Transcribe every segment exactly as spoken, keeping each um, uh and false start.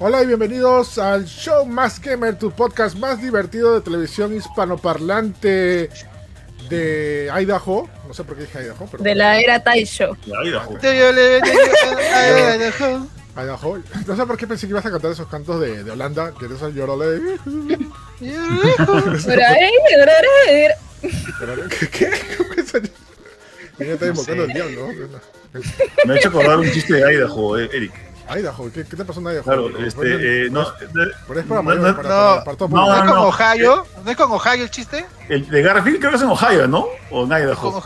Hola y bienvenidos al show más gamer, tu podcast más divertido de televisión hispanoparlante de Idaho. No sé por qué dije Idaho, pero... De la era Taisho. De Idaho. Idaho. Idaho. No sé por qué pensé que ibas a cantar esos cantos de, de Holanda, que eres el Yorole. ¿Qué? ¿Qué? Me está invocando el diablo. Me ha hecho acordar un chiste de Idaho, eh, Eric. Idaho, ¿qué, ¿qué te pasó en Idaho? Claro, ¿no? este, eh, no, pero es para no, mayor, no, para, para, para todo no, no, ¿no es con Ohio? ¿No es con Ohio el chiste? El de Garfield creo que es en Ohio, ¿no? O en Idaho.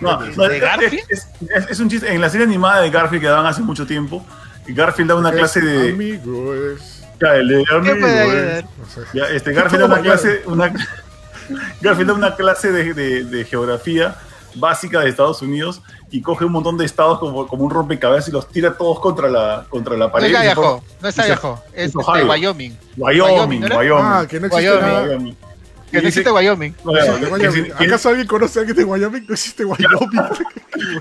No, no, ¿de Garfield? Es, es, es un chiste, en la serie animada de Garfield que daban hace mucho tiempo, Garfield da una clase de... Amigos. Ya, el de Amigos. Ya, este, Garfield da una clase, una, Garfield da una clase de, de, de geografía básica de Estados Unidos y coge un montón de estados como, como un rompecabezas y los tira todos contra la, contra la pared. No es Idaho, no es Idaho, es este, Wyoming. Wyoming, ¿no Wyoming. Ah, que no existe Wyoming. Que no existe Wyoming. ¿Acaso alguien conoce a alguien de Wyoming? No existe Wyoming.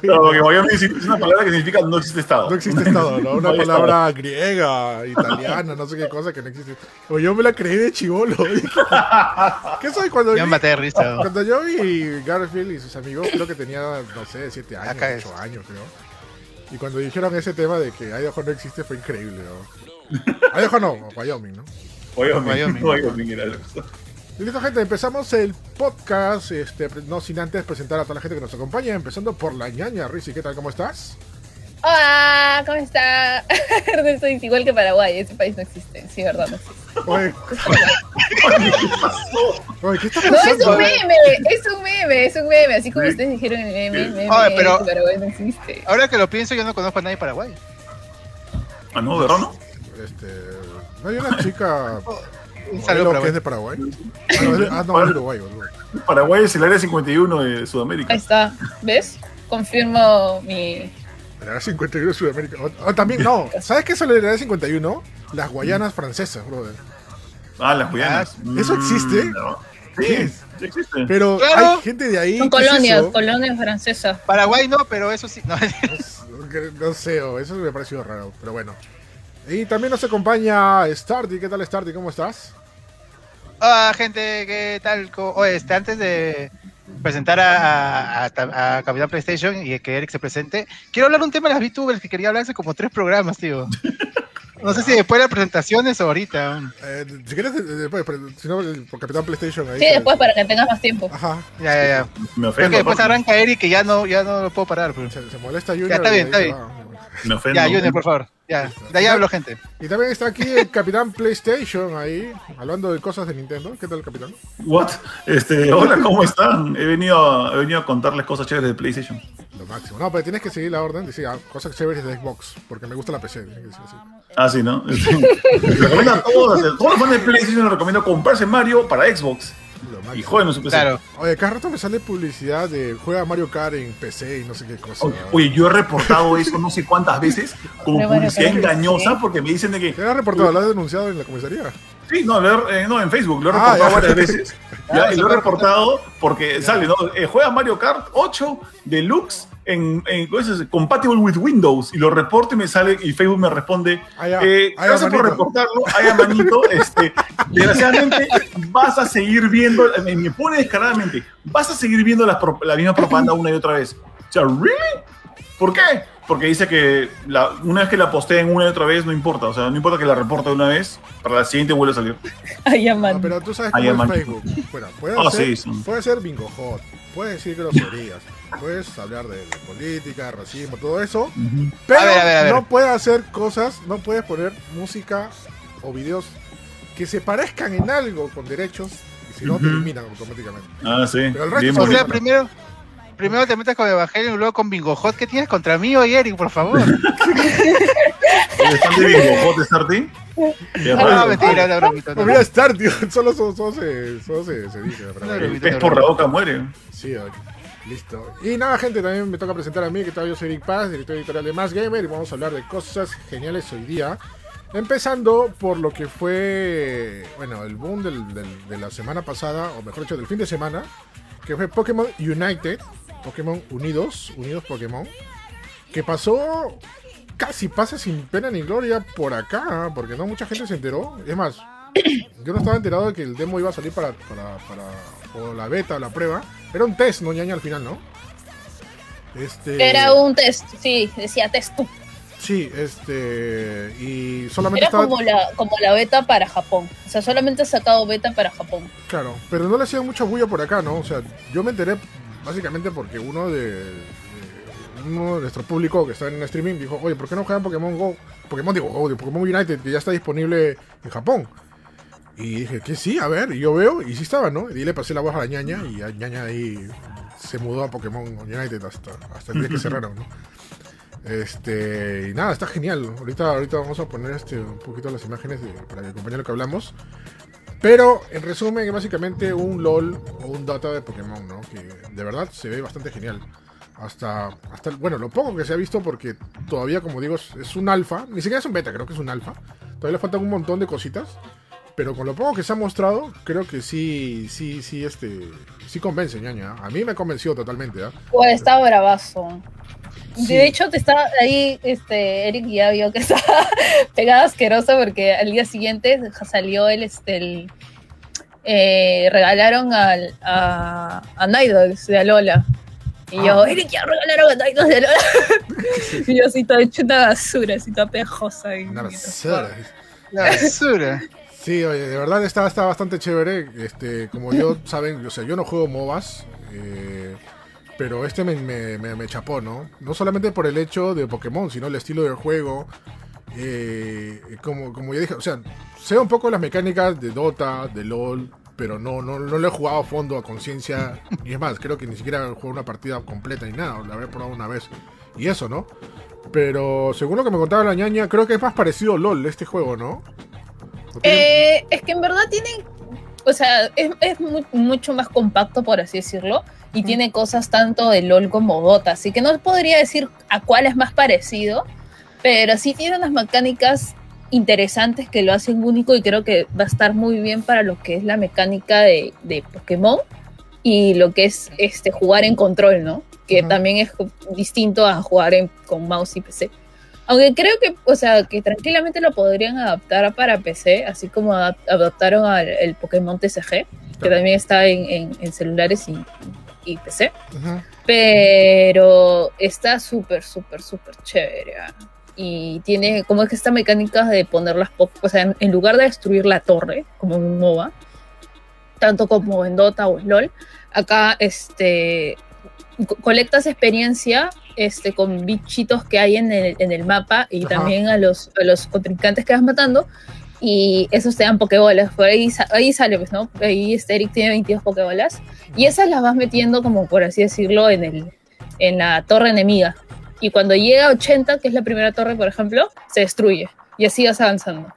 No, porque Wyoming es una palabra que significa no existe estado. No existe estado, ¿no? Una palabra griega, italiana, no sé qué cosa que no existe. O yo me la creí de chibolo. ¿Qué soy cuando yo vi, maté de risa. Cuando yo vi Garfield y sus amigos, creo que tenía, no sé, siete años, ocho años, creo. Y cuando dijeron ese tema de que Idaho no existe fue increíble, ¿no? Idaho no, Wyoming, ¿no? Wyoming, Wyoming era lo que... Listo, gente, empezamos el podcast, este, no sin antes presentar a toda la gente que nos acompaña, empezando por la ñaña. Rizzi, ¿qué tal? ¿Cómo estás? Hola, ¿cómo está? Estoy igual que Paraguay, ese país no existe, sí, verdad, no existe. Oye, ¿qué pasó? Oye, ¿qué está pasando? No, es un meme, es un meme, es un meme, así como ¿sí? ustedes dijeron el meme, meme, oye, pero Paraguay no existe. Ahora que lo pienso, yo no conozco a nadie de Paraguay. ¿Ah, no, verdad, no? Este, no hay una chica... Un saludo que es de Paraguay. Ah, no, es de Uruguay, Uruguay. Paraguay es el área cincuenta y uno de Sudamérica. Ahí está, ¿ves? Confirmo mi... El área cincuenta y uno de Sudamérica. O, o también, no, ¿sabes qué es el área cincuenta y uno? Las Guayanas francesas, brother. Ah, las Guayanas. ¿Eso existe? Mm, no. Sí, es? existe. Pero claro, hay gente de ahí. Son colonias, es colonias francesas. Paraguay no, pero eso sí. No, no sé, eso me ha parecido raro, pero bueno. Y también nos acompaña Starty. ¿Qué tal, Starty? ¿Cómo estás? Hola, gente. ¿Qué tal? Oye, este, antes de presentar a, a, a, a Capitán PlayStation y que Eric se presente, quiero hablar un tema de las VTubers que quería hablar hace como tres programas, tío. No sé si después de las presentaciones o ahorita. Eh, si quieres, después, si no, por Capitán PlayStation. Ahí sí, después, para que tengas más tiempo. Ajá. Ya, ya, ya. Me ofendo. Es que después arranca Eric y ya no, ya no lo puedo parar. Pero... Se, se molesta Junior. Ya está bien, está bien. No. Me ofendo. Ya, Junior, por favor. Ya, de ahí hablo, gente. Y también está aquí el Capitán PlayStation, ahí, hablando de cosas de Nintendo. ¿Qué tal, Capitán? What? Este, hola, ¿cómo están? He venido a, he venido a contarles cosas chéveres de PlayStation. Lo máximo. No, pero tienes que seguir la orden de decir cosas chéveres de Xbox, porque me gusta la P C. Tienes que decir así. Ah, sí, ¿no? Recomiendo a todos, a todos los fans de PlayStation les recomiendo comprarse Mario para Xbox. Y juegan en su P C. Claro. Oye, cada rato me sale publicidad de juega Mario Kart en P C y no sé qué cosa. Oye, oye yo he reportado eso no sé cuántas veces como no, publicidad bueno, engañosa sí. Porque me dicen de que... ¿Qué has reportado? ¿Lo has denunciado en la comisaría? Sí, no, lo he, eh, no en Facebook, lo he reportado ah, varias veces. Ya, y lo he reportado porque ya. Sale, ¿no? Eh, juega Mario Kart ocho Deluxe en, en cosas compatible with Windows y lo reporto y me sale y Facebook me responde allá, eh, allá gracias manito. Por reportarlo allá manito este, desgraciadamente vas a seguir viendo me, me pone descaradamente vas a seguir viendo la, la misma propaganda una y otra vez o sea, ¿really? ¿Por qué? Porque dice que la, una vez que la posteen una y otra vez no importa, o sea, no importa que la reporte una vez para la siguiente vuelve a salir allá manito. No, pero tú sabes cómo es Facebook bueno, puede oh, ser, sí, sí. Puede ser bingo hot, puedes decir groserías. Puedes hablar de, de política, racismo, todo eso, uh-huh. Pero a ver, a ver, a ver. No puedes hacer cosas, no puedes poner música o videos que se parezcan en algo con derechos, y si no, uh-huh. Te eliminan automáticamente. Ah, sí. Pero el resto o sea, primero, primero te metes con Evangelion y luego con Bingo Hot. ¿Qué tienes contra mí hoy, Eric, por favor? ¿Están de Bingo Hot, Starty? No, mentira, la bromita. No, mira, Starty, solo se dice. El pez por la boca muere. Sí, ok. Listo. Y nada, gente, también me toca presentar a mí, que todavía soy Eric Paz, director editorial de Más Gamer, y vamos a hablar de cosas geniales hoy día. Empezando por lo que fue, bueno, el boom del, del, de la semana pasada, o mejor dicho, del fin de semana, que fue Pokémon Unite, Pokémon Unidos, Unidos Pokémon, que pasó casi pasa sin pena ni gloria por acá, porque no mucha gente se enteró. Es más, yo no estaba enterado de que el demo iba a salir para, para, para o la beta o la prueba. Era un test, no ñaña, al final, ¿no? Este... Era un test, sí, decía test. Sí, este... y solamente Era estaba... como, la, como la beta para Japón. O sea, solamente ha sacado beta para Japón. Claro, pero no le hacían mucha bulla por acá, ¿no? O sea, yo me enteré básicamente porque uno de, de uno de nuestro público que está en streaming dijo: oye, ¿por qué no juegan Pokémon Go? Pokémon, digo, oh, de Pokémon Unite, que ya está disponible en Japón. Y dije, que sí, a ver, y yo veo, y sí estaba, ¿no? Y le pasé la voz a la ñaña, y la ñaña ahí se mudó a Pokémon Unite hasta, hasta el día que cerraron, ¿no? Este, y nada, está genial. Ahorita, ahorita vamos a poner este, un poquito las imágenes de, para que acompañen lo que hablamos. Pero, en resumen, es básicamente un LOL o un Dota de Pokémon, ¿no? Que de verdad se ve bastante genial. Hasta, hasta bueno, lo poco que se ha visto, porque todavía, como digo, es un alfa. Ni siquiera es un beta, creo que es un alfa. Todavía le faltan un montón de cositas. Pero con lo poco que se ha mostrado, creo que sí, sí, sí, este, sí convence, ñaña. A mí me convenció totalmente, ¿eh? Pues está bravazo. Sí. De hecho, te estaba ahí, este, Eric ya vio que estaba pegado asqueroso, porque al día siguiente salió el, este, el, eh, regalaron al, a, a Ninetales de Alola. Y ah. yo, Eric, ya regalaron a Ninetales de Alola. Y yo así toda hecha una basura, así toda pejosa. Una basura. Una basura. Sí, oye, de verdad está, está bastante chévere. Este, como yo saben, o sea, yo no juego MOBAs, eh, pero este me, me, me, me chapó, ¿no? No solamente por el hecho de Pokémon, sino el estilo del juego. Eh, como, como ya dije, o sea, sé un poco las mecánicas de Dota, de LOL, pero no, no, no lo he jugado a fondo, a conciencia. Y es más, creo que ni siquiera he jugado una partida completa ni nada, la habré probado una vez. Y eso, ¿no? Pero según lo que me contaba la ñaña, creo que es más parecido a LOL este juego, ¿no? Eh, es que en verdad tienen, o sea, es, es muy, mucho más compacto, por así decirlo, y mm. tiene cosas tanto de LOL como Dota, así que no podría decir a cuál es más parecido, pero sí tiene unas mecánicas interesantes que lo hacen único, y creo que va a estar muy bien para lo que es la mecánica de, de Pokémon y lo que es este jugar en control, ¿no? Que mm. también es distinto a jugar en, con mouse y P C. Aunque creo que, o sea, que tranquilamente lo podrían adaptar para P C, así como adaptaron al el Pokémon T C G, claro, que también está en, en, en celulares y, y P C. Uh-huh. Pero está súper, súper, súper chévere. Y tiene, como es que esta mecánica de poner las pop, o sea, en, en lugar de destruir la torre, como en un MOBA, tanto como en Dota o en LOL, acá, este... colectas experiencia este, con bichitos que hay en el, en el mapa, y ajá, también a los, a los contrincantes que vas matando, y esos te dan pokebolas. Por ahí, ahí sale, pues, ¿no? Ahí este Eric tiene veintidós pokebolas, y esas las vas metiendo, como por así decirlo, en, el, en la torre enemiga. Y cuando llega a ochenta, que es la primera torre, por ejemplo, se destruye, y así vas avanzando.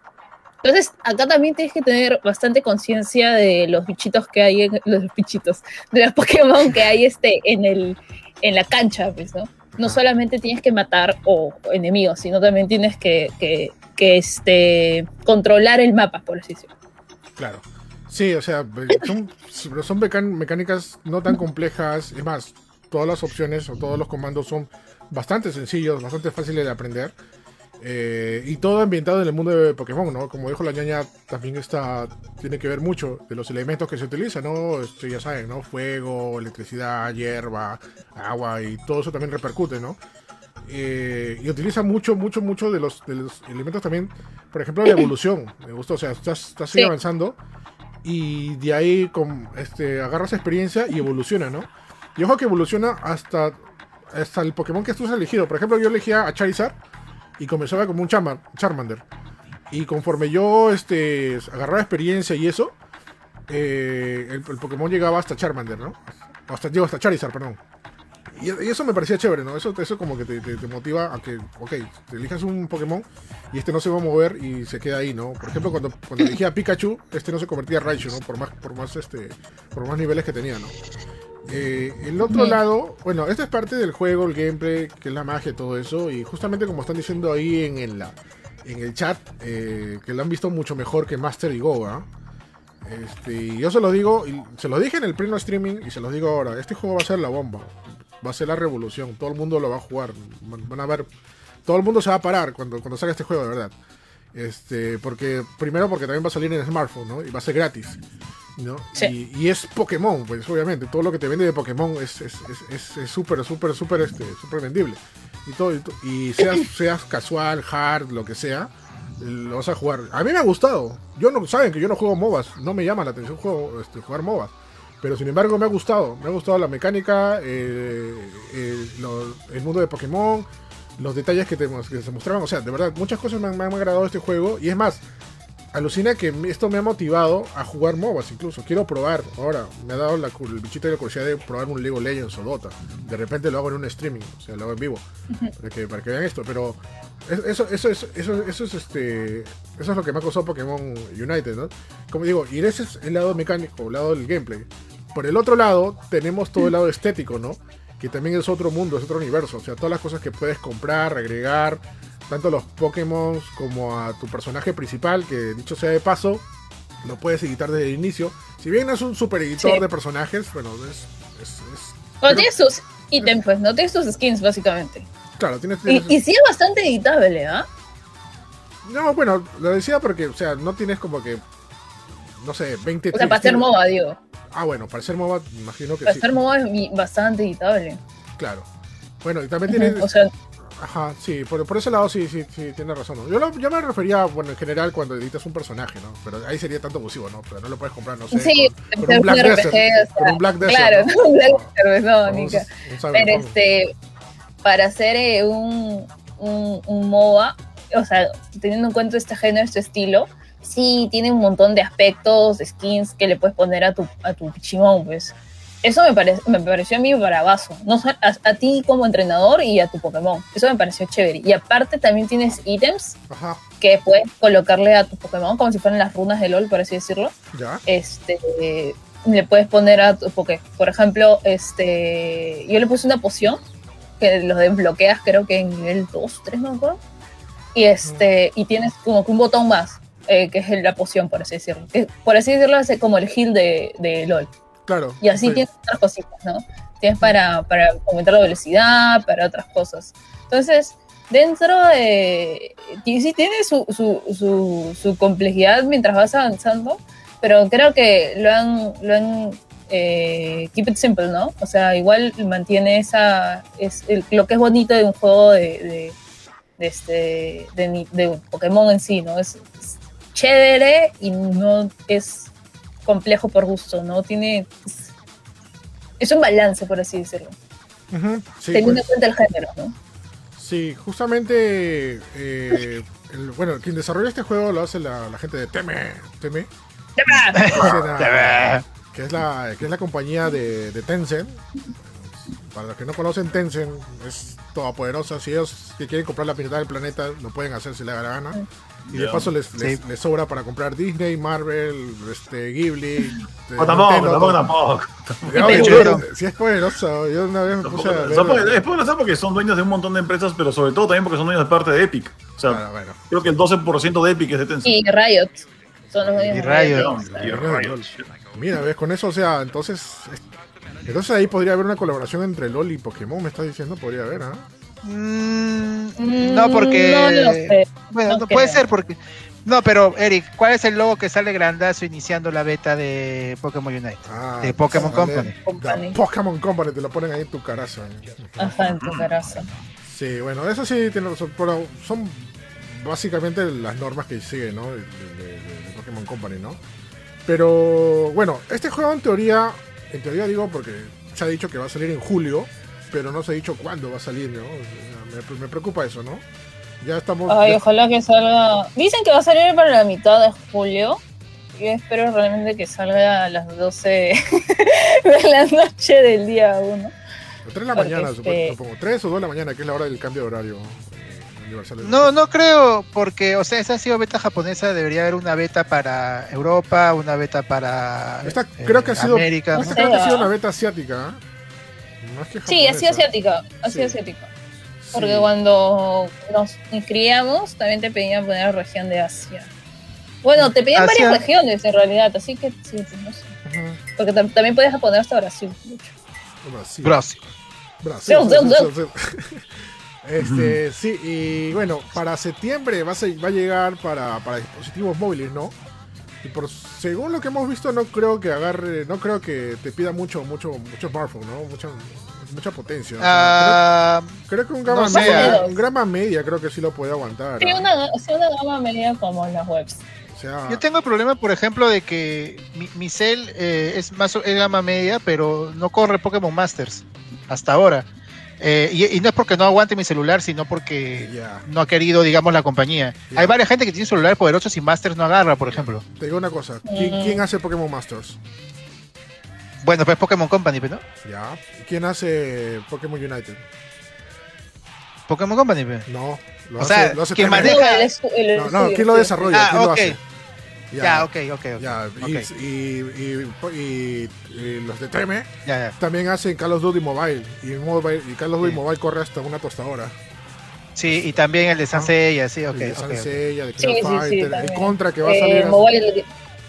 Entonces, acá también tienes que tener bastante conciencia de los bichitos que hay, en, los bichitos, de los Pokémon que hay este, en, el, en la cancha, pues, ¿no? No solamente tienes que matar o, o enemigos, sino también tienes que, que, que este, controlar el mapa, por así decirlo. Claro. Sí, o sea, son, son mecan- mecánicas no tan complejas. Es más, todas las opciones o todos los comandos son bastante sencillos, bastante fáciles de aprender. Eh, y todo ambientado en el mundo de Pokémon, ¿no? Como dijo la ñaña, también está, tiene que ver mucho de los elementos que se utilizan, ¿no? Este, ya saben, ¿no? Fuego, electricidad, hierba, agua, y todo eso también repercute, ¿no? Eh, y utiliza mucho, mucho, mucho de los, de los elementos también, por ejemplo, la evolución. Me gustó, o sea, estás, estás sí. avanzando, y de ahí con, este, agarras experiencia y evoluciona, ¿no? Y ojo que evoluciona hasta, hasta el Pokémon que tú has elegido. Por ejemplo, yo elegía a Charizard, y comenzaba como un Charmander. Y conforme yo este, agarraba experiencia y eso, eh, el, el Pokémon llegaba hasta Charmander, ¿no? Hasta, llegó hasta Charizard, perdón. Y, y eso me parecía chévere, ¿no? Eso, eso como que te, te, te motiva a que, ok, te elijas un Pokémon y este no se va a mover y se queda ahí, ¿no? Por ejemplo, cuando, cuando elegía a Pikachu, este no se convertía a Raichu, ¿no? Por más, por más, este, por más niveles que tenía, ¿no? Eh, el otro sí. lado, bueno, esta es parte del juego, el gameplay, que es la magia, todo eso. Y justamente como están diciendo ahí en el, en el chat, eh, que lo han visto mucho mejor que Master y Go, ¿eh? Este, yo se los digo, y se los dije en el pleno streaming y se los digo ahora. Este juego va a ser la bomba, va a ser la revolución, todo el mundo lo va a jugar. Van a ver todo el mundo se va a parar cuando, cuando salga este juego, de verdad. Este, porque primero porque también va a salir en smartphone, ¿no? Y va a ser gratis, ¿no? Sí. Y, y es Pokémon, pues obviamente, todo lo que te vende de Pokémon es es es es súper súper súper este súper vendible. Y todo y, y seas seas casual, hard, lo que sea, lo vas a jugar. A mí me ha gustado. Yo no saben que yo no juego MOBAs, no me llama la atención juego este jugar MOBAs, pero sin embargo me ha gustado, me ha gustado la mecánica, eh, eh, lo, el mundo de Pokémon, los detalles que, te, que se mostraban, o sea, de verdad, muchas cosas me han, me han agradado este juego. Y es más, alucina que esto me ha motivado a jugar MOBAs incluso. Quiero probar, ahora, me ha dado la, el bichito de la curiosidad de probar un League of Legends o Dota. De repente lo hago en un streaming, o sea, lo hago en vivo, para que, para que vean esto. Pero eso, eso, eso, eso, eso, es, este, eso es lo que me ha causado Pokémon Unite, ¿no? Como digo, y ese es el lado mecánico, el lado del gameplay. Por el otro lado, tenemos todo el lado estético, ¿no? Que también es otro mundo, es otro universo. O sea, todas las cosas que puedes comprar, agregar, tanto a los Pokémon como a tu personaje principal, que dicho sea de paso, lo puedes editar desde el inicio. Si bien no es un super editor sí. de personajes, bueno, es... es, es bueno, tiene sus ítems, pues, ¿no? Tiene sus skins, básicamente. Claro, tienes... tienes y, y sí es bastante editable, ¿ah? ¿eh? No, bueno, lo decía porque, o sea, no tienes como que... No sé, veinte... O sea, para ser MOBA, digo. Ah, bueno, para ser MOBA, imagino que para sí. Para ser MOBA es bastante editable. Claro. Bueno, y también tiene... Uh-huh, o sea... Ajá, sí, por, por ese lado sí, sí, sí, tiene razón. Yo, lo, yo me refería, bueno, en general cuando editas un personaje, ¿no? Pero ahí sería tanto abusivo, ¿no? Pero no lo puedes comprar, no sé, sí, con, con, un Black Desert, o sea, con un Black Desert. Claro, ¿no? Con un Black Desert, no, Nica. Pero este, para hacer eh, un, un, un MOBA, o sea, teniendo en cuenta este género, este estilo... Sí, tiene un montón de aspectos, skins que le puedes poner a tu a tu Pichimón, pues. Eso me, pare, me pareció a mí bravazo. No, a, a ti como entrenador y a tu Pokémon. Eso me pareció chévere. Y aparte también tienes ítems Ajá. que puedes colocarle a tu Pokémon, como si fueran las runas de LOL, por así decirlo. ¿Ya? Este, eh, le puedes poner a tu Poké. Por ejemplo, este, yo le puse una poción que los desbloqueas creo que en nivel dos, tres, no me acuerdo. Y, este, mm. y tienes como que un botón más. Eh, que es la poción, por así decirlo. Que, por así decirlo, es como el heal de, de LOL. Claro. Y así sí. tienes otras cositas, ¿no? Tienes para, para aumentar la velocidad, para otras cosas. Entonces, dentro de... Sí tiene su, su, su, su complejidad mientras vas avanzando, pero creo que lo han... Lo han eh, keep it simple, ¿no? O sea, igual mantiene esa... Es el, lo que es bonito de un juego de... de, de, este, de, de Pokémon en sí, ¿no? Es... es chévere y no es complejo por gusto, ¿no? Tiene... Es, es un balance, por así decirlo. Uh-huh, sí, teniendo en pues, cuenta el género, ¿no? Sí, justamente... Eh, el, bueno, quien desarrolla este juego lo hace la, la gente de Teme. Teme. Teme. Teme. Que es la, que es la compañía de, de Tencent. Para los que no conocen, Tencent es todopoderosa. Si ellos que quieren comprar la pintura del planeta, lo pueden hacer si les da la gana. Uh-huh. Y de paso les, les, sí. les sobra para comprar Disney, Marvel, este, Ghibli. O tampoco, Nintendo, tampoco, tampoco, tampoco. No, yo, si es poderoso, yo una vez me puse a ver. Porque, es poderoso porque son dueños de un montón de empresas, pero sobre todo también porque son dueños de parte de Epic. O sea, bueno, bueno. Creo que el doce por ciento de Epic es de Tencent. Y Riot. Son los dueños de Riot. Y Riot. Mira, ves, con eso, o sea, entonces. Entonces ahí podría haber una colaboración entre LOL y Pokémon, me estás diciendo, podría haber, ¿ah? ¿eh? Mm, no, porque no, no sé. Bueno, no no puede ser porque no, pero Eric, ¿cuál es el logo que sale grandazo iniciando la beta de Pokémon Unite? Ah, de Pokémon Company. Company. Pokémon Company, te lo ponen ahí en tu carazo. Ajá, en tu carazo. Sí, bueno, eso sí tiene razón, pero son básicamente las normas que sigue, ¿no? De, de, de Pokémon Company, ¿no? Pero bueno, este juego en teoría, en teoría digo porque se ha dicho que va a salir en julio. Pero no se ha dicho cuándo va a salir, ¿no? Me, me preocupa eso, ¿no? Ya estamos... Ay, ya... ojalá que salga... Dicen que va a salir para la mitad de julio. Yo espero realmente que salga a las doce de la noche del día uno. tres de la porque mañana, este... supongo. tres o dos de la mañana, que es la hora del cambio de horario. No, no creo, porque, o sea, esa ha sido beta japonesa, debería haber una beta para Europa, una beta para esta, eh, creo que ha sido, América. Esta, ¿no? Creo que ha sido una beta asiática, ¿eh? No es que sí, así asiática, así sí. asiática. Porque sí. Cuando nos inscribíamos también te pedían poner región de Asia. Bueno, te pedían Asia. Varias regiones en realidad, así que sí, no sé. Uh-huh. Porque t- también podías poner hasta Brasil, de hecho. Brasil. Brasil. Brasil. Brasil. Brasil. Brasil. Este, uh-huh. Sí, y bueno, para septiembre va a, ser, va a llegar para, para dispositivos móviles, ¿no? Y por según lo que hemos visto, no creo que agarre, no creo que te pida mucho, mucho, mucho smartphone, ¿no? Mucha, mucha potencia. Uh, creo, creo que un gama, no sé, media, un gama media creo que sí lo puede aguantar. Sí, ¿no? una, sí una gama media como en las webs. O sea, yo tengo el problema, por ejemplo, de que mi, mi cel eh, es más es gama media, pero no corre Pokémon Masters hasta ahora. Eh, y, y no es porque no aguante mi celular, sino porque yeah. no ha querido, digamos, la compañía. Yeah. Hay varias gente que tiene celulares poderosos y Masters no agarra, por ejemplo. Te digo una cosa, ¿quién, mm. ¿quién hace Pokémon Masters? Bueno, pues Pokémon Company, ¿no? Ya. Yeah. ¿Y quién hace Pokémon United? ¿Pokémon Company? ¿Pe? No. Lo o hace, sea, lo hace quien maneja... No, no, ¿quién lo desarrolla? Ah, ¿quién okay. lo hace? Ya, yeah, ok, ok, ok. Yeah. Y, okay. Y, y, y, y los de Treme yeah, yeah. también hacen Call of Duty Mobile. Y, Mobile, y Call of Duty yeah. Mobile corre hasta una tostadora. Sí, y también el de Sansella, sí, ok. El de Sansella, okay, okay. de King sí, Fighter, sí, sí, el Contra que va a salir. Eh, Mobile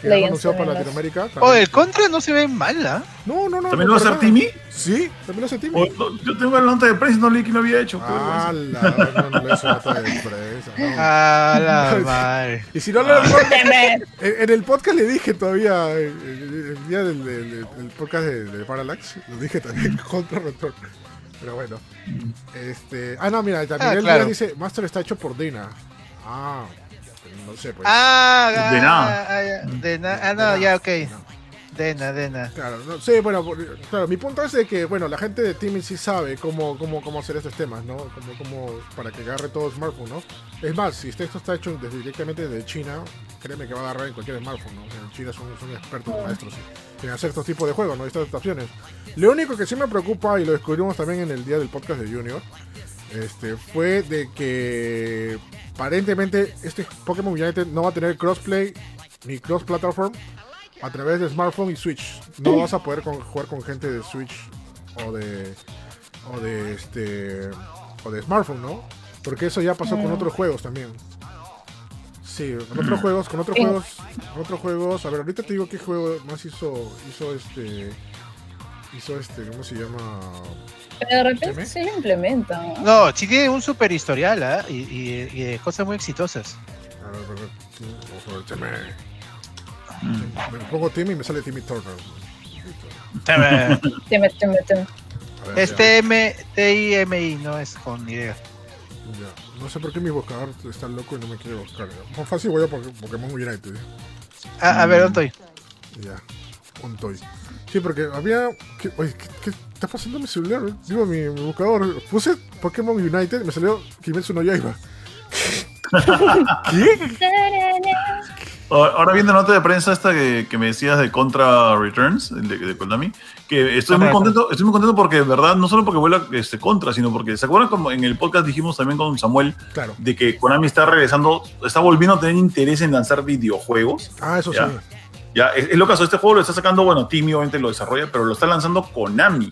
Legends. Anunciado para Latinoamérica. También. Oh, el Contra no se ve mal, ¿ah? ¿eh? No, no, no. ¿También no, lo hace Timmy? Sí, también lo hace Timmy. Oh, no, yo tengo la nota de prensa, no leí que lo había hecho. Ah, la no, no le hizo nota de prensa. No. Ah, la madre. Y si no lo ah. en, en el podcast le dije todavía, el, el día del, del, del podcast de, de Parallax, lo dije también Contra Returns. Pero bueno. Este, ah, no, mira, también ah, él claro. dice, Master está hecho por Dina. Ah, no sé, pues. Ah, ah de nada. De nada. Ah, no, ya, ok. De nada, de nada. Claro, no, sí, bueno, claro, mi punto es de que, bueno, la gente de Timmy sí sabe cómo, cómo, cómo hacer estos temas, ¿no? Como, como para que agarre todo smartphone, ¿no? Es más, si esto está hecho desde, directamente desde China, créeme que va a agarrar en cualquier smartphone, ¿no? O sea, en China son, son expertos, maestros en hacer estos tipos de juegos, ¿no? Estas adaptaciones. Lo único que sí me preocupa, y lo descubrimos también en el día del podcast de Junior, este, fue de que... Aparentemente este Pokémon Unite no va a tener crossplay ni cross platform a través de smartphone y Switch. No vas a poder con, jugar con gente de Switch o de o de este o de smartphone, ¿no? Porque eso ya pasó con otros juegos también. Sí, con otros juegos, con otros juegos, con otros juegos. A ver, ahorita te digo qué juego más hizo hizo este hizo este, ¿cómo se llama? De repente sí lo implementa. No, sí tiene un super historial, ¿eh? y, y, y de cosas muy exitosas. Me pongo Timmy y me sale Timmy Turner. Timmy, Timmy, Timmy. Es T M T I M I, no es con idea. Ya, no sé por qué mi buscador está loco y no me quiere buscar. Más fácil voy a Pokémon Unite. Ah, a ver, un toy. Ya, un toy. Sí, porque había... ¿Qué, oye, ¿qué, qué está pasando mi celular? Digo, mi, mi buscador. Puse Pokémon United y me salió Kimetsu no Yaiba. ¿Qué? Ahora viendo la nota de prensa esta que, que me decías de Contra Returns, de, de Konami, que estoy muy contento, estoy muy contento porque, de verdad, no solo porque vuela este, Contra, sino porque, ¿se acuerdan como en el podcast dijimos también con Samuel? Claro. De que Konami está regresando, está volviendo a tener interés en lanzar videojuegos. Ah, eso ¿ya? sí. Ya, es, es lo caso, este juego lo está sacando, bueno, Timmy obviamente lo desarrolla, pero lo está lanzando Konami,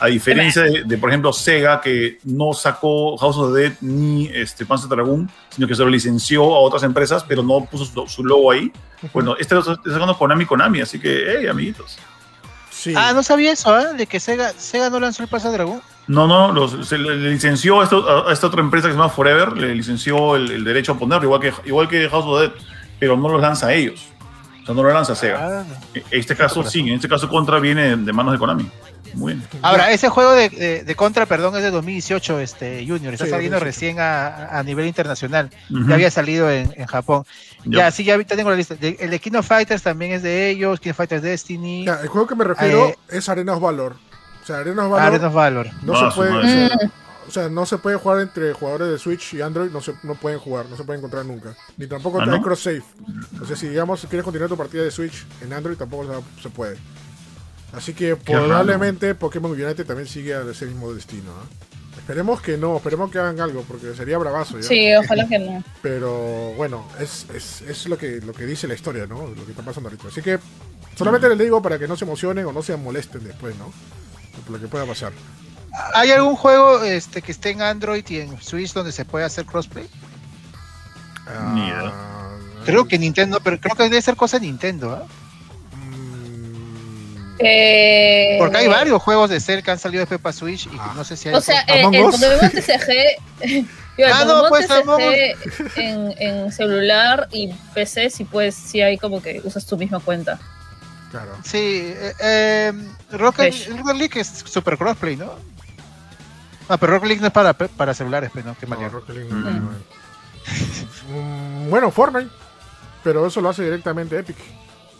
a diferencia de, de, por ejemplo, SEGA, que no sacó House of the Dead ni este, Panzer Dragoon, sino que se lo licenció a otras empresas, pero no puso su, su logo ahí. Bueno, este lo está sacando Konami, Konami, así que, hey, amiguitos. Sí. Ah, no sabía eso, ¿eh? De que SEGA, SEGA no lanzó el Panzer Dragoon. No, no, los, se le licenció a, esto, a esta otra empresa que se llama Forever, le licenció el, el derecho a ponerlo, igual que, igual que House of the Dead, pero no los lanza a ellos. O sea, no lo lanza SEGA. Ah, en este caso sí, en este caso Contra viene de manos de Konami. Muy bien. Ahora, ese juego de, de, de Contra, perdón, es de dos mil dieciocho, este, Junior. Está sí, saliendo dos mil dieciocho recién a, a nivel internacional. Uh-huh. Ya había salido en, en Japón. Yo. Ya, sí, ya tengo la lista. De, el de King of Fighters también es de ellos, King of Fighters Destiny. Ya, el juego que me refiero eh, es Arena of Valor. O sea, Arena of Valor. Arena of Valor. No, no se puede. Eh. O sea, no se puede jugar entre jugadores de Switch y Android, no se no pueden jugar, no se pueden encontrar nunca. Ni tampoco ¿Ah, no? hay cross save. O sea, si digamos quieres continuar tu partida de Switch en Android, tampoco se puede. Así que Qué probablemente raro. Pokémon Unite también sigue a ese mismo destino, ¿eh? Esperemos que no, esperemos que hagan algo, porque sería bravazo, ¿ya? Sí, ojalá que no. Pero bueno, es, es, es lo que lo que dice la historia, ¿no? Lo que está pasando ahorita. Así que solamente mm. les digo para que no se emocionen o no se molesten después, ¿no? Por lo que pueda pasar. ¿Hay algún juego este, que esté en Android y en Switch donde se puede hacer crossplay? Uh, yeah. Creo que Nintendo, pero creo que debe ser cosa de Nintendo, ¿ah? ¿eh? Mm, Eh, Porque hay varios juegos de Cell que han salido después para Switch y no sé si hay. O sea, eh, el Pokémon T C G. Yo, el ah, Pokémon no, pues, T C G en, en celular y P C, si puedes, si hay como que usas tu misma cuenta. Claro. Sí, eh, eh, Rocket, Rocket League es super crossplay, ¿no? Ah, pero Rocket League no es para, para celulares, ¿no? Qué manía. No, Rocket League no, mm. no es. Bueno, Fortnite. Pero eso lo hace directamente Epic.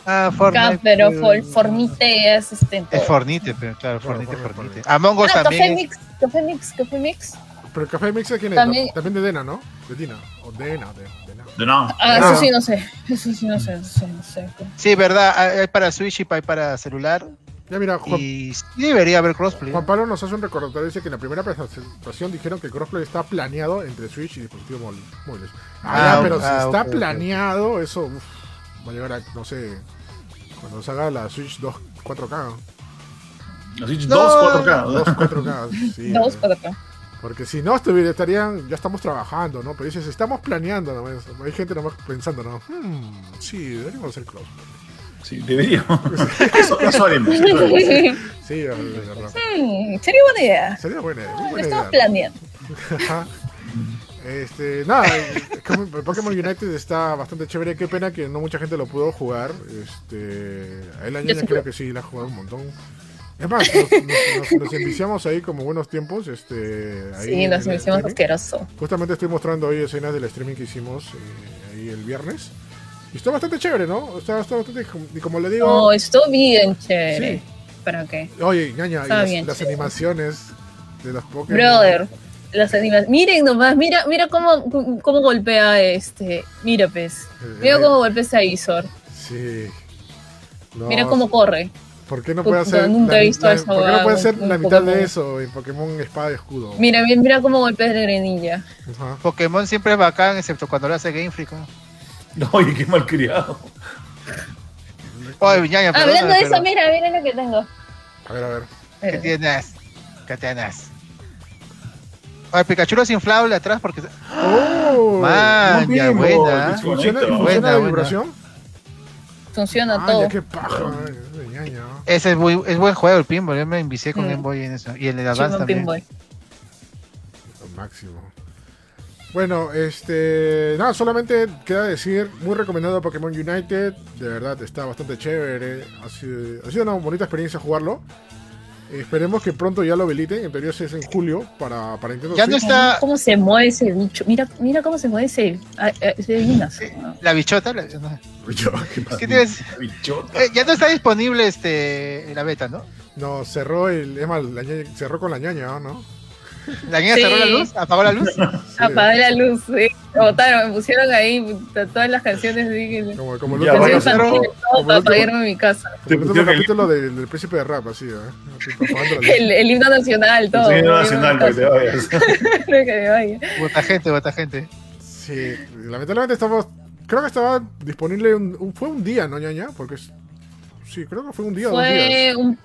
Ah, Fortnite. K, pero for, Fortnite es este. Es Fortnite, pero claro, Fortnite, claro, Fortnite, Fortnite. Among Us ah, también. Café Mix, Café Mix, Café Mix. Pero el Café Mix es quién es. También, también de Dena, ¿no? De Dina. O Dena, de Dena. De no. Ah, eso sí no sé. Eso sí no sé. Eso no sé. Sí, verdad. Hay para Switch y hay para celular. Ya mira, Juan, y debería haber crossplay. Juan Pablo nos hace un recordatorio, dice que en la primera presentación dijeron que el crossplay está planeado entre Switch y dispositivos móviles. Ah, ah, pero ah, si ah, está okay, planeado, okay. Eso uf, va a llegar a, no sé, cuando salga la Switch dos cuatro K. La Switch no, dos cuatro K. dos cuatro K, sí. dos cuatro K. Porque si no, estuviera, estarían, ya estamos trabajando, ¿no? Pero dices, estamos planeando, ¿no? Hay gente nomás pensando, ¿no? Hmm, sí, deberíamos hacer crossplay. Sí, deberíamos. Eso, eso haremos. Eso haremos. Sí, sí, sí, sería buena idea. Sería buena idea. Buena Estamos idea. planeando. este, nada, Pokémon United está bastante chévere. Qué pena que no mucha gente lo pudo jugar. Este, a él añade, creo que sí, la ha jugado un montón. Es más, nos, nos, nos, nos enviciamos ahí como buenos tiempos. Este, ahí sí, nos enviciamos asqueroso. Justamente estoy mostrando hoy escenas del streaming que hicimos eh, ahí el viernes. Y está bastante chévere, ¿no? Está, está bastante... Y como le digo... No, está bien chévere. Sí. ¿Pero qué? Oye, ñaña, las, las animaciones de los Pokémon. Brother, las animaciones... Miren nomás, mira mira cómo, cómo golpea este... Mira, pez. Mira eh, cómo golpea ese Izzor. Sí. No, mira cómo corre. ¿Por qué no puede hacer no, nunca la, he visto la, eso, ¿por qué no puede hacer la mitad Pokémon. De eso en Pokémon Espada y Escudo? Mira, mira cómo golpea de grenilla. Uh-huh. Pokémon siempre es bacán, excepto cuando lo hace Game Freak, ¿no? No, oye, qué malcriado. Oye, ñaña, perdón, hablando de pero... eso, mira, mira lo que tengo. A ver, a ver. ¿Qué tienes? ¿Qué tienes? Oye, Pikachu lo es inflable atrás porque... ¡Oh! Man, no ya, buena. ¿Funciona, ¿Funciona buena, la vibración? Buena. Funciona ah, todo. Ya, qué paja. Ñaña. Ese es, muy, es buen juego, el pinball. Yo me envicié con mm. Game Boy en eso. Y el de Advance también. Pinball. Lo máximo. Bueno, este, nada, solamente queda decir, muy recomendado Pokémon United, de verdad está bastante chévere, ha sido, ha sido una bonita experiencia jugarlo, esperemos que pronto ya lo habiliten, en teoría es en julio para, para Nintendo ya Switch. No está... ¿Cómo se mueve ese bicho? Mira, mira cómo se mueve ese, ese Guinness. La bichota, la bichota. ¿Qué tienes? La bichota. Eh, ya no está disponible este, la beta, ¿no? No, cerró, el, es mal, la ñaña, cerró con la ñaña, ¿no? ¿La niña sí. cerró la luz? ¿Apagó la luz? Sí. Apagó la luz, sí. Botaron, me pusieron ahí todas las canciones. Sí. Como, como el último capítulo de mi casa. Como el último capítulo del, del Príncipe de Rap, así, ¿eh? el, el himno nacional, todo. El himno nacional, que te vayas. Creo que me vaya. Bota gente, bota gente. Sí, lamentablemente estamos... Creo que estaba disponible... Un, un, fue un día, ¿no, ñaña? Porque es, sí, creo que fue un día o dos días. Fue un...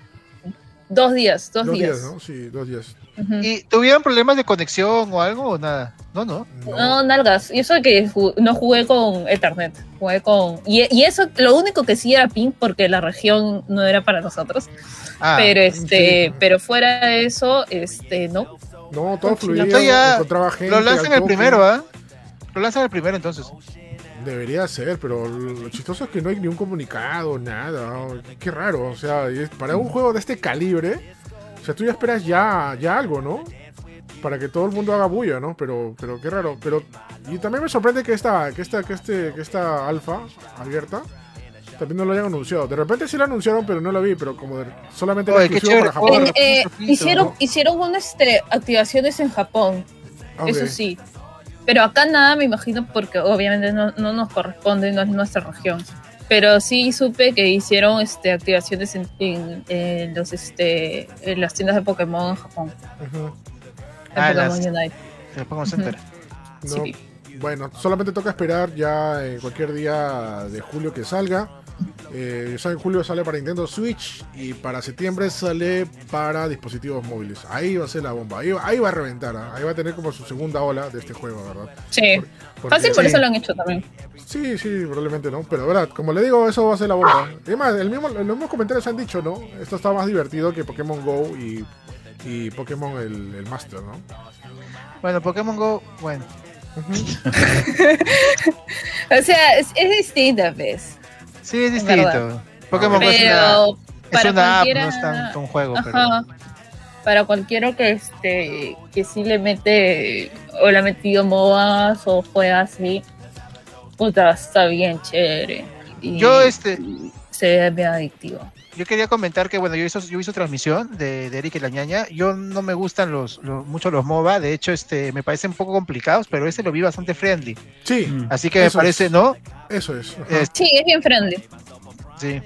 Dos días, dos, dos días. días ¿no? Sí, dos días. Uh-huh. ¿Y tuvieron problemas de conexión o algo o nada? No, no. No, no nalgas. Y eso de que jugué, no jugué con Ethernet. Jugué con... Y, y eso, lo único que sí era ping, porque la región no era para nosotros. Ah, pero este, sí. pero fuera de eso, este, no. No, todo fluía. Ya, gente, lo lanzan el primero, ¿ah? ¿eh? Lo lanzan el primero, entonces. Debería ser, pero lo chistoso es que no hay ni un comunicado, nada. Qué raro, o sea, para un juego de este calibre, o sea, tú ya esperas ya, ya algo, ¿no? Para que todo el mundo haga bulla, ¿no? Pero, pero qué raro. Pero y también me sorprende que esta, que esta, que este, que esta alfa abierta también no lo hayan anunciado. De repente sí la anunciaron, pero no la vi. Pero como de, solamente Oye, la exclusiva para Japón. En, eh, pinta, hicieron, ¿no? hicieron unas este, activaciones en Japón, okay. Eso sí. Pero acá nada, me imagino, porque obviamente no, no nos corresponde, no es nuestra región. Pero sí supe que hicieron este, activaciones en, en, en, los, este, en las tiendas de Pokémon en Japón. Uh-huh. En ah, Pokémon las... Unite. ¿Lo podemos enterar? Uh-huh. No, sí. Bueno, solamente toca esperar ya eh, cualquier día de julio que salga. Eh, ya en julio sale para Nintendo Switch y para septiembre sale para dispositivos móviles. Ahí va a ser la bomba, ahí, ahí va a reventar, ¿eh? Ahí va a tener como su segunda ola de este juego, ¿verdad? Sí, por, fácil por sí. Eso lo han hecho también. Sí, sí, probablemente no, pero verdad, como le digo, eso va a ser la bomba. Además, el mismo, los mismos comentarios han dicho, ¿no? Esto está más divertido que Pokémon Go y, y Pokémon el, el Master, ¿no? Bueno, Pokémon Go, bueno. O sea, es, es distinto, ¿ves? Sí, es distinto. Pokémon Go es una, es una app, no es tanto un juego. Pero para cualquiera que este que sí le mete o le ha metido M O Bas o juega así, puta, está bien chévere. Y yo este se ve bien adictivo. Yo quería comentar que, bueno, yo hizo, yo hizo transmisión de, de Eric y la ñaña. Yo no me gustan los, los mucho los M O B A, de hecho este me parecen un poco complicados, pero este lo vi bastante friendly. Sí. Así que me parece, es. ¿no? Eso es. es. Sí, es bien friendly. Sí.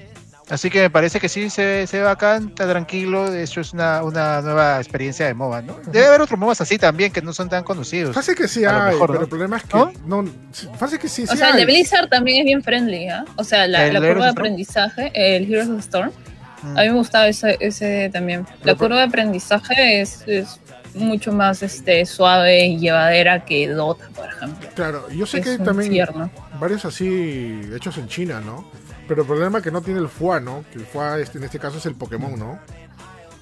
Así que me parece que sí, se, se ve bacán, está tranquilo. De hecho, es una, una nueva experiencia de M O B A, ¿no? Debe haber otros M O Bas así también, que no son tan conocidos. Fácil que sí hay, mejor, pero ¿no? El problema es que... ¿No? No, fácil que sí, o sí sea, hay. El de Blizzard también es bien friendly, ¿eh? O sea, la, la curva de aprendizaje, el Heroes of Storm. Mm. A mí me gustaba ese, ese también. La curva de aprendizaje es... es mucho más este suave y llevadera que Dota, por ejemplo. Claro, yo sé que hay también infierno. Varios así hechos en China, ¿no? Pero el problema es que no tiene el F U A, ¿no? Que el F U A este, en este caso es el Pokémon, ¿no?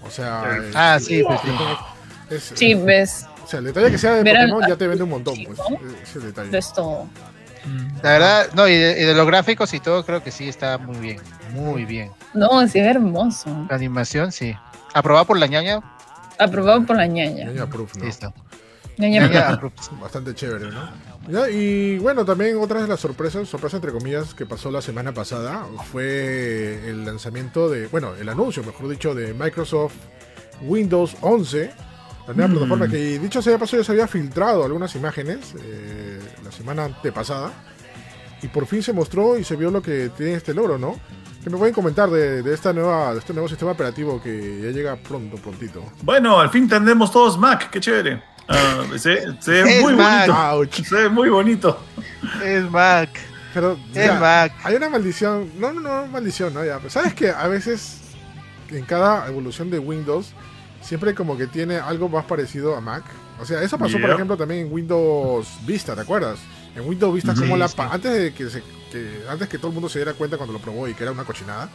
O sea... Sí. Es, ah, sí. Es, es, es, sí, ves. O sea, el detalle que sea de Verán, Pokémon ya te vende un montón, pues. Es el detalle. Ves todo. La verdad, no, y de, y de los gráficos y todo, creo que sí está muy bien. Muy bien. No, sí, es hermoso. La animación, sí. Aprobada por la ñaña. Aprobado por la ñaña. Ñaña proof, ¿no? Listo. Ñaña, ñaña proof. Bastante chévere, ¿no? ¿Ya? Y bueno, también otra de las sorpresas, sorpresa entre comillas, que pasó la semana pasada fue el lanzamiento de, bueno, el anuncio, mejor dicho, de Microsoft Windows once, la nueva mm. plataforma que, dicho sea de paso, ya se había filtrado algunas imágenes eh, la semana antepasada y por fin se mostró y se vio lo que tiene este logro, ¿no? ¿Qué me pueden comentar de, de, esta nueva, de este nuevo sistema operativo que ya llega pronto, prontito? Bueno, al fin tendremos todos Mac, qué chévere. Uh, se, se ve muy Mac. bonito. Se ve muy bonito. Es Mac. Pero, es ya, Mac. Hay una maldición. No, no, no, maldición, ¿no? Ya, pero ¿sabes qué? A veces, en cada evolución de Windows, siempre como que tiene algo más parecido a Mac. O sea, eso pasó, yeah. por ejemplo, también en Windows Vista, ¿te acuerdas? En Windows Vista, sí, como la pa- antes de que se... Que antes que todo el mundo se diera cuenta cuando lo probó y que era una cochinada,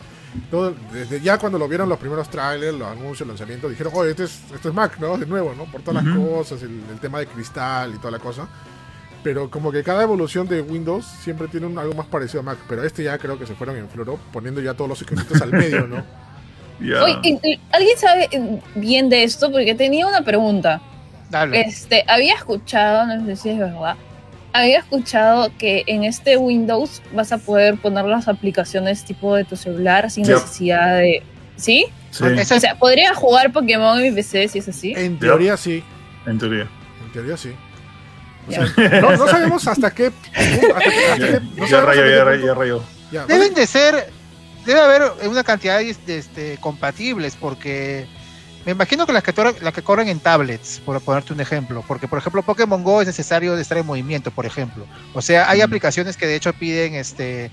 todo, desde ya cuando lo vieron los primeros trailers, los anuncios, lanzamientos, dijeron, oye, esto es, esto es Mac, ¿no? De nuevo, ¿no? Por todas uh-huh. las cosas, el, el tema de cristal y toda la cosa. Pero como que cada evolución de Windows siempre tiene un, algo más parecido a Mac, pero este ya creo que se fueron en floro, poniendo ya todos los escritos al medio, ¿no? Yeah. Oye, ¿alguien sabe bien de esto? Porque tenía una pregunta. Dale. Este, había escuchado, no sé si es verdad, había escuchado que en este Windows vas a poder poner las aplicaciones tipo de tu celular sin yep. necesidad de... ¿Sí? Sí. O sea, ¿podría jugar Pokémon en mi P C si es así? En teoría yep. sí. En teoría. En teoría sí. Yep. O sea, no, no sabemos hasta qué... Ya rayo, ya rayo. Deben de ser... Debe haber una cantidad de, de este, compatibles porque... Me imagino que las que, las que corren en tablets, por ponerte un ejemplo, porque por ejemplo Pokémon Go es necesario de estar en movimiento, por ejemplo. O sea, hay mm. aplicaciones que de hecho piden este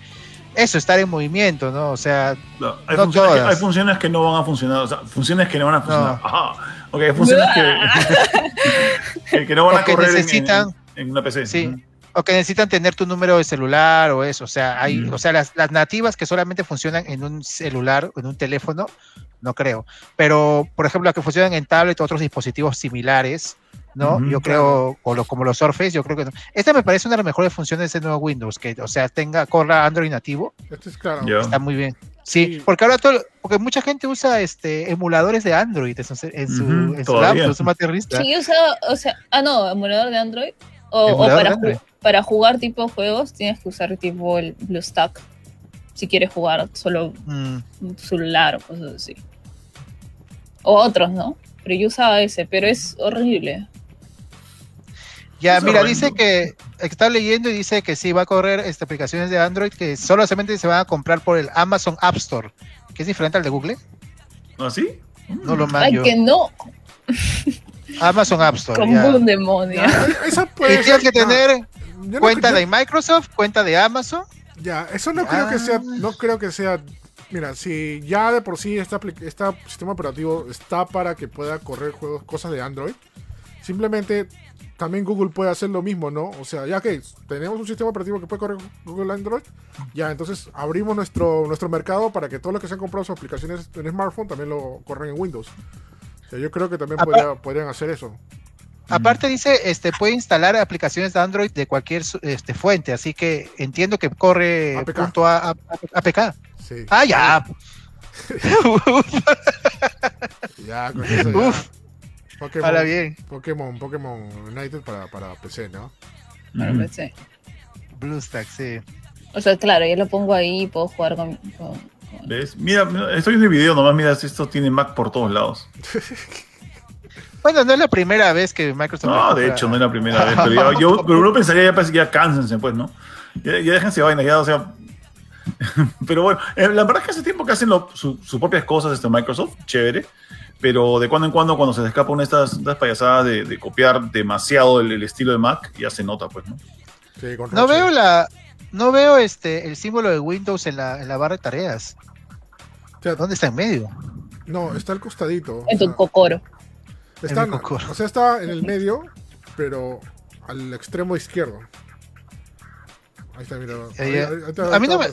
eso, estar en movimiento, ¿no? O sea, no, hay, no funciones que, hay funciones que no van a funcionar, o sea, funciones que no van a funcionar. No. Ajá. Ok, hay funciones que, que no van o a correr necesitan, en, en una P C. Sí. Mm. O que necesitan tener tu número de celular o eso, o sea, hay, mm. o sea, las, las nativas que solamente funcionan en un celular o en un teléfono, no creo. Pero, por ejemplo, las que funcionan en tablet o otros dispositivos similares, ¿no? Mm-hmm, yo creo, claro. o lo, como los Surface, yo creo que no. Esta me parece una de las mejores funciones de nuevo Windows, que, o sea, tenga, corra Android nativo. Esto es claro. Yeah. Está muy bien. Sí, sí, porque ahora todo, porque mucha gente usa este emuladores de Android en su, en su, mm-hmm, en su laptop, su materialista. Sí, usa, o sea, ah, no, emulador de Android. O, o para, ju- para jugar tipo juegos tienes que usar tipo el BlueStack si quieres jugar solo mm. un celular o cosas así o otros, ¿no? Pero yo usaba ese, pero es horrible. Ya, es mira, horrible. Dice que está leyendo y dice que sí va a correr este, aplicaciones de Android que solamente se van a comprar por el Amazon App Store, que es diferente al de Google. ¿Ah, sí? No lo mando. Ay, que no. Amazon App Store. Como un demonio. Y tienes que tener no, cuenta no, yo... de Microsoft, cuenta de Amazon. Ya, eso no ya. creo que sea, no creo que sea. Mira, si ya de por sí este esta sistema operativo está para que pueda correr juegos, cosas de Android, simplemente también Google puede hacer lo mismo, ¿no? O sea, ya que tenemos un sistema operativo que puede correr Google Android, ya entonces abrimos nuestro, nuestro mercado para que todos los que se han comprado sus aplicaciones en smartphone también lo corran en Windows. O sea, yo creo que también podría, podrían hacer eso. Aparte dice, este puede instalar aplicaciones de Android de cualquier este, fuente, así que entiendo que corre A P K. Sí. Ah, ya. Ya, con eso ya. Uf. Pokémon, ahora bien. Pokémon, Pokémon Unite para, para P C, ¿no? Para mm. P C. BlueStack, sí. O sea, claro, yo lo pongo ahí y puedo jugar con... con... ¿Ves? Mira, estoy en el video nomás, mira, esto tiene Mac por todos lados. Bueno, no es la primera vez que Microsoft... No, de hecho, no es la primera vez, pero ya, yo, pero uno pensaría ya, pues, ya cánsense, pues, ¿no? Ya, ya déjense vainas, ya, o sea... Pero bueno, la verdad es que hace tiempo que hacen lo, su, sus propias cosas, este Microsoft, chévere, pero de cuando en cuando, cuando se les escapa una de estas, estas payasadas de, de copiar demasiado el, el estilo de Mac, ya se nota, pues, ¿no? Sí, con no veo la... No veo este el símbolo de Windows en la, en la barra de tareas. O sea, ¿dónde está? ¿En medio? No, está al costadito. En tu sea, cocoro. Está en, cocoro. O sea, está en el medio, pero al extremo izquierdo. Ahí está, mira. Ahí, ahí, ahí está, a mí no me,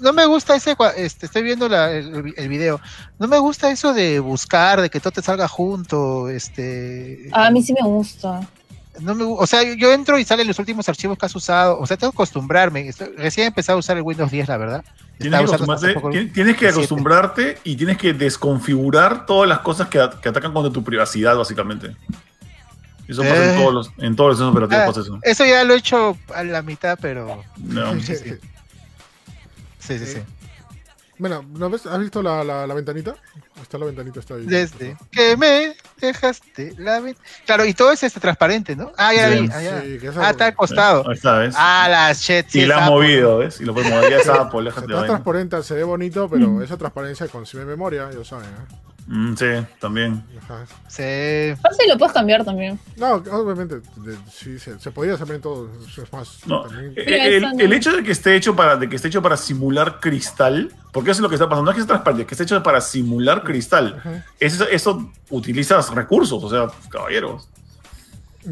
no me gusta ese... Este, estoy viendo la, el, el video. No me gusta eso de buscar, de que todo te salga junto. Este, a mí sí me gusta. No me, o sea, yo entro y salen los últimos archivos que has usado. O sea, tengo que acostumbrarme. Estoy, recién he empezado a usar el Windows diez, la verdad. Tienes que, poco, tienes que acostumbrarte y tienes que desconfigurar todas las cosas que, que atacan contra tu privacidad, básicamente. Eso eh, pasa en todos los, en todos los sistemas operativos. Ah, pasa eso. Eso ya lo he hecho a la mitad, pero... No. Sí, sí, sí. sí, sí. Bueno, ¿no ves? ¿Has visto la, la, la ventanita? Está la ventanita, está ahí. Desde que me dejaste la ventanita. Claro, y todo es este transparente, ¿no? Ah, ya vi. Sí, sí, ah, está al costado. Ahí está, ¿ves? Ah, la shit. Sí, y la ha movido, ¿ves? Y lo puedes mover. Ya es Apple, déjate la vaina. Está transparente, se ve bonito, pero mm. esa transparencia consume memoria, ya saben, ¿eh? Mm, sí, también. Ajá. Sí. Ah, sí, lo puedes cambiar también. No, obviamente, de, sí, se, se podía hacer en todo. Es más, no. el, el, el hecho de que esté hecho para, de que esté hecho para simular cristal, porque eso es lo que está pasando, no es que es transparente, es que esté hecho para simular cristal. Uh-huh. Eso, eso utilizas recursos, o sea, caballeros.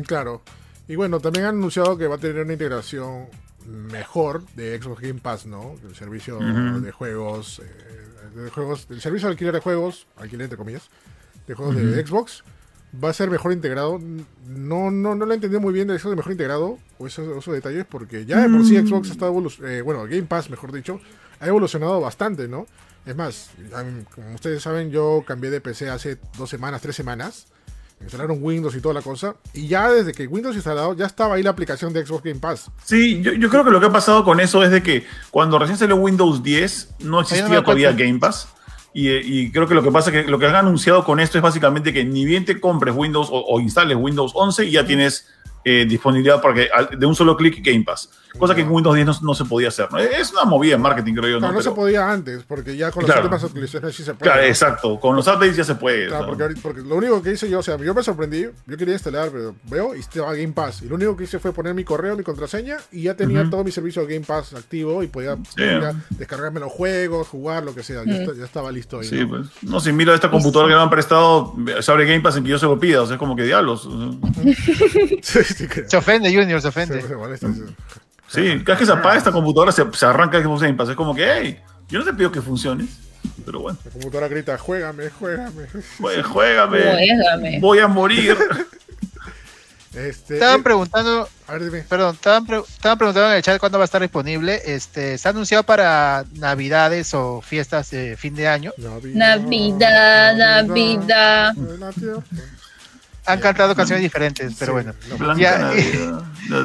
Claro. Y bueno, también han anunciado que va a tener una integración mejor de Xbox Game Pass, ¿no? El servicio uh-huh. de juegos. Eh, De juegos, el servicio de alquiler de juegos, alquiler entre comillas, de juegos uh-huh. de Xbox, va a ser mejor integrado. No, no, no lo he entendido muy bien de eso de mejor integrado o esos, esos detalles, porque ya de por sí Xbox está evolucionando, eh, bueno, Game Pass, mejor dicho, ha evolucionado bastante, ¿no? Es más, como ustedes saben, yo cambié de P C hace dos semanas, tres semanas, instalaron Windows y toda la cosa, y ya desde que Windows instalado, ya estaba ahí la aplicación de Xbox Game Pass. Sí, yo, yo creo que lo que ha pasado con eso es de que cuando recién salió Windows diez, no existía todavía Game Pass, y, y creo que lo que pasa es que lo que han anunciado con esto es básicamente que ni bien te compres Windows o, o instales Windows once y ya tienes eh, disponibilidad para que de un solo clic Game Pass, cosa que en Windows diez no, no se podía hacer, ¿no? Es una movida en marketing, creo yo. Claro, no, no pero... se podía antes, porque ya con las claro. últimas actualizaciones sí se puede. Claro, exacto, con los updates ya se puede. Claro, ¿no? porque, porque lo único que hice yo, o sea, yo me sorprendí, yo quería instalar, pero veo y estaba Game Pass, y lo único que hice fue poner mi correo, mi contraseña, y ya tenía uh-huh. todo mi servicio de Game Pass activo, y podía yeah. descargarme los juegos, jugar, lo que sea, yeah. ya, está, ya estaba listo ahí. Sí, ¿no? Pues, no, si miro esta computadora sí. que me han prestado, se abre Game Pass en que yo se lo pida, o sea, es como que diablos. Uh-huh. sí, sí, se ofende, Junior, se ofende. Se, se molesta, sí. Sí, cada vez que se apaga esta computadora se, se arranca Xbox Game Pass. Es como que, hey, yo no te pido que funciones, pero bueno. La computadora grita, juégame, juégame. Bueno, juégame. Juégame. Voy a morir. Este, estaban preguntando, a ver, dime. Perdón, estaban, pre- estaban preguntando en el chat cuándo va a estar disponible. Este, ¿se ha anunciado para navidades o fiestas de fin de año? Navidad, Navidad. Navidad. Navidad. Han cantado canciones diferentes, pero sí, bueno. La ya, Navidad.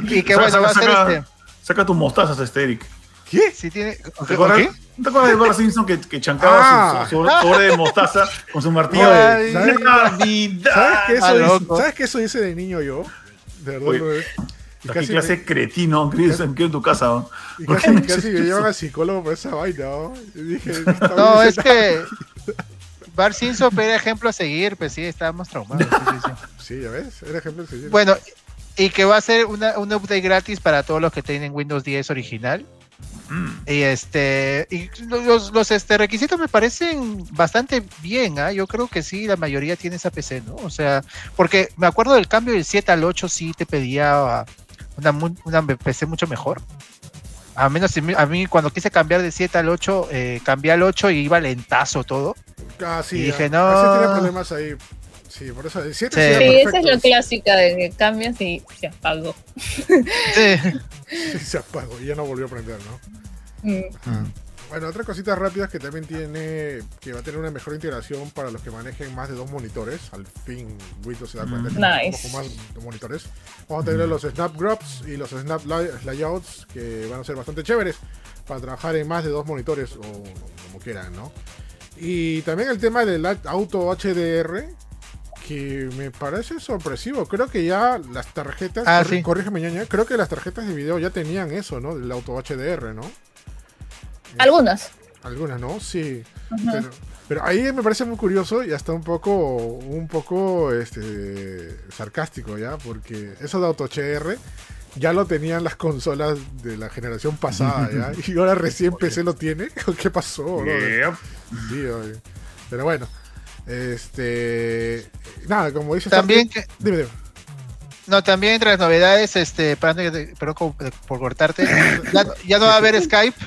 Y, y que bueno, va a ser este... Saca tus mostazas, este Eric. ¿Qué? Sí, tiene... ¿Te acuerdas, ¿Qué? ¿Te acuerdas de Bart Simpson que, que chancaba ah. su, su, su sobre de mostaza con su martillo de ¿Sabes, ¿Sabes, ¿Sabes qué eso hice de niño yo? De verdad. Oye, y casi clase me... cretino, Chris, me quedo en tu casa. ¿No? Y casi, no casi me llevan al psicólogo por esa vaina. No, dije, no es nada. que Bart Simpson era ejemplo a seguir, pues sí, estábamos traumados. Sí, sí, sí. sí, ya ves, era ejemplo a seguir. Bueno... Y que va a ser una, un update gratis para todos los que tienen Windows diez original. Y este y los, los este, requisitos me parecen bastante bien, ¿eh? Yo creo que sí, la mayoría tiene esa P C, ¿no? O sea, porque me acuerdo del cambio del siete al ocho, sí te pedía una, una P C mucho mejor. A menos a mí cuando quise cambiar de siete al ocho, eh, cambié al ocho y iba lentazo todo. Ah, sí, y dije, ah, no. A veces tiene problemas ahí. Sí, por eso el siete sí. Sí, perfecto. Esa es la clásica de que cambias y se apagó. Sí. Sí, se apagó y ya no volvió a prender, ¿no? Mm. Ajá. Bueno, otras cositas rápidas que también tiene, que va a tener una mejor integración para los que manejen más de dos monitores. Al fin, Windows se da cuenta mm. que nice. Un poco más de monitores. Vamos a tener mm. los Snap Grabs y los Snap Layouts, que van a ser bastante chéveres para trabajar en más de dos monitores o como quieran, ¿no? Y también el tema del auto H D R, que me parece sorpresivo. Creo que ya las tarjetas, ah, corrí, sí. corrígeme ñaña, creo que las tarjetas de video ya tenían eso, ¿no? Del auto H D R, ¿no? Algunas. Algunas, ¿no? Sí. Uh-huh. Pero, pero ahí me parece muy curioso y hasta un poco, un poco este, sarcástico, ¿ya? Porque eso de auto H D R ya lo tenían las consolas de la generación pasada, ¿ya? Y ahora recién P C lo tiene. ¿Qué pasó? Yeah. Sí, oye. Pero bueno. Este... Nada, como dices... También... También que... Dime, dime. No, también entre las novedades, este... Perdón, perdón por cortarte. Ya, ya no va a haber Skype.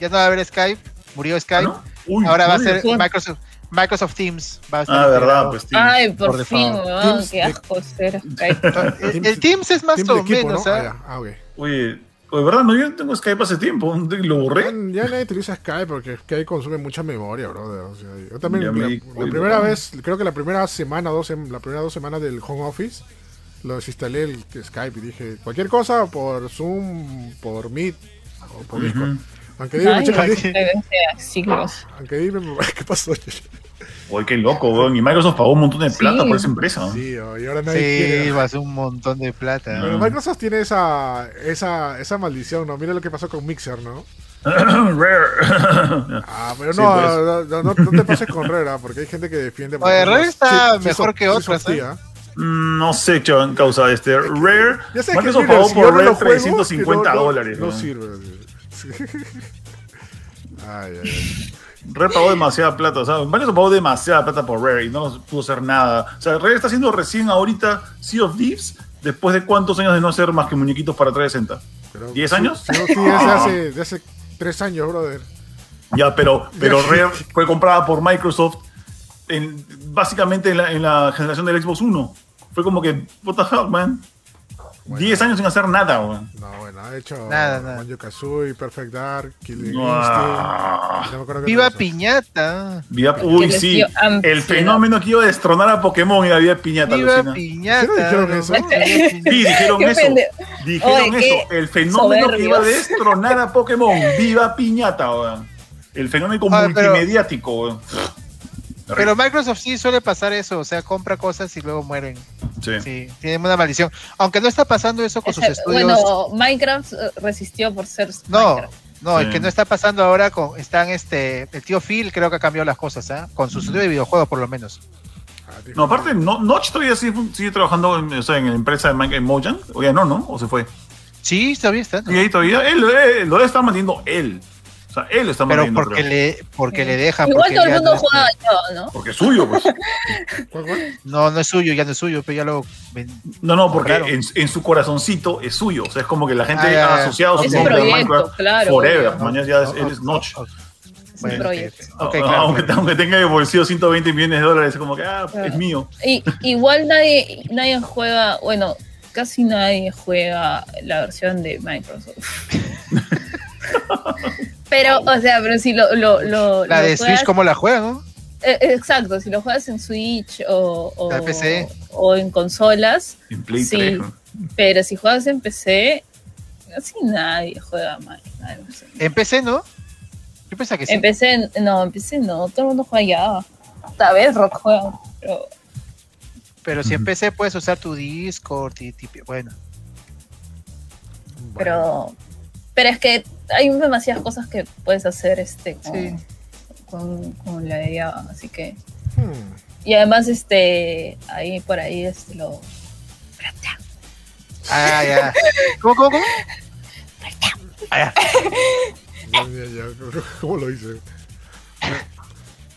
Ya no va a haber Skype, murió Skype. ¿No? Uy, ahora va a ser Microsoft, Microsoft Teams. Va a estar ah, verdad, pues Teams. Ay, por, por fin, weón, qué asco ser Skype. El, el Teams es más Teams o equipo, menos, ¿no? ¿sabes? Ah, okay. Oye, de verdad, no, yo no tengo Skype hace tiempo, lo borré. Ya, ya nadie utiliza Skype porque Skype consume mucha memoria, brother. O sea, yo también, la, me, la primera me... vez, creo que la primera semana, dos, la primera dos semanas del home office, lo desinstalé el Skype y dije, cualquier cosa por Zoom, por Meet o por Discord. Uh-huh. Aunque dime, aunque dime, ¿qué pasó? Uy, qué loco, weón. Y Microsoft pagó un montón de plata sí. por esa empresa, ¿no? Sí, y ahora nadie sí, pasó un montón de plata. Pero Microsoft tiene esa, esa, esa maldición, ¿no? Mira lo que pasó con Mixer, ¿no? Rare. Ah, pero no, sí, pues. no, no, no te pases con Rare, ¿eh? Porque hay gente que defiende. Oye, Rare está sí, mejor sí, que otras, sí, ¿eh? No sé qué causa este. Rare. Ya sé Microsoft que, mira, pagó si por Rare trescientos cincuenta dólares. No, no, no sirve. Ay, ay, ay. Rare pagó demasiada plata, o sea, Microsoft pagó demasiada plata por Rare y no pudo hacer nada. O sea, Rare está haciendo recién ahorita Sea of Thieves después de cuántos años de no hacer más que muñequitos para trescientos sesenta. Pero, ¿diez años? Sí, sí, desde hace tres años, brother. Ya, pero, pero Rare fue comprada por Microsoft en, básicamente en la, en la generación del Xbox One. Fue como que, what the hell, man. diez bueno. años sin hacer nada, weón. No, bueno, ha hecho Banjo Kazooie, Perfect Dark, Killing Instinct. No Viva Piñata. Viva, uy, sí. El fenómeno que iba a destronar a Pokémon y la Viva Piñata. Viva alucina. Piñata. ¿Sí dijeron eso? Sí, dijeron eso. Dijeron Oye, eso. El fenómeno soberbios. que iba a destronar a Pokémon. Viva Piñata, weón. El fenómeno ah, multimediático, weón. Pero Microsoft sí suele pasar eso, o sea, compra cosas y luego mueren. Sí. Sí, tienen una maldición. Aunque no está pasando eso con es sus el, estudios. Bueno, Minecraft resistió por ser No, Minecraft. no, sí. el que no está pasando ahora con están este el tío Phil creo que ha cambiado las cosas, ¿ah? ¿eh? Con su estudio de videojuegos por lo menos. No, aparte no, Notch todavía sigue, sigue trabajando en, o sea, en la empresa de Minecraft Mojang, o ya no, ¿no? O se fue. Sí, todavía está. ¿no? Y ahí todavía él, él lo está manteniendo él. O sea, él está Pero moviendo, porque creo. le porque le dejan. Igual todo el mundo no juega yo, ¿no? Porque es suyo, pues. ¿Cuál, cuál? No, no es suyo, ya no es suyo, pero ya lo... No, no, porque claro. en, en su corazoncito es suyo. O sea, es como que la gente ah, ha asociado su nombre a Minecraft claro, forever. No, mañana ya no, es, no, él es Notch. No, bueno, es proyecto. Okay, claro, aunque, claro. aunque tenga de bolsillo ciento veinte millones de dólares, es como que, ah, claro. es mío. Y, igual nadie, nadie juega, bueno, casi nadie juega la versión de Microsoft. Pero, o sea, pero si lo, lo, lo La lo de juegas, Switch, ¿cómo la juegas, no? Eh, exacto, si lo juegas en Switch o, o, la P C. o en consolas. En Play sí, tres, ¿no? Pero si juegas en P C, casi nadie juega mal. Nadie ¿En P C no? Yo pensaba que sí. En P C, no, en P C no, todo el mundo juega ya. Tal vez Rock juega. Pero, pero si en P C puedes usar tu Discord y, y bueno. bueno. Pero... Pero es que hay demasiadas cosas que puedes hacer este con, sí. con, con la I A, así que... Hmm. Y además, este, ahí por ahí este, lo... Ah, ya. ¿Cómo, cómo, cómo? Allá. Dios mío, ya, ¿cómo lo hice?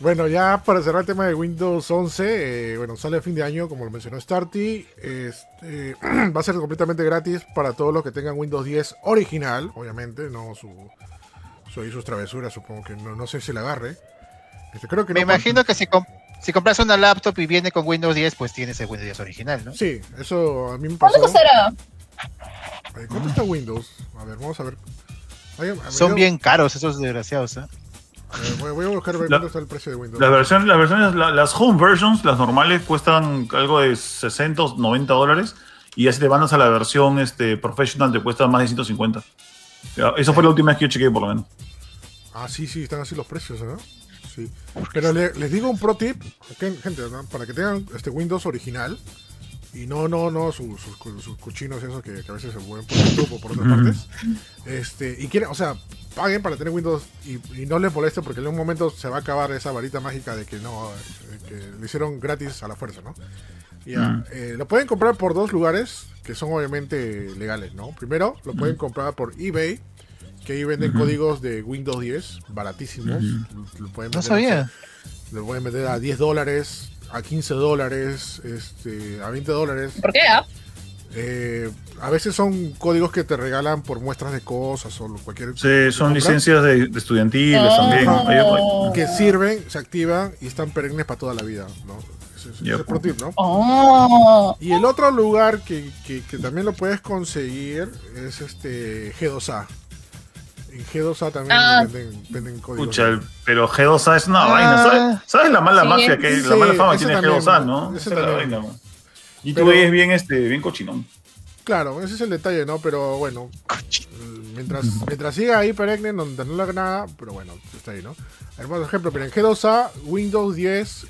Bueno, ya para cerrar el tema de Windows once, eh, bueno, sale a fin de año, como lo mencionó Starty. Este, eh, va a ser completamente gratis para todos los que tengan Windows diez original, obviamente, no su, su sus travesuras, supongo que no, no sé si la agarre. Este, creo que Me no imagino pan... que si, comp- si compras una laptop y viene con Windows diez, pues tienes el Windows diez original, ¿no? Sí, eso a mí me pasó. ¿Cuánto será? ¿Cuánto está Windows? A ver, vamos a ver. Ay, Son yo... bien caros esos desgraciados, ¿eh? Eh, voy, voy a buscar ver cuánto está el precio de Windows. La versión, las versiones, la, las home versions, las normales, cuestan algo de sesenta, noventa dólares. Y ya si te mandas a la versión este, professional, te cuesta más de ciento cincuenta. Esa fue la última vez que yo chequeé, por lo menos. Ah, sí, sí, están así los precios, ¿no? Sí. Pero le, les digo un pro tip, gente, ¿no? Para que tengan este Windows original y no, no, no, sus, sus, sus cuchinos esos que, que a veces se mueven por YouTube o por otras mm. partes. Este, y quieren, o sea, paguen para tener Windows y, y no les moleste, porque en un momento se va a acabar esa varita mágica de que no, que lo hicieron gratis a la fuerza, ¿no? Ya, mm. eh, lo pueden comprar por dos lugares que son obviamente legales, ¿no? Primero, lo mm. pueden comprar por eBay, que ahí venden uh-huh. códigos de Windows diez baratísimos. Uh-huh. Lo pueden vender, no sabía. Lo pueden vender a diez dólares, a quince dólares, este, a veinte dólares. ¿Por qué? ¿Ah? Eh, a veces son códigos que te regalan por muestras de cosas o cualquier. Sí, son compra. licencias de, de estudiantiles oh. también. Oh. Que sirven, se activan y están perennes para toda la vida, ¿no? Ese, ese yep. es por tip, ¿no? Oh. Y el otro lugar que, que, que también lo puedes conseguir es este G dos A. En G dos A también ah. venden, venden códigos. Escucha, pero G dos A es una ah. vaina. ¿Sabes, ¿Sabes la mala sí, mafia que sí, la mala fama tiene también, G dos A, no? Esa es la vaina. Y tú ves bien, este, bien cochinón. Claro, ese es el detalle, ¿no? Pero bueno, mientras, mientras siga ahí Peregnen, donde no le haga nada, pero bueno, está ahí, ¿no? Hermoso ejemplo, pero en G dos A, Windows diez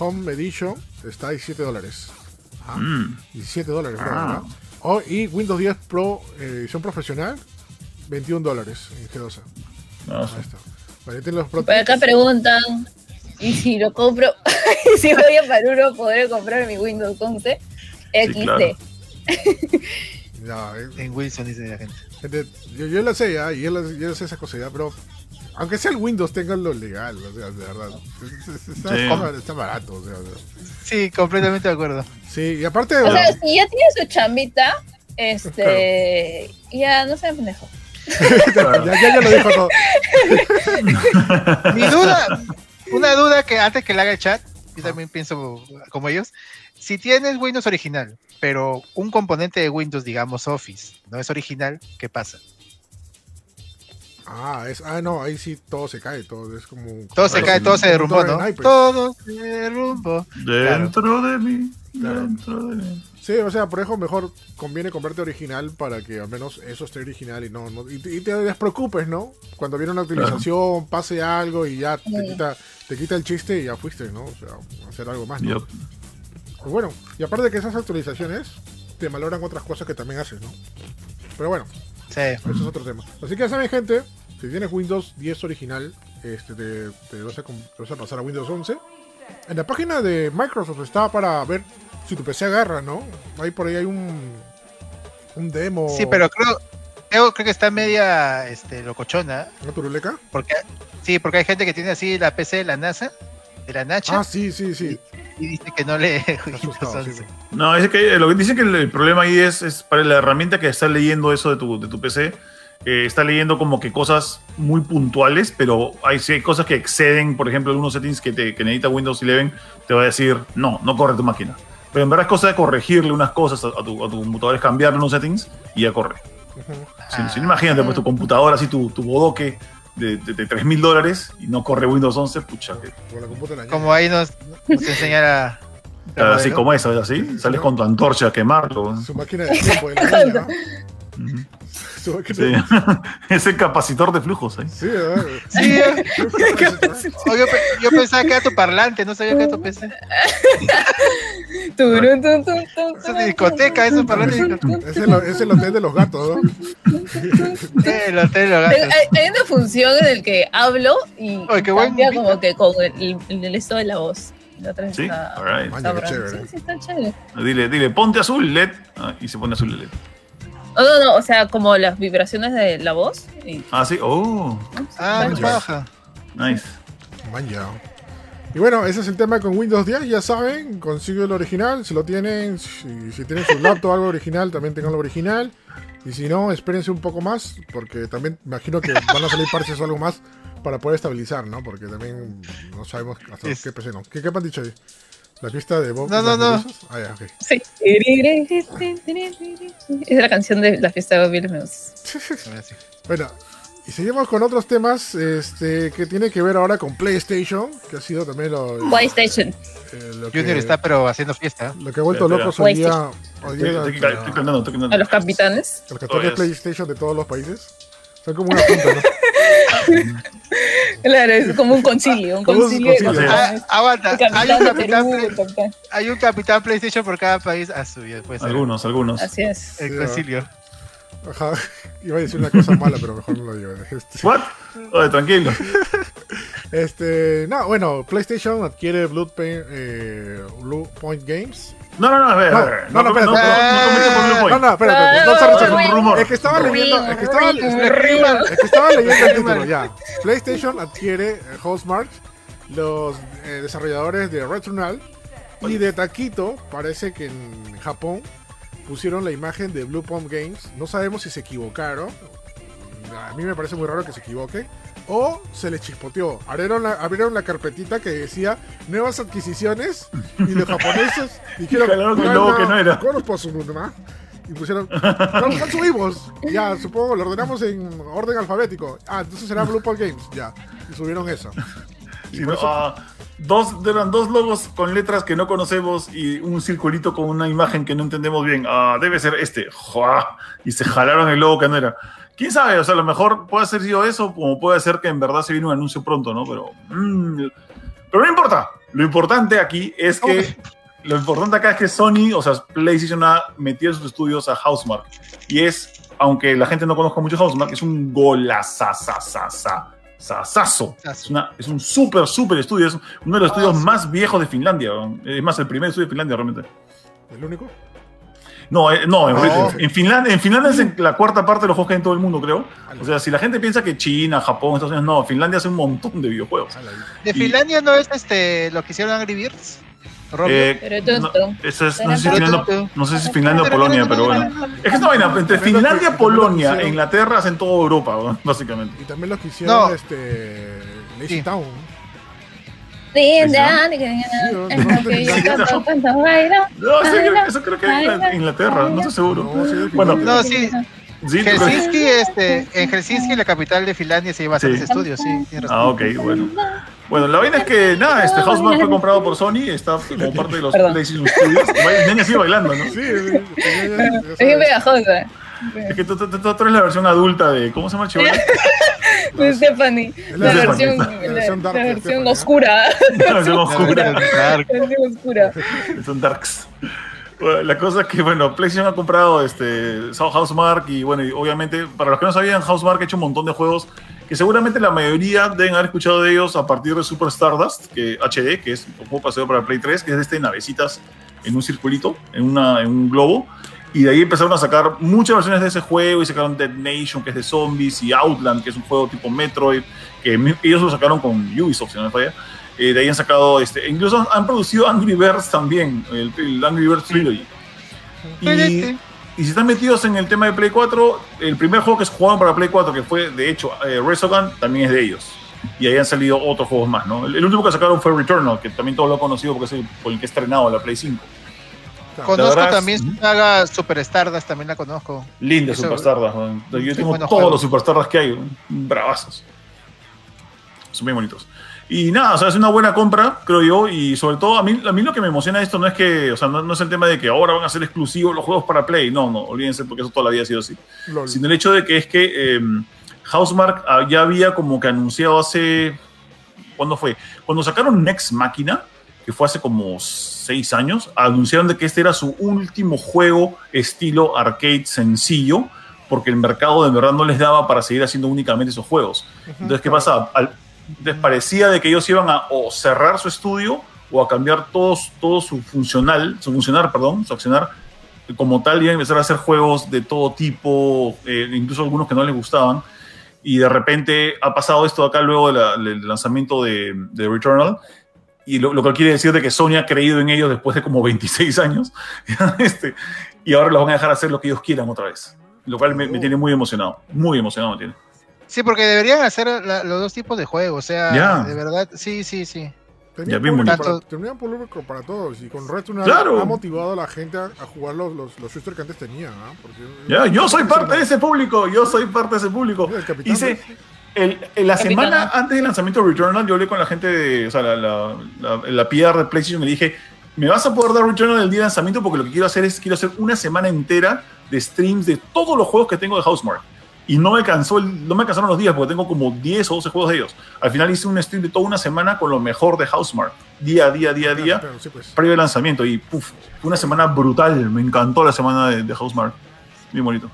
Home Edition está a diecisiete dólares. Ah, mm. diecisiete dólares, ah. ¿no? Oh, y Windows diez Pro eh, edición profesional, veintiún dólares en G dos A. No, sí. Ahí está. Vale, los prot- Por acá preguntan, ¿y si lo compro? ¿Y si voy a Paruro podré comprar mi Windows once? equis te. Sí, claro. No, eh, en Wilson dice la gente. gente yo, yo lo sé, ¿eh? yo, lo, yo lo sé esa cosa, ¿eh? Pero aunque sea el Windows, tengan lo legal, o sea, de verdad. Está, sí. está barato, o sea, o sea. Sí, completamente de acuerdo. Sí, y aparte. O no. sea, si ya tiene su chambita, este. Claro. Ya no sean pendejos. Claro. ya, ya, ya lo dijo todo. Mi duda, una duda que antes que le haga el chat, yo también pienso como ellos. Si tienes Windows original, pero un componente de Windows, digamos Office, no es original, ¿qué pasa? Ah, es, ah no, ahí sí todo se cae, todo es como... Todo se cae, todo se derrumbó, ¿no? Todo se derrumbó. Dentro de mí, dentro de mí. Sí, o sea, por eso mejor conviene comprarte original para que al menos eso esté original y no, no y, y te despreocupes, ¿no? Cuando viene una actualización, claro. pase algo y ya te quita, te quita el chiste y ya fuiste, ¿no? O sea, hacer algo más, ¿no? Yep. Pues bueno, y aparte de que esas actualizaciones te valoran otras cosas que también haces, ¿no? Pero bueno, sí. eso es otro tema. Así que ya saben, gente, si tienes Windows diez original, este, te, te, vas a, te vas a pasar a Windows once. En la página de Microsoft está para ver si tu P C agarra, ¿no? Ahí por ahí hay un, un demo. Sí, pero creo, creo, creo que está media este, locochona. ¿No turuleca? Porque, sí, porque hay gente que tiene así la P C de la NASA, de la Nacha. Ah, sí, sí, sí. Y, y dice que no le... Asustado, sí, sí. No, es que lo que dicen que el, el problema ahí es, es para la herramienta que está leyendo eso de tu, de tu P C. Eh, está leyendo como que cosas muy puntuales, pero hay, si hay cosas que exceden, por ejemplo, algunos settings que, te, que necesita Windows once, te va a decir, no, no corre tu máquina. Pero en verdad es cosa de corregirle unas cosas a, a, tu, a tu computador, es cambiarle unos settings y ya corre. Uh-huh. Si, si, imagínate, pues tu computadora, así tu, tu bodoque de, de, de tres mil dólares y no corre Windows once, pucha. Que... Como ahí nos, nos enseñará. Claro, así como eso, ¿es así? Sales con tu antorcha a quemarlo. Su máquina de tiempo, de la niña, ¿no? Uh-huh. Sí. Es el capacitor de flujos ahí. ¿Eh? Sí, claro. Sí, sí. Oh, yo, yo pensaba que era tu parlante, no sabía que era tu P C. Es una discoteca, es un parlante. Es el, es el hotel de los gatos, ¿no? Sí, el hotel de los gatos. Hay, hay una función en la que hablo y oh, cambia como que con el, el esto de la voz. La otra sí, está, all right. Está Maña, sí, sí, está chévere. Dile, dile, ponte azul L E D ah, y se pone azul L E D. Oh, no, no, o sea, como las vibraciones de la voz. Y... Ah, sí, oh. Ah, qué paja. Nice. Vaya. Y bueno, ese es el tema con Windows diez, ya saben, consigue el original, si lo tienen, si, si tienen su laptop o algo original, también tengan lo original. Y si no, espérense un poco más, porque también imagino que van a salir parches o algo más para poder estabilizar, ¿no? Porque también no sabemos hasta yes. qué P C no. ¿Qué, qué me han dicho ahí? ¿La pista de Bob? No, no, no. Ah, ya, yeah, ok. Sí. Es la canción de la fiesta de Bob y los Meus. Bueno, y seguimos con otros temas este, que tiene que ver ahora con PlayStation, que ha sido también lo... PlayStation. Eh, lo Junior que, está, pero haciendo fiesta. Lo que ha vuelto loco hoy día... A los capitanes. A los capitanes de PlayStation de todos los países. Son como una punta, ¿no? Claro, es como un concilio, un concilio. Ah, aguanta, hay un, capitán, Perú, play, hay un capitán PlayStation por cada país a su vida. Algunos, algunos. Así es. El concilio. Ajá. Iba a decir una cosa mala, pero mejor no lo digo. Este... What? Oye, tranquilo. Este, no, bueno, PlayStation adquiere Bluepoint, eh, Bluepoint Games. No, no, no, a ver, a ver. No, no, espérate. No, no, no, no, espérate. No, no, no, no, no, rumor. Es que estaba leyendo, es que estaba, es que estaba leyendo el título, ya. PlayStation adquiere Housemarque, los eh, desarrolladores de Returnal y de Taquito, parece que en Japón pusieron la imagen de Bluepoint Games. No sabemos si se equivocaron. A mí me parece muy raro que se equivoque. O se les chispoteó. Abrieron la, abrieron la carpetita que decía nuevas adquisiciones y los japoneses dijeron claro que no, que no era. Y pusieron, no, no subimos. Ya, supongo, lo ordenamos en orden alfabético. Ah, entonces será Bluepoint Games. Ya, y subieron eso. Y sí, no, eso uh, dos, eran dos logos con letras que no conocemos y un circulito con una imagen que no entendemos bien. Uh, debe ser este. ¡Jua! Y se jalaron el logo que no era. ¿Quién sabe? O sea, a lo mejor puede haber sido eso, como puede ser que en verdad se viene un anuncio pronto, ¿no? Pero, mmm, pero no importa. Lo importante aquí es que... Okay. Lo importante acá es que Sony, o sea, PlayStation ha metido en sus estudios a Housemarque. Y es, aunque la gente no conozca mucho Housemarque, es un golazazazazazazazo. Es, una, es un súper, súper estudio. Es uno de los estudios oh, más viejos de Finlandia. Es más, el primer estudio de Finlandia, realmente. ¿El único? No, eh, no, en, oh. en Finlandia, en Finlandia es en la cuarta parte de los juegos que hay en todo el mundo, creo. O sea, si la gente piensa que China, Japón, Estados Unidos, no, Finlandia hace un montón de videojuegos. ¿De y, Finlandia no es este lo que hicieron Angry Birds? Eh, no, eso es, no, sé si Finlandia, no sé si es Finlandia o Polonia, pero bueno. Es que es una vaina, entre Finlandia, Polonia e Inglaterra hacen toda Europa, ¿no? Básicamente. Y también lo que hicieron no. este, Lazy sí. Town. Sí, no, sí, eso creo que es Inglaterra, no estoy seguro. Bueno, no, sí. Sí, Helsinki, este, en Helsinki, la capital de Finlandia, se iba a hacer ese estudio, sí. Ah, ok, bueno. Bueno, la vaina es que, nada, este Housemarque fue comprado por Sony, está como parte de los PlayStation Studios. Nene sigue bailando, ¿no? Sí, es bien pegajosa. Es que tú eres la versión adulta de, ¿cómo se llama el chico? De Stephanie. La versión oscura. La versión oscura. La versión oscura. Son darks. Bueno, la cosa es que, bueno, PlayStation ha comprado este, Housemarque y, bueno, y obviamente, para los que no sabían, Housemarque ha hecho un montón de juegos que seguramente la mayoría deben haber escuchado de ellos a partir de Super Stardust, que H D, que es un juego paseo para Play tres, que es este navecitas en un circulito, en, una, en un globo. Y de ahí empezaron a sacar muchas versiones de ese juego y sacaron Dead Nation, que es de zombies, y Outland, que es un juego tipo Metroid, que ellos lo sacaron con Ubisoft, si no me falla. Eh, de ahí han sacado, este, incluso han producido Angry Birds también, el, el Angry Birds Trilogy. Y, y si están metidos en el tema de Play cuatro, el primer juego que se jugaron para Play cuatro, que fue de hecho eh, Resogun, también es de ellos. Y ahí han salido otros juegos más, ¿no? El, el último que sacaron fue Returnal, que también todos lo han conocido porque es el, por el que ha estrenado la Play cinco. Conozco verdad, también su saga Super Stardust, también la conozco. Linda Super Stardust, man. Yo tengo todos juegos. Los Super Stardust que hay, bravazos. Son bien bonitos. Y nada, o sea, es una buena compra, creo yo, y sobre todo, a mí, a mí lo que me emociona de esto no es que, o sea, no, no es el tema de que ahora van a ser exclusivos los juegos para Play, no, no, olvídense, porque eso toda la vida ha sido así, Lol. Sino el hecho de que es que eh, Housemarque ya había como que anunciado hace, ¿cuándo fue? Cuando sacaron Next Machina, que fue hace como seis años, anunciaron de que este era su último juego estilo arcade sencillo, porque el mercado de verdad no les daba para seguir haciendo únicamente esos juegos. Uh-huh. Entonces, ¿qué pasa? Al les parecía de que ellos iban a o cerrar su estudio o a cambiar todos, todo su funcional, su funcionar, perdón, su accionar como tal iban a empezar a hacer juegos de todo tipo, eh, incluso algunos que no les gustaban, y de repente ha pasado esto acá luego de la, del lanzamiento de, de Returnal, y lo, lo que quiere decir de que Sony ha creído en ellos después de como veintiséis años, este, y ahora los van a dejar hacer lo que ellos quieran otra vez, lo cual me, me tiene muy emocionado, muy emocionado me tiene. Sí, porque deberían hacer la, los dos tipos de juegos, o sea, yeah. de verdad, sí, sí, sí. Terminan público, para, terminan público para todos, y con Returnal claro. ha motivado a la gente a, a jugar los, los, los shooters que antes tenían, ¿no? Porque, yeah, yo soy parte de ese público, yo soy parte de ese público. El Hice, el, el, la Capitán. semana antes del lanzamiento de Returnal, yo hablé con la gente de, o sea, la, la, la, la P R de PlayStation, y le dije, me vas a poder dar Returnal el día de lanzamiento, porque lo que quiero hacer es, quiero hacer una semana entera de streams de todos los juegos que tengo de Housemarque. Y no me, cansó el, no me cansaron los días, porque tengo como diez o doce juegos de ellos. Al final hice un stream de toda una semana con lo mejor de Housemarque. Día a día, día a día, claro, sí, pues. previo al lanzamiento. Y puf, fue una semana brutal. Me encantó la semana de, de Housemarque. Bien bonito.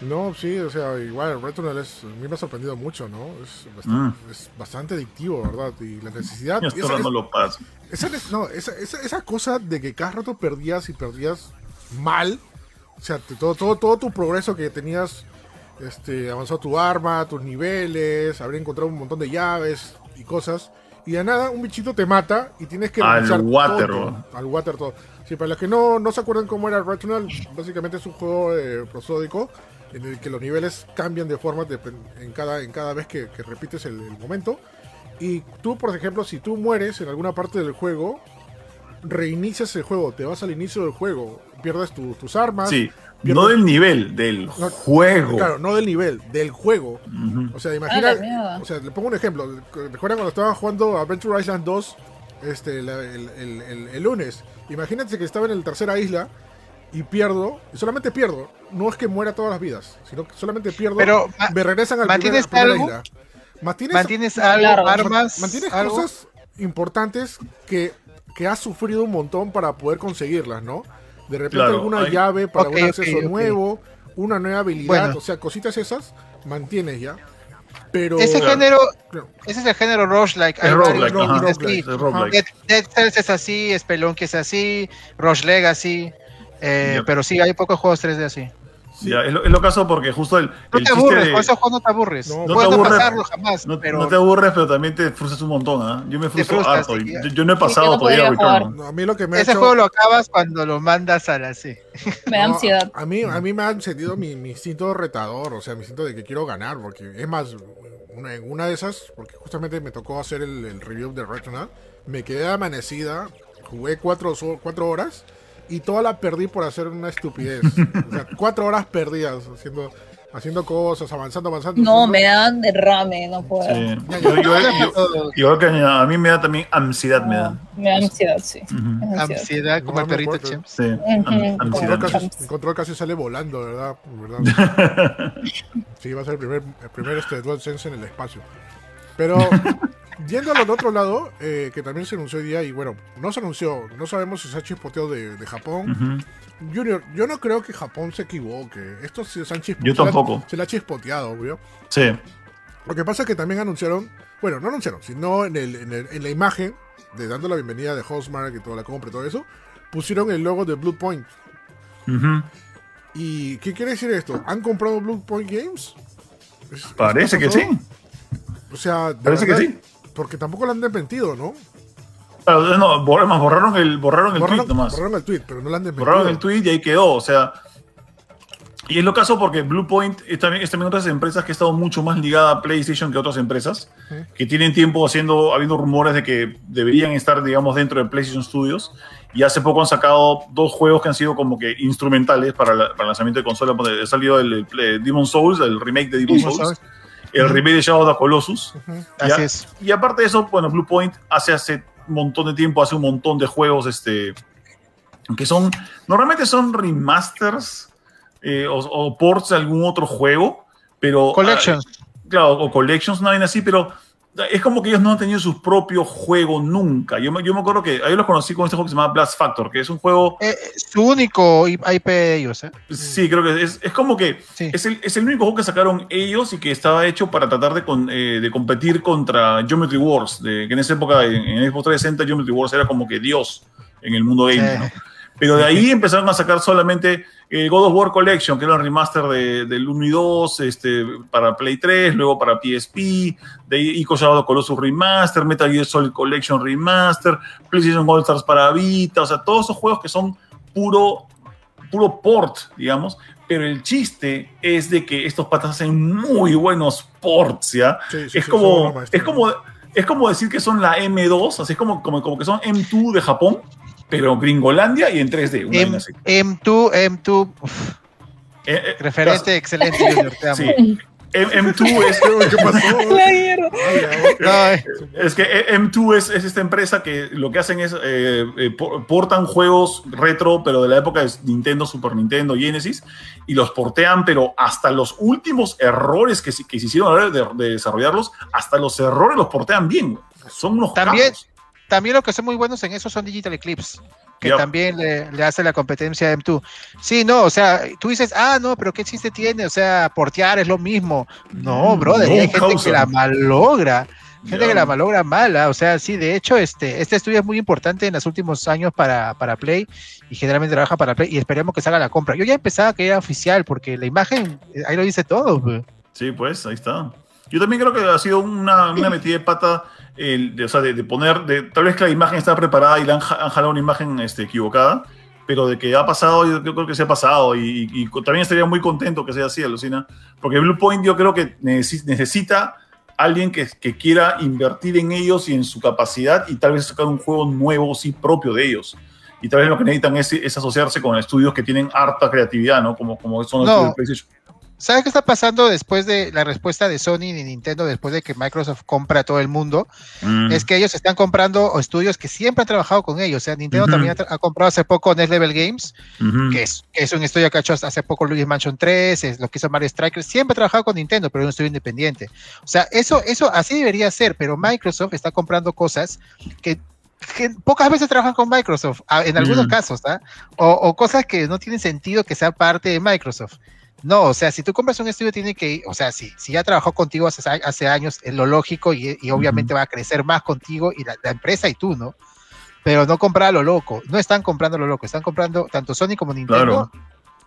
No, sí, o sea, igual Returnal es, a mí me ha sorprendido mucho, ¿no? Es bastante, mm. es bastante adictivo, ¿verdad? Y la necesidad... Esa, esa, no, lo paso. Esa, no esa, esa, esa cosa de que cada rato perdías y perdías mal. O sea, todo, todo, todo tu progreso que tenías... Este, avanzó tu arma, tus niveles, habría encontrado un montón de llaves y cosas, y de nada un bichito te mata y tienes que al water todo, al water todo. Sí, para los que no, no se acuerdan cómo era Returnal, básicamente es un juego eh, prosódico en el que los niveles cambian de forma de, en, cada, en cada vez que, que repites el, el momento, y tú, por ejemplo, si tú mueres en alguna parte del juego, reinicias el juego, te vas al inicio del juego, pierdes tu, tus armas. Sí. No del nivel, del no, juego. Claro, no del nivel, del juego. Uh-huh. O sea, imagina, o sea, le pongo un ejemplo. ¿Recuerdan cuando estaba jugando Adventure Island dos este, la, el, el, el, el lunes? Imagínense que estaba en la tercera isla y pierdo, y solamente pierdo. No es que muera todas las vidas, sino que solamente pierdo. Pero me regresan al primer, a la primera isla. ¿Mantienes, ¿Mantienes algo? Armas, ¿Mantienes algo? Cosas importantes que, que has sufrido un montón para poder conseguirlas, ¿no? De repente claro, alguna hay... llave para okay, un acceso okay, okay. nuevo, una nueva habilidad, bueno. o sea, cositas esas, mantienes ya. Pero ese claro. género, claro. ese es el género roguelike. El roguelike, Dead Cells es así, Spelunky es así, roguelike así, eh, yeah. pero sí hay pocos juegos tres D así. Sí, es lo, es lo caso porque justo el, no el te aburres, de... con esos juegos no te aburres. No, no puedes te aburres, no pasarlo jamás. No, pero... no te aburres, pero también te frustras un montón, ¿eh? Yo me frustro harto. Sí, yo, yo no he pasado no todavía. No, a mí lo que me Ese hecho... juego lo acabas cuando lo mandas a la C. Me da no, ansiedad. A mí, a mí me ha sentido mi, mi instinto retador, o sea, mi instinto de que quiero ganar, porque es más, una, en una de esas, porque justamente me tocó hacer el, el review de Returnal, me quedé amanecida, jugué cuatro, cuatro horas. Y toda la perdí por hacer una estupidez. O sea, cuatro horas perdidas haciendo, haciendo cosas, avanzando, avanzando. No, avanzando. Me dan derrame, no puedo. Sí. Yo, yo, yo, yo creo que a mí me da también ansiedad. Me da, me da ansiedad, sí. Uh-huh. Ansiedad, como no, el perrito Chimps. Sí, uh-huh. ansiedad. En control casi sale volando, ¿verdad? ¿Verdad? Sí, va a ser el primer, el primer este DualSense en el espacio. Pero... Yendo al otro lado, eh, que también se anunció hoy día, y bueno, no se anunció, no sabemos si se ha chispoteado de, de Japón. Uh-huh. Junior, yo no creo que Japón se equivoque. Esto se, se han chispoteado. Yo tampoco. Se le ha chispoteado, obvio. Sí. Lo que pasa es que también anunciaron, bueno, no anunciaron, sino en, el, en, el, en la imagen, de dando la bienvenida de Housemarque y toda la compra y todo eso, pusieron el logo de Bluepoint. Uh-huh. ¿Y qué quiere decir esto? ¿Han comprado Bluepoint Games? ¿Es, Parece que todo? sí. O sea, de Parece verdad, que sí. Porque tampoco lo han desmentido, ¿no? Claro, no, borraron el, borraron el borraron, tweet nomás. Borraron el tweet, pero no lo han desmentido. Borraron el tweet y ahí quedó, o sea... Y es lo caso porque Bluepoint es también, es también otras empresas que ha estado mucho más ligada a PlayStation que otras empresas, ¿sí? Que tienen tiempo haciendo, habiendo rumores de que deberían estar, digamos, dentro de PlayStation Studios, y hace poco han sacado dos juegos que han sido como que instrumentales para, la, para el lanzamiento de consola. Ha salido el, el, el Demon's Souls, el remake de Demon's Souls. ¿Sabes? El remake de Shadow of the Colossus. Uh-huh. Así es. Y aparte de eso, bueno, Bluepoint hace hace un montón de tiempo, hace un montón de juegos este, que son, normalmente son remasters eh, o, o ports de algún otro juego, pero... Collections. Ah, claro, o Collections, una vez así, pero es como que ellos no han tenido su propio juego nunca. Yo me, yo me acuerdo que yo los conocí con este juego que se llama Blast Factor, que es un juego... Eh, su único I P de ellos, ¿eh? Sí, creo que es, es como que sí. es, el, es el único juego que sacaron ellos y que estaba hecho para tratar de, con, eh, de competir contra Geometry Wars, de, que en esa época en, en Xbox trescientos sesenta Geometry Wars era como que Dios en el mundo gaming, sí. ¿no? Pero de ahí empezaron a sacar solamente eh, God of War Collection, que era el remaster de, del uno y dos, este, para Play tres, luego para P S P, de Ico Shadow of Colossus Remaster, Metal Gear Solid Collection Remaster, PlayStation All Stars para Vita, o sea, todos esos juegos que son puro, puro port, digamos. Pero el chiste es de que estos patas hacen muy buenos ports, ¿ya? Sí, sí, es, sí, como, es, como, es como decir que son la M dos, así es como, como, como que son M dos de Japón, pero Gringolandia y en tres D. Una M, M2, M2. Eh, eh, Referente, las, excelente, Junior, te amo. Sí. M dos es... ¿Qué pasó? La no, es que M dos es, es esta empresa que lo que hacen es eh, eh, portan juegos retro, pero de la época de Nintendo, Super Nintendo, Genesis, y los portean, pero hasta los últimos errores que, que se hicieron a la hora de, de desarrollarlos, hasta los errores los portean bien. Son unos también caros. También lo que son muy buenos en eso son Digital Eclipse, que yep. también le, le hace la competencia a M dos. Sí, no, o sea, tú dices, ah, no, pero ¿qué chiste tiene? O sea, portear es lo mismo. No, brother, no, hay gente Houser. que la malogra, gente yeah. que la malogra mala, o sea, sí, de hecho, este, este estudio es muy importante en los últimos años para, para Play, y generalmente trabaja para Play, y esperemos que salga la compra. Yo ya empezaba que era oficial, porque la imagen, ahí lo dice todo. Bro. Sí, pues, ahí está. Yo también creo que ha sido una, una metida de pata, el, de, o sea, de, de poner, de, tal vez que la imagen estaba preparada y le han, han jalado una imagen este, equivocada, pero de que ha pasado, yo, yo creo que se ha pasado, y, y, y también estaría muy contento que sea así, alucina, porque Bluepoint yo creo que neces, necesita alguien que, que quiera invertir en ellos y en su capacidad, y tal vez sacar un juego nuevo, sí, propio de ellos. Y tal vez lo que necesitan es, es asociarse con estudios que tienen harta creatividad, ¿no? Como, como son los no. de PlayStation. ¿Sabes qué está pasando después de la respuesta de Sony y Nintendo después de que Microsoft compra a todo el mundo? Mm. Es que ellos están comprando estudios que siempre han trabajado con ellos. O sea, Nintendo uh-huh. también ha, ha comprado hace poco Next Level Games, uh-huh. que, es, que es un estudio que ha hecho hace poco Luigi's Mansion tres, es lo que hizo Mario Strikers. Siempre ha trabajado con Nintendo, pero es un estudio independiente. O sea, eso, eso así debería ser, pero Microsoft está comprando cosas que... que pocas veces trabajan con Microsoft, en algunos uh-huh. casos, ¿eh? o, o cosas que no tienen sentido que sea parte de Microsoft. No, o sea, si tú compras un estudio tiene que ir, o sea, si, si ya trabajó contigo hace, hace años, es lo lógico y, y obviamente uh-huh. va a crecer más contigo y la, la empresa y tú, ¿no? Pero no comprar a lo loco, no están comprando lo loco, están comprando tanto Sony como Nintendo, claro.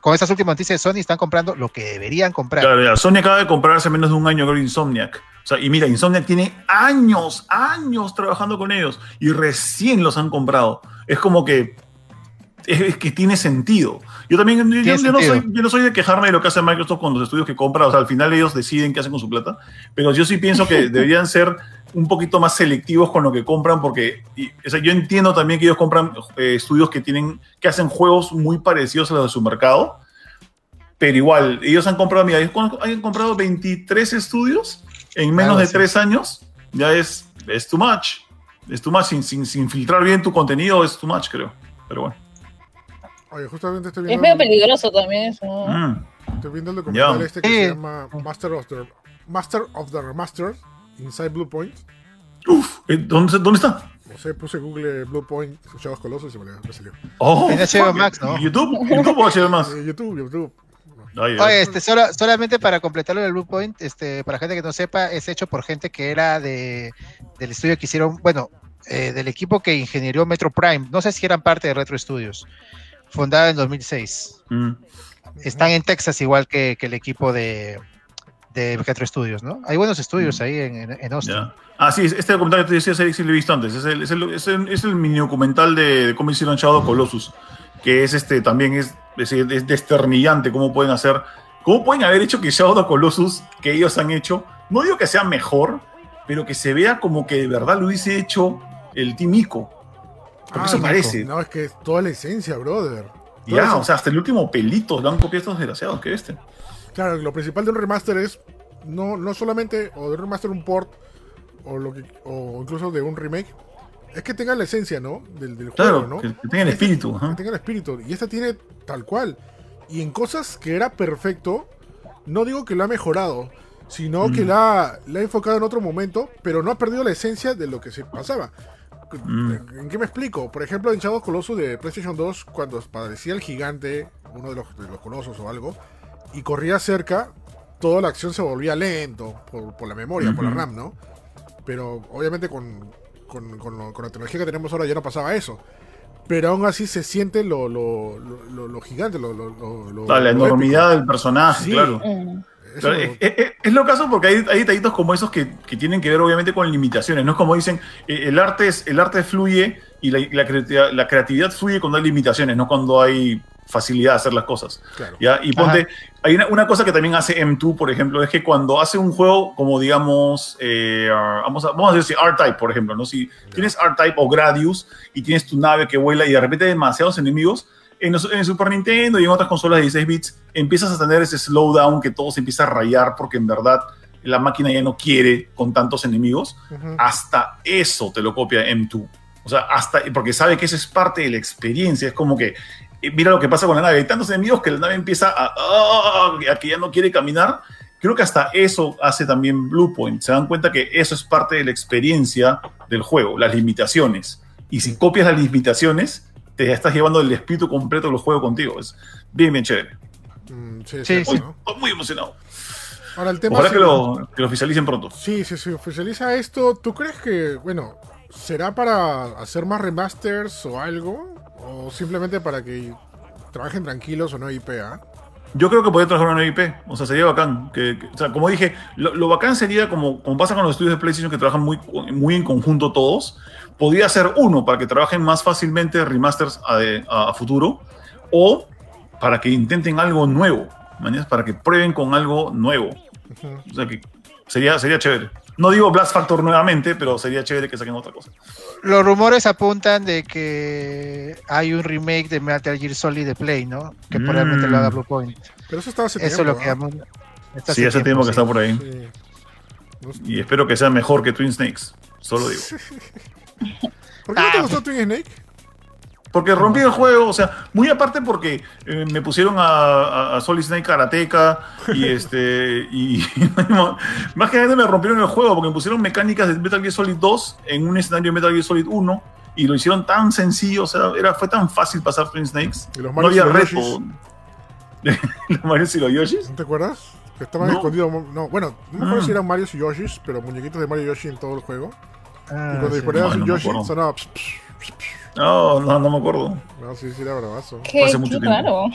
Con esas últimas noticias de Sony están comprando lo que deberían comprar. Claro, ya. Sony acaba de comprar hace menos de un año con Insomniac, o sea, y mira, Insomniac tiene años, años trabajando con ellos y recién los han comprado, es como que... es que tiene sentido. Yo también yo, yo, no soy, yo no soy de quejarme de lo que hace Microsoft con los estudios que compra, o sea, al final ellos deciden qué hacen con su plata, pero yo sí pienso que deberían ser un poquito más selectivos con lo que compran, porque y, o sea, yo entiendo también que ellos compran eh, estudios que tienen, que hacen juegos muy parecidos a los de su mercado, pero igual, ellos han comprado, mira, ellos han comprado veintitrés estudios en menos claro, de sí. tres años, ya es, es too much, es too much, sin, sin, sin filtrar bien tu contenido, es too much, creo, pero bueno. Oye, justamente estoy viendo... Es medio peligroso también eso. Mm. Estoy viendo el documental yeah. este que eh. se llama Master of the Master of the Remastered Inside Bluepoint. Uf, ¿dónde, ¿dónde está? No sé, puse Google Bluepoint, Shadow of the Colossus y se me, me salió. Oh, en H B O Max, ¿no? YouTube, YouTube o H B O Max. YouTube, YouTube. No, yeah. Oye, este, solo, solamente para completarlo del Bluepoint, este, para gente que no sepa, es hecho por gente que era de del estudio que hicieron, bueno, eh, del equipo que ingenió Metro Prime. No sé si eran parte de Retro Studios. Fundada en dos mil seis. Mm. Están en Texas, igual que, que el equipo de, de Retro Studios, ¿no? Hay buenos estudios mm. ahí en, en, en Austin. Yeah. Ah, sí, este documental que te decía, sí lo he visto antes. Es el, es el, es el, es el mini documental de, de cómo hicieron Shadow of Colossus, que es este también es, es, es desternillante cómo pueden hacer, cómo pueden haber hecho que Shadow of Colossus, que ellos han hecho, no digo que sea mejor, pero que se vea como que de verdad lo hubiese hecho el Team Ico. Porque ah, eso parece. No, es que es toda la esencia, brother. Ya, yeah, o sea, hasta el último pelito lo han copiado estos desgraciados que este. Claro, lo principal de un remaster es no, no solamente o de un remaster un port o lo que, o incluso de un remake, es que tenga la esencia, ¿no? Del, del claro, juego, ¿no? Que, que tenga el espíritu. Este, ¿eh? Que tenga el espíritu. Y esta tiene tal cual. Y en cosas que era perfecto, no digo que lo ha mejorado, sino mm. que la, la ha enfocado en otro momento, pero no ha perdido la esencia de lo que se pasaba. Mm. ¿En qué me explico? Por ejemplo, en Shadow of the Colossus de PlayStation dos, cuando aparecía el gigante, uno de los, de los colosos o algo, y corría cerca, toda la acción se volvía lento por, por la memoria, mm-hmm. por la RAM, ¿no? Pero obviamente con, con, con, lo, con la tecnología que tenemos ahora ya no pasaba eso. pero aún así se siente lo, lo, lo, lo, lo gigante, lo, lo, lo, la, la enormidad del personaje, sí, claro. Eh. Claro, es, es, es lo caso porque hay, hay detallitos como esos que, que tienen que ver obviamente con limitaciones, no es como dicen, eh, el arte es, el arte fluye y la, la, creatividad, la creatividad fluye cuando hay limitaciones, no cuando hay facilidad de hacer las cosas, claro. ¿Ya? Y ponte, ajá, hay una, una cosa que también hace M dos, por ejemplo, es que cuando hace un juego como digamos, eh, vamos, a, vamos a decir R-Type, por ejemplo, ¿no? Si claro, tienes R-Type o Gradius y tienes tu nave que vuela y de repente hay demasiados enemigos, en el Super Nintendo y en otras consolas de dieciséis bits empiezas a tener ese slowdown que todo se empieza a rayar porque en verdad la máquina ya no quiere con tantos enemigos. Uh-huh. Hasta eso te lo copia M dos. O sea, hasta, porque sabe que eso es parte de la experiencia. Es como que, eh, mira lo que pasa con la nave. Hay tantos enemigos que la nave empieza a, oh, a que ya no quiere caminar. Creo que hasta eso hace también Bluepoint. Se dan cuenta que eso es parte de la experiencia del juego, las limitaciones. Y si copias las limitaciones, te estás llevando el espíritu completo del juego contigo. Es bien, bien chévere. Mm, sí, sí, sí. Muy, muy emocionado. Ahora, el tema Ojalá es que, lo, que lo oficialicen pronto. Sí, si se oficializa esto, ¿tú crees que, bueno, será para hacer más remasters o algo? ¿O simplemente para que trabajen tranquilos o no I P A? Yo creo que podría trabajar una nueva I P. O sea, sería bacán. Que, que, o sea, como dije, lo, lo bacán sería, como, como pasa con los estudios de PlayStation que trabajan muy, muy en conjunto todos, podría ser uno para que trabajen más fácilmente remasters a, de, a, a futuro o para que intenten algo nuevo, ¿mañas? Para que prueben con algo nuevo. Uh-huh. O sea, que sería, sería chévere. No digo Blast Factor nuevamente, pero sería chévere que saquen otra cosa. Los rumores apuntan de que hay un remake de Metal Gear Solid de Play, ¿no? Que mm. probablemente lo haga Bluepoint. Pero eso estaba hace eso tiempo. Eso lo ¿no? que está Sí, hace tiempo, tiempo que sí. está por ahí. Sí. Y espero que sea mejor que Twin Snakes. Solo digo. ¿Por qué no te gustó Twin Snake? Porque rompí el juego, o sea, muy aparte porque eh, me pusieron a, a, a Solid Snake karateka y este y más que nada me rompieron el juego porque me pusieron mecánicas de Metal Gear Solid dos en un escenario de Metal Gear Solid uno y lo hicieron tan sencillo, o sea, era, fue tan fácil pasar Twin Snakes. ¿Y los no había y los reto. Los Marios y los Yoshis. ¿No te acuerdas? Que estaban no. escondidos, no, bueno, no me acuerdo mm. si eran Marios y Yoshis, pero muñequitos de Mario y Yoshi en todo el juego. Ah, y cuando disparabas sí, no, un Yoshi no sonaba psh, psh, psh. No, no, no me acuerdo. No, sí, sí, era bravazo. Qué, hace mucho qué raro.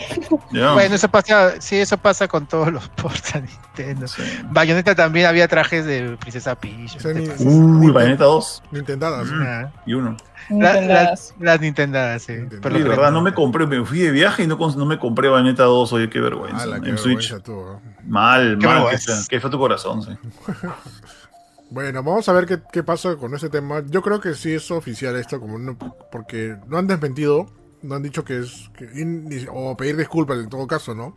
Yeah. Bueno, eso pasa, sí, eso pasa con todos los ports de Nintendo. Sí. Bayonetta también había trajes de Princesa Peach. O sea, ni, uy, Bayonetta dos. Nintendadas. Mm. Ah. Y uno. La, las, las Nintendadas, sí. Nintendo. Pero sí, de verdad, no me compré, me fui de viaje y no, no me compré Bayonetta dos. Oye, qué vergüenza. Ah, en qué Switch. Vergüenza tú, ¿eh? Mal, qué mal. Que fue tu corazón, sí. Bueno, vamos a ver qué, qué pasa con este tema. Yo creo que sí es oficial esto, como no, porque no han desmentido, no han dicho que es... Que in, o pedir disculpas en todo caso, ¿no?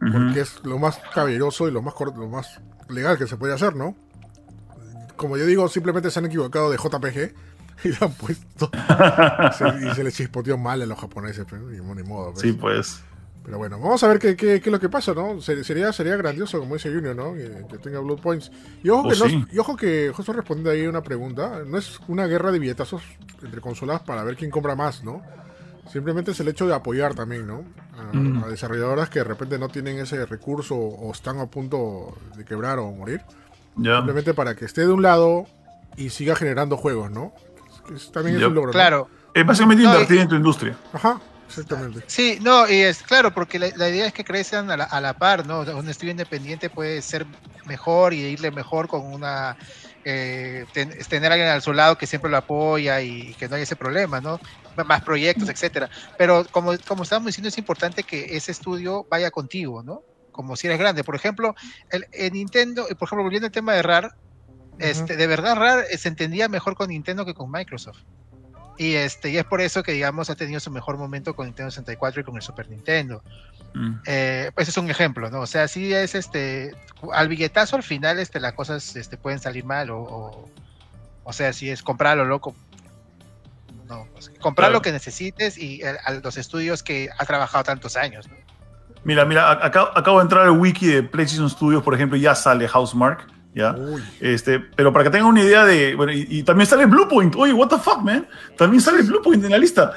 Uh-huh. Porque es lo más caballeroso y lo más, lo más legal que se puede hacer, ¿no? Como yo digo, simplemente se han equivocado de J P G y le han puesto... se, y se les chispoteó mal a los japoneses, pero ni modo. Pues. Sí, pues... Pero bueno, vamos a ver qué, qué, qué es lo que pasa, ¿no? Sería, sería grandioso, como dice Junior, ¿no? Que, que tenga Blue Points. Y ojo, oh, que no, sí. y ojo que José responde ahí una pregunta. No es una guerra de billetazos entre consolas para ver quién compra más, ¿no? Simplemente es el hecho de apoyar también, ¿no? A, mm. a desarrolladoras que de repente no tienen ese recurso o están a punto de quebrar o morir. Yeah. Simplemente para que esté de un lado y siga generando juegos, ¿no? Es, también yep. es un logro. Claro. ¿no? Es básicamente no, invertir es... en tu industria. Ajá. Exactamente. Sí, no, y es claro, porque la, la idea es que crezcan a la, a la par, ¿no? O sea, un estudio independiente puede ser mejor y irle mejor con una... Eh, ten, tener a alguien a su lado que siempre lo apoya y, y que no haya ese problema, ¿no? Más proyectos, etcétera. Pero como, como estábamos diciendo, es importante que ese estudio vaya contigo, ¿no? Como si eres grande. Por ejemplo, el, el Nintendo, por ejemplo, volviendo al tema de R A R, uh-huh. este, de verdad R A R se entendía mejor con Nintendo que con Microsoft. Y, este, y es por eso que, digamos, ha tenido su mejor momento con Nintendo sesenta y cuatro y con el Super Nintendo. Mm. Eh, pues es un ejemplo, ¿no? O sea, sí es, este, al billetazo al final este, las cosas este, pueden salir mal o, o, o sea, si es comprar lo loco. No, pues, comprar claro. lo que necesites y a, a los estudios que ha trabajado tantos años, ¿no? Mira, mira, acá, acabo de entrar al wiki de PlayStation Studios, por ejemplo, ya sale Housemarque. ¿Ya? Este, pero para que tengan una idea de... Bueno, y, y también sale Bluepoint. Oye, what the fuck, man. También sale Bluepoint en la lista.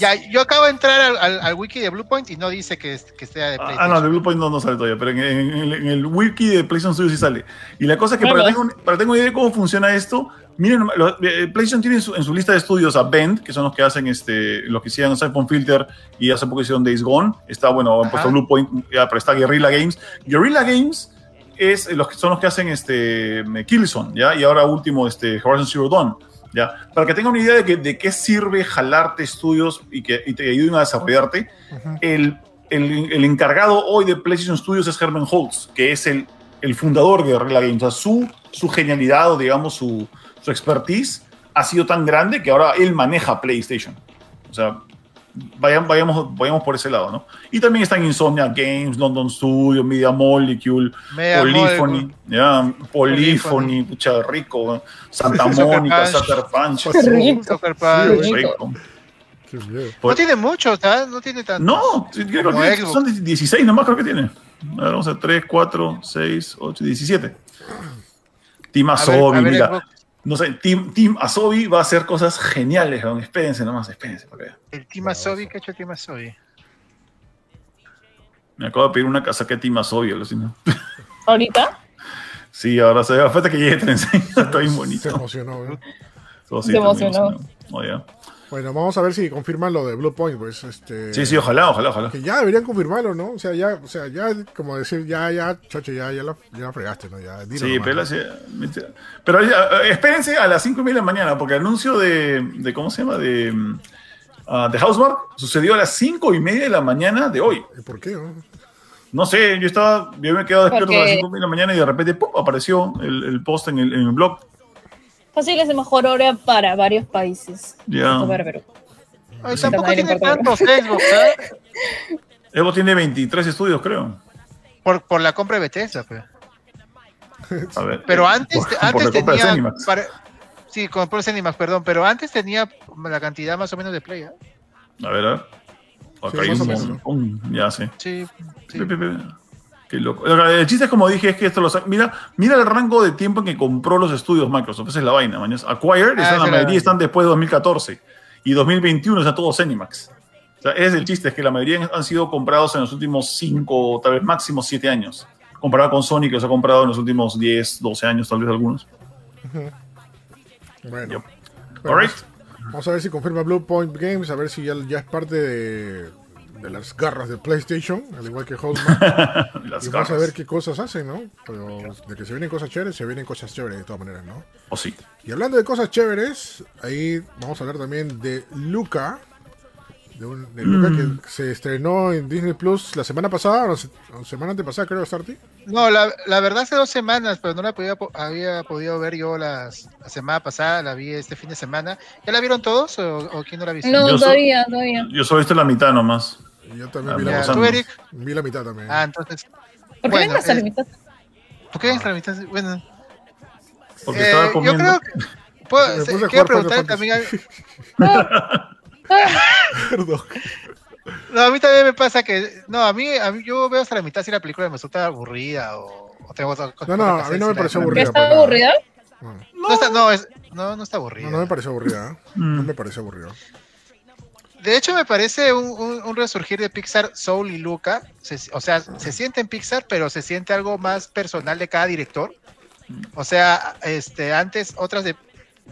Ya, yo acabo de entrar al, al, al wiki de Bluepoint y no dice que, que sea de PlayStation. Ah, no, de Bluepoint no, no sale todavía, pero en, en, en, en el wiki de PlayStation Studios sí sale. Y la cosa es que bueno, para, tengo, para tengo una idea de cómo funciona esto, miren, lo, eh, PlayStation tiene en su, en su lista de estudios a Bend, que son los que hacen, este, los que hicieron Siphon Filter y hace poco hicieron Days Gone. Está, bueno, han Ajá. puesto Bluepoint, ya, pero está Guerrilla Games. Guerrilla Games... Es, los que son los que hacen este Killzone, ¿ya? Y ahora último este Horizon Zero Dawn, ¿ya? Para que tengan una idea de, que, de qué sirve jalarte estudios y que y te ayuden a desarrollarte. Uh-huh. el, el, el encargado hoy de PlayStation Studios es Herman Holtz, que es el, el fundador de Guerrilla Games. O sea, su, su genialidad o digamos su, su expertise ha sido tan grande que ahora él maneja PlayStation. O sea, Vayan, vayamos, vayamos por ese lado, ¿no? Y también están Insomnia Games, London Studio, Media Molecule, Media Polyphony, Molecule. Yeah, Polyphony, pucha rico, ¿no? Santa Mónica, Sucker Punch, Sucker Punch. No tiene mucho, ¿sabes? No tiene tanto. No, yo creo que son dieciséis nomás, creo que tiene. A ver, vamos a tres, cuatro, seis, ocho, diecisiete. Team Asobi, mira. No sé, Team, Team Asobi va a hacer cosas geniales, ¿no? Espérense nomás, espérense. Porque... El Team Asobi, ¿qué ha hecho Team Asobi? Me acabo de pedir una casaca de Team Asobi, alucina. ¿Ahorita? Sí, ahora se ve. Falta que llegue Tencent. Está bien bonito. Se emocionó, ¿no? So, sí, se emocionó. emocionó. Oh, yeah. Bueno, vamos a ver si confirman lo de Bluepoint, pues. Este... Sí, sí, ojalá, ojalá, ojalá. Que ya deberían confirmarlo, ¿no? O sea, ya, o sea, ya como decir, ya, ya, choche, ya, ya la, ya la fregaste, ¿no? Ya, sí, nomás, pero, ¿no? Sí, pero ya, espérense a las cinco y media de la mañana, porque el anuncio de, de ¿cómo se llama? De, uh, de Housemarque sucedió a las cinco y media de la mañana de hoy. ¿Y por qué, no? No sé, yo estaba, yo me he quedado despierto porque... a las cinco y media de la mañana y de repente ¡pum! Apareció el, el post en el, en el blog. Fácil es de mejor hora para varios países. Ya. Yeah. Ay, tampoco tiene tanto Facebook, ¿eh? Evo tiene veintitrés estudios, creo. Por, por la compra de Bethesda, creo. A ver. Pero antes, por, antes por tenía... Para, sí, compró el Cinemax, perdón. Pero antes tenía la cantidad más o menos de play, ¿eh? A ver, a ver. Acá sí, hay un, un, un, ya, sí. Sí, sí. Pe, pe, pe. Qué loco. El chiste es, como dije, es que esto lo sa- mira, mira el rango de tiempo en que compró los estudios Microsoft. Esa es la vaina, mañana. Acquired, ah, están, la mayoría están después de dos mil catorce. Y dos mil veintiuno está todo Zenimax. O sea, es el chiste, es que la mayoría han sido comprados en los últimos cinco, tal vez máximo siete años. Comparado con Sony, que los ha comprado en los últimos diez, doce años, tal vez algunos. Uh-huh. Bueno. Yep. Bueno, all right. Vamos a ver si confirma Bluepoint Games, a ver si ya, ya es parte de... de las garras de PlayStation, al igual que Housemarque. Y vamos garras. A ver qué cosas hacen, ¿no? Pero de que se vienen cosas chéveres, se vienen cosas chéveres de todas maneras, ¿no? O oh, sí. Y hablando de cosas chéveres, ahí vamos a hablar también de Luca, de, un, de mm. Luca que se estrenó en Disney Plus la semana pasada, o la semana antepasada, creo, Starty. No, la, la verdad hace dos semanas, pero no la podía, había podido ver yo las, la semana pasada, la vi este fin de semana. ¿Ya la vieron todos o, o quién no la viste? No, yo todavía, so, todavía. Yo solo he visto la mitad nomás. Yo también ah, vi, la, ¿tú, Eric? vi la mitad también. Ah, entonces. ¿Por qué bueno, vienes a la mitad? ¿Por qué vienes a la mitad? Bueno. Porque eh, estaba comiendo. Yo creo que. Puedo, se, quiero preguntar también. A... Perdón. No, a mí también me pasa que. No, a mí, a mí yo veo hasta la mitad si la película me resulta aburrida o, o tengo otra cosa. No, no, a mí no me pareció aburrida. ¿Está aburrida? No, no está, no, es, no, no está aburrida. No, no me pareció aburrida. No me pareció aburrida. De hecho, me parece un, un, un resurgir de Pixar, Soul y Luca. Se, o sea, se siente en Pixar, pero se siente algo más personal de cada director. O sea, este, antes otras de...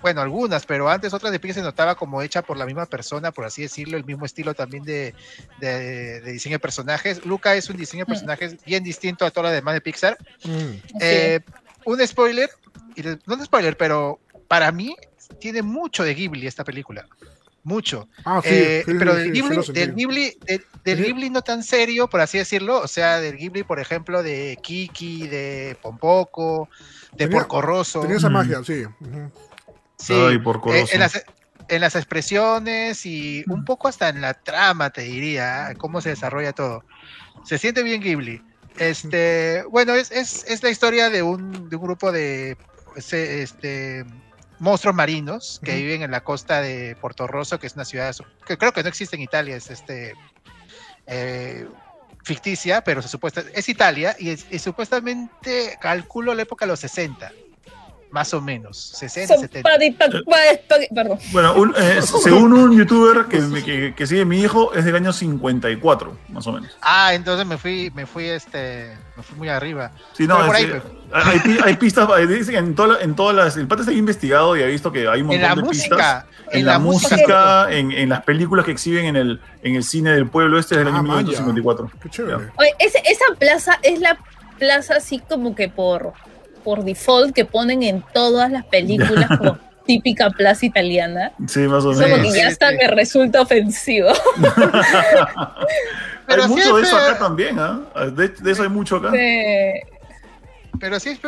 Bueno, algunas, pero antes otras de Pixar se notaba como hecha por la misma persona, por así decirlo. El mismo estilo también de, de, de diseño de personajes. Luca es un diseño de personajes bien distinto a todo lo demás de Pixar. Mm. Eh, sí. Un spoiler, no un spoiler, pero para mí tiene mucho de Ghibli esta película. Mucho. Ah, sí, eh, sí, pero sí, del, Ghibli, sí, del, Ghibli, del, del ¿sí? Ghibli no tan serio, por así decirlo. O sea, del Ghibli, por ejemplo, de Kiki, de Pompoco, de tenía, Porco Rosso. Tenía esa magia, mm. sí. Uh-huh. Sí, ay, Porco Rosso. Eh, en, las, en las expresiones y un poco hasta en la trama, te diría, cómo se desarrolla todo. Se siente bien Ghibli. Este, bueno, es, es, es la historia de un, de un grupo de... este monstruos marinos que uh-huh. viven en la costa de Porto Rosso, que es una ciudad que creo que no existe en Italia, es este eh, ficticia, pero se supuesta, es Italia y, es, y supuestamente calculo la época de los sesenta. Más o menos, sesenta, setenta. Perdón. Bueno, un, eh, según un youtuber que, que, que sigue mi hijo, es del año cincuenta y cuatro, más o menos. Ah, entonces me fui, me fui, este, me fui muy arriba. Sí, no, es, ahí, hay, hay, hay pistas, dicen en todas en todas las, el pata está investigado y ha visto que hay un montón de música, pistas. En, en la, la música, música en, en las películas que exhiben en el, en el cine del pueblo este es del ah, año mil novecientos cincuenta y cuatro. Qué chévere. Oye, esa, esa plaza es la plaza así como que por... por default que ponen en todas las películas como típica plaza italiana. Sí, más o menos. Eso porque ya hasta me resulta ofensivo. Pero hay mucho siempre... de eso acá también, ¿ah? ¿eh? De, de eso hay mucho acá. Sí. Pero sí,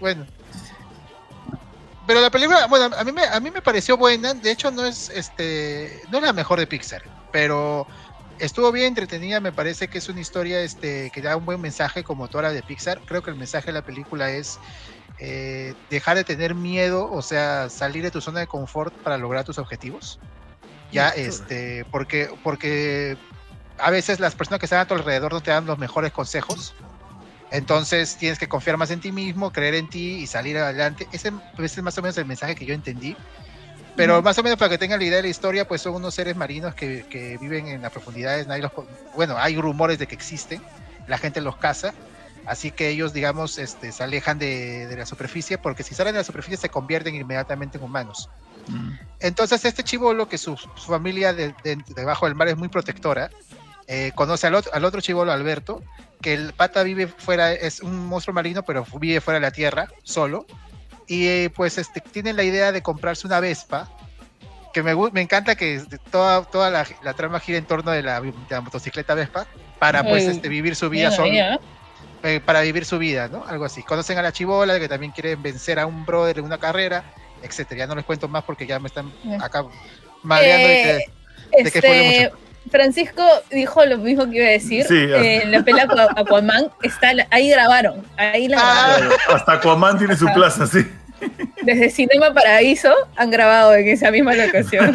bueno. Pero la película, bueno, a mí me, a mí me pareció buena. De hecho, no es, este, no es la mejor de Pixar, pero estuvo bien entretenida, me parece que es una historia este, que da un buen mensaje como toda la de Pixar. Creo que el mensaje de la película es eh, dejar de tener miedo, o sea, salir de tu zona de confort para lograr tus objetivos. Ya, sí, este, porque, porque a veces las personas que están a tu alrededor no te dan los mejores consejos. Entonces tienes que confiar más en ti mismo, creer en ti y salir adelante. Ese, ese es más o menos el mensaje que yo entendí. Pero más o menos para que tengan la idea de la historia, pues son unos seres marinos que, que viven en las profundidades. Nadie los, bueno, hay rumores de que existen, la gente los caza, así que ellos, digamos, este, se alejan de, de la superficie, porque si salen de la superficie se convierten inmediatamente en humanos. Mm. Entonces este chibolo, que su, su familia de, de, debajo del mar es muy protectora, eh, conoce al otro, al otro chibolo, Alberto, que el pata vive fuera, es un monstruo marino, pero vive fuera de la tierra, solo. Y pues este, tienen la idea de comprarse una Vespa, que me, me encanta que toda, toda la, la trama gira en torno de la, de la motocicleta Vespa, para pues este, vivir su vida solo, eh, para vivir su vida, ¿no? Algo así. Conocen a la chibola, que también quiere vencer a un brother en una carrera, etcétera. Ya no les cuento más porque ya me están acá mareando eh, de que, de que este... mucho. Francisco dijo lo mismo que iba a decir. Sí, eh, en la pela Aquaman está la, ahí grabaron, ahí la ah, grabaron. Hasta Aquaman tiene su plaza, sí. Desde Cinema Paraíso han grabado en esa misma locación.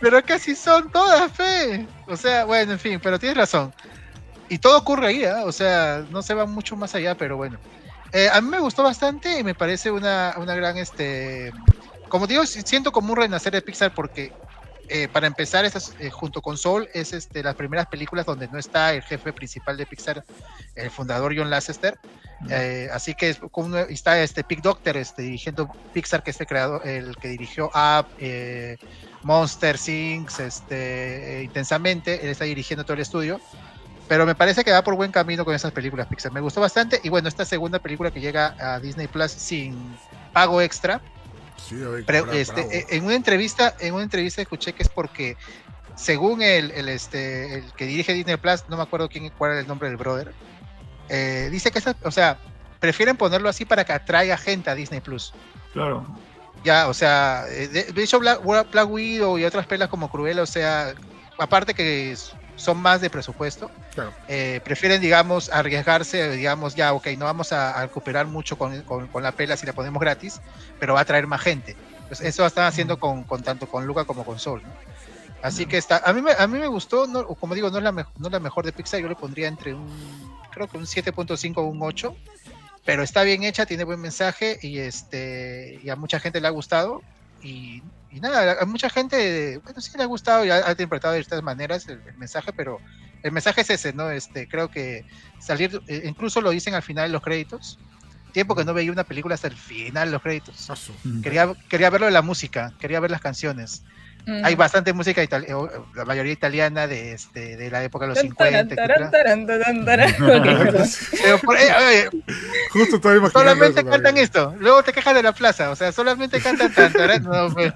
Pero casi son todas, fe. O sea, bueno, en fin, pero tienes razón. Y todo ocurre ahí, ¿eh? O sea, no se va mucho más allá, pero bueno. Eh, a mí me gustó bastante y me parece una, una gran, este, como digo, siento como un renacer de Pixar porque Eh, para empezar, es, eh, junto con Soul, es este, las primeras películas donde no está el jefe principal de Pixar, el fundador John Lasseter. Eh, así que es, está este Pig Doctor este, dirigiendo Pixar, que es el, creador, el que dirigió Up, eh, Monster, Things, este, eh, intensamente. Él está dirigiendo todo el estudio. Pero me parece que va por buen camino con esas películas Pixar. Me gustó bastante. Y bueno, esta segunda película que llega a Disney Plus sin pago extra. Sí, ver, Pero, bravo, este, bravo. En una entrevista, en una entrevista escuché que es porque, según el, el, este, el que dirige Disney Plus, no me acuerdo quién cuál era el nombre del brother, eh, dice que, esta, o sea, prefieren ponerlo así para que atraiga gente a Disney Plus. Claro. Ya, o sea, de, de hecho Black, Black Widow y otras pelas como Cruella, o sea, aparte que son más de presupuesto, claro. eh, prefieren, digamos, arriesgarse, digamos, ya, ok, no vamos a, a recuperar mucho con, con, con la pela si la ponemos gratis, pero va a traer más gente. Pues eso están haciendo con, con tanto con Luca como con Sol, ¿no? Así no. que está, a mí me, a mí me gustó, no, como digo, no es, la me, no es la mejor de Pixar, yo le pondría entre un, creo que un siete punto cinco o un ocho, pero está bien hecha, tiene buen mensaje y, este, y a mucha gente le ha gustado y... Y nada, a mucha gente, bueno, sí le ha gustado y ha, ha interpretado de estas maneras el, el mensaje, pero el mensaje es ese, ¿no? Este, creo que salir, incluso lo dicen al final de los créditos, tiempo que no veía una película hasta el final de los créditos. Mm. Quería, quería verlo de la música, quería ver las canciones. Mm. Hay bastante música, itali- la mayoría italiana de, este, de la época de los cincuenta. Justo todavía solamente eso, cantan esto, luego te quejas de la plaza, o sea, solamente cantan tantarán. No, pero...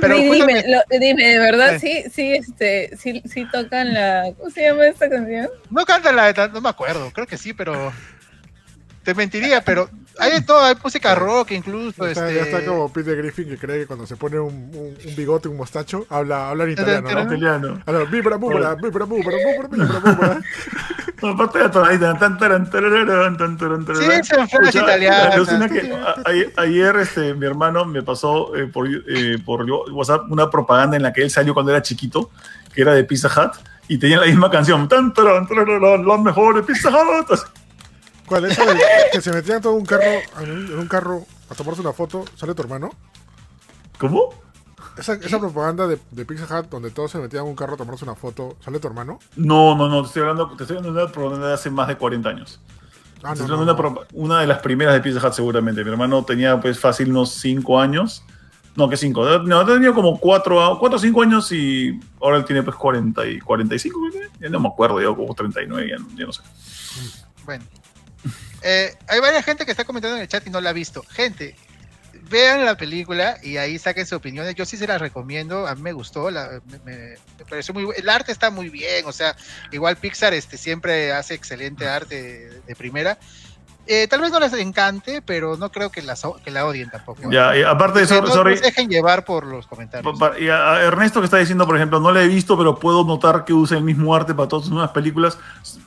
Pero sí, dime, lo, dime, de verdad, sí, sí, este, sí, sí tocan la, ¿cómo se llama esta canción? No cantan la, no me acuerdo, creo que sí, pero te mentiría, pero hay de todo, hay música rock incluso. Está, este... Ya está como Peter Griffin, que cree que cuando se pone un, un, un bigote, un mostacho, habla, habla en italiano. ¿No? Italiano. Habla, vibra, búbara, vibra, búbara, vibra, búbara. Aparte de todo, ahí tan tan tan tan tan tan. Sí, se me fue la italiana. Que ayer este, mi hermano me pasó eh, por, eh, por WhatsApp una propaganda en la que él salió cuando era chiquito, que era de Pizza Hut. y tenían la misma canción. Tan, taran, taran, los mejores Pizza Hut. ¿Cuál es? Que se metían todo un carro, en un carro, a tomarse una foto, sale tu hermano. ¿Cómo? Esa, esa propaganda de, de Pizza Hut donde todos se metían en un carro a tomarse una foto, ¿sale tu hermano? No, no, no, te estoy hablando, te estoy hablando de una propaganda de hace más de cuarenta años. Ah, no, no, una, no. Una de las primeras de Pizza Hut seguramente. Mi hermano tenía pues fácil unos cinco años. No, que cinco. No, tenía como cuatro o cinco años y ahora él tiene pues cuarenta y cuarenta y cinco. Ya no me acuerdo, yo como treinta y nueve, ya no, ya no sé. Bueno. Eh, hay varias gente que está comentando en el chat y no la ha visto. Gente, vean la película y ahí saquen sus opiniones. Yo sí se las recomiendo, a mí me gustó, la, me, me pareció muy, el arte está muy bien, o sea, igual Pixar este, siempre hace excelente arte de, de primera. Eh, tal vez no les encante, pero no creo que, las, que la odien tampoco. Ya, y aparte de eso, sorry, no dejen llevar por los comentarios. Pa, pa, y a Ernesto que está diciendo, por ejemplo, no la he visto, pero puedo notar que usa el mismo arte para todas sus nuevas películas.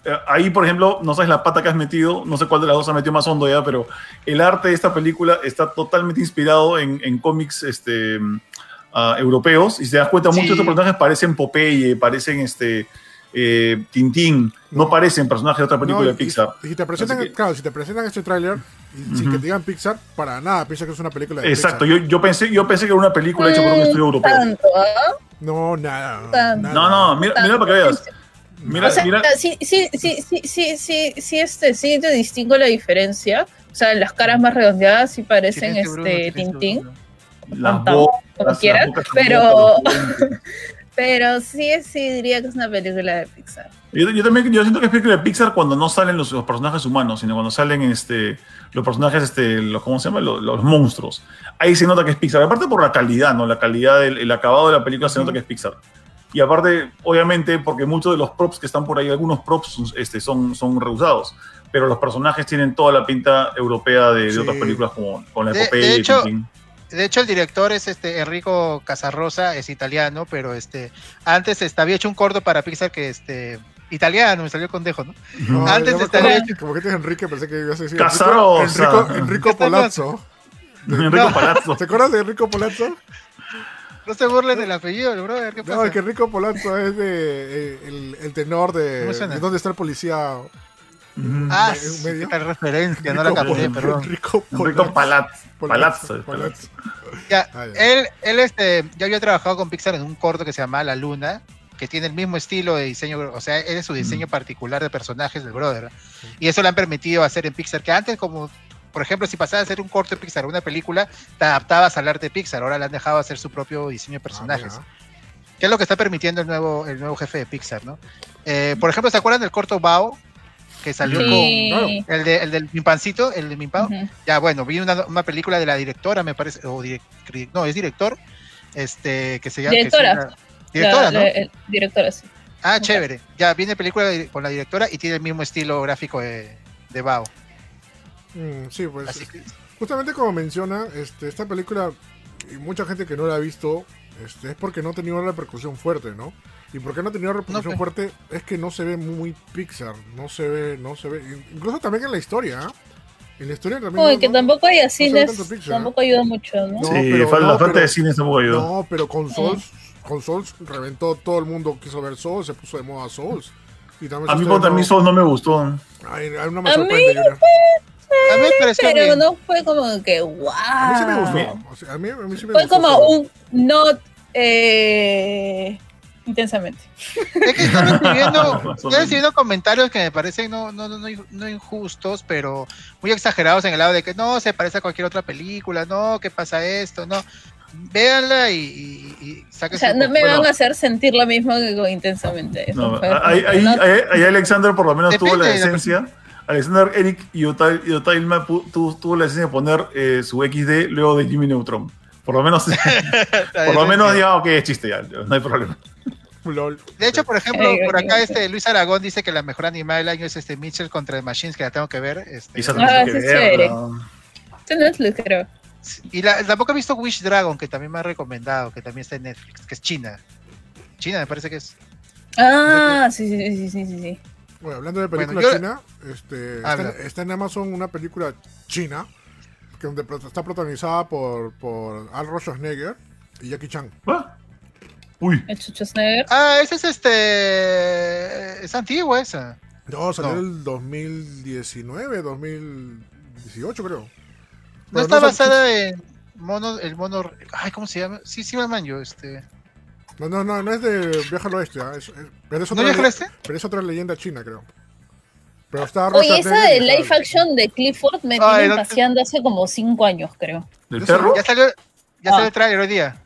Eh, ahí, por ejemplo, no sabes la pata que has metido, no sé cuál de las dos ha metido más hondo ya, pero el arte de esta película está totalmente inspirado en, en cómics este, uh, europeos, y si te das cuenta, sí, muchos de estos personajes parecen Popeye, parecen... este Eh, Tintín, no, no parecen personajes de otra película no, y, de Pixar. Y, y te presentan, que... claro, si te presentan este tráiler uh-huh. sin que te digan Pixar, para nada piensas que es una película de Exacto, Pixar. Yo, yo pensé, yo pensé que era una película hecha por un estudio europeo. ¿Tanto? No, nada, ¿Tanto? nada. No, no, mira, mira para que veas. Mira, o sea, mira. Sí, sí, sí, sí, sí, sí, sí, este, sí te distingo la diferencia. O sea, las caras más redondeadas sí parecen este Bruno, Tintín. Las bocas, como quieran, pero. Pero sí, sí, diría que es una película de Pixar. Yo, yo también yo siento que es película de Pixar cuando no salen los, los personajes humanos, sino cuando salen este, los personajes, este, los, ¿cómo se llama? Los, los monstruos. Ahí se nota que es Pixar. Aparte por la calidad, ¿no? La calidad, del, el acabado de la película se nota que es Pixar. Y aparte, obviamente, porque muchos de los props que están por ahí, algunos props este, son, son reusados. Pero los personajes tienen toda la pinta europea de, sí. de otras películas como con la Popeye. De, de hecho... y, y, De hecho, el director es este Enrico Casarrosa, es italiano, pero este antes este, había hecho un corto para Pixar que este italiano, me salió condejo, ¿no? no antes no, estaba hecho. Como que te Enrique, pensé que ibas a decir Casarrosa. Enrico, Enrico Palazzo. Enrico Palazzo. ¿Te acuerdas de Enrico Palazzo? No se burlen del apellido, bro, a ver qué pasa. No, el que Enrico Palazzo es de el, el tenor de, de dónde está el policía. Mm. Ah, sí, tal referencia, Enrico, no la capté, perdón. Enrico Palazzo. Palazzo. Palazzo, Palazzo. Palazzo. Ya, ah, ya. Él, él este, ya había trabajado con Pixar en un corto que se llama La Luna, que tiene el mismo estilo de diseño, o sea, él es su diseño mm. particular de personajes del brother. Sí. Y eso le han permitido hacer en Pixar, que antes como... Por ejemplo, si pasabas a hacer un corto de Pixar, una película, te adaptabas al arte de Pixar, ahora le han dejado hacer su propio diseño de personajes. Ah, que es lo que está permitiendo el nuevo, el nuevo jefe de Pixar, ¿no? Eh, por ejemplo, ¿se acuerdan del corto Bao? Que salió sí. con claro, el, de, el del Mimpancito, el de Mimpao. Uh-huh. Ya, bueno, vi una, una película de la directora, me parece, o direct, no, es director, este, que se llama... Directora. Que se llama, directora, la, ¿no? La, directora, sí. Ah, okay. Chévere. Ya, viene película con la directora y tiene el mismo estilo gráfico de, de Bao. Mm, sí, pues, que... justamente como menciona, este, esta película, y mucha gente que no la ha visto, este, es porque no ha tenido una repercusión fuerte, ¿no? Y porque no ha tenido repercusión no, fuerte es que no se ve muy Pixar, no se ve, no se ve, incluso también en la historia, en la historia también. Uy, no, que no, tampoco hay así, no tampoco ayuda mucho, ¿no? no sí, pero, la no, falta pero, de cines tampoco ayuda. No, pero con Souls, eh. con Souls reventó, todo el mundo quiso ver Souls, se puso de moda Souls. Y también a mí por también no, Souls no me gustó. Ay, a mí no me sorprende. A mí, a mí pero bien. No fue como que wow. A mí sí me gustó. O sea, a mí, a mí sí me fue gustó, como pero... un not eh intensamente. Es que están recibiendo, están recibiendo comentarios que me parecen no, no, no, no injustos, pero muy exagerados en el lado de que no, se parece a cualquier otra película, no, ¿qué pasa esto? No, véanla y, y, y saquen. O sea, no me bueno. van a hacer sentir lo mismo que con Intensamente. No, ahí, ahí, no. ahí, ahí Alexander por lo menos Depende tuvo la decencia. Alexander Eric Yotailma tuvo la decencia de poner eh, su equis de luego de Jimmy Neutron. Por lo menos, por lo menos ya, ok, es chiste ya, no hay problema. De hecho, por ejemplo, por acá este Luis Aragón dice que la mejor animada del año es este Mitchell contra The Machines, que la tengo que ver. Este, Esa ah, que es ver, chévere. No. Esto no es lucro. Y la, tampoco he visto Wish Dragon, que también me ha recomendado, que también está en Netflix, que es China. China me parece que es. Ah, ¿no? sí, sí, sí, sí, sí. Bueno, hablando de película bueno, yo... china, este, está, está en Amazon una película china que está protagonizada por, por Arnold Schwarzenegger y Jackie Chan. ¿Ah? Uy. El Schwarzenegger. Ah, ese es este. Es antiguo esa. No, salió no. el dos mil diecinueve, dos mil dieciocho, creo. Pero no está no basada son... en mono, el mono. Ay, ¿cómo se llama? Sí, sí, man, yo, este. No, no, no, no es de Viaja al Oeste. ¿eh? Es, es, pero es otra ¿No le... este? Pero es otra leyenda china, creo. Pero está Rosa. Oye, esa de Life Action de Clifford me ah, viene paseando hace como cinco años, creo. ¿Del perro? Ya salió, ya ah. salió el trailer hoy día.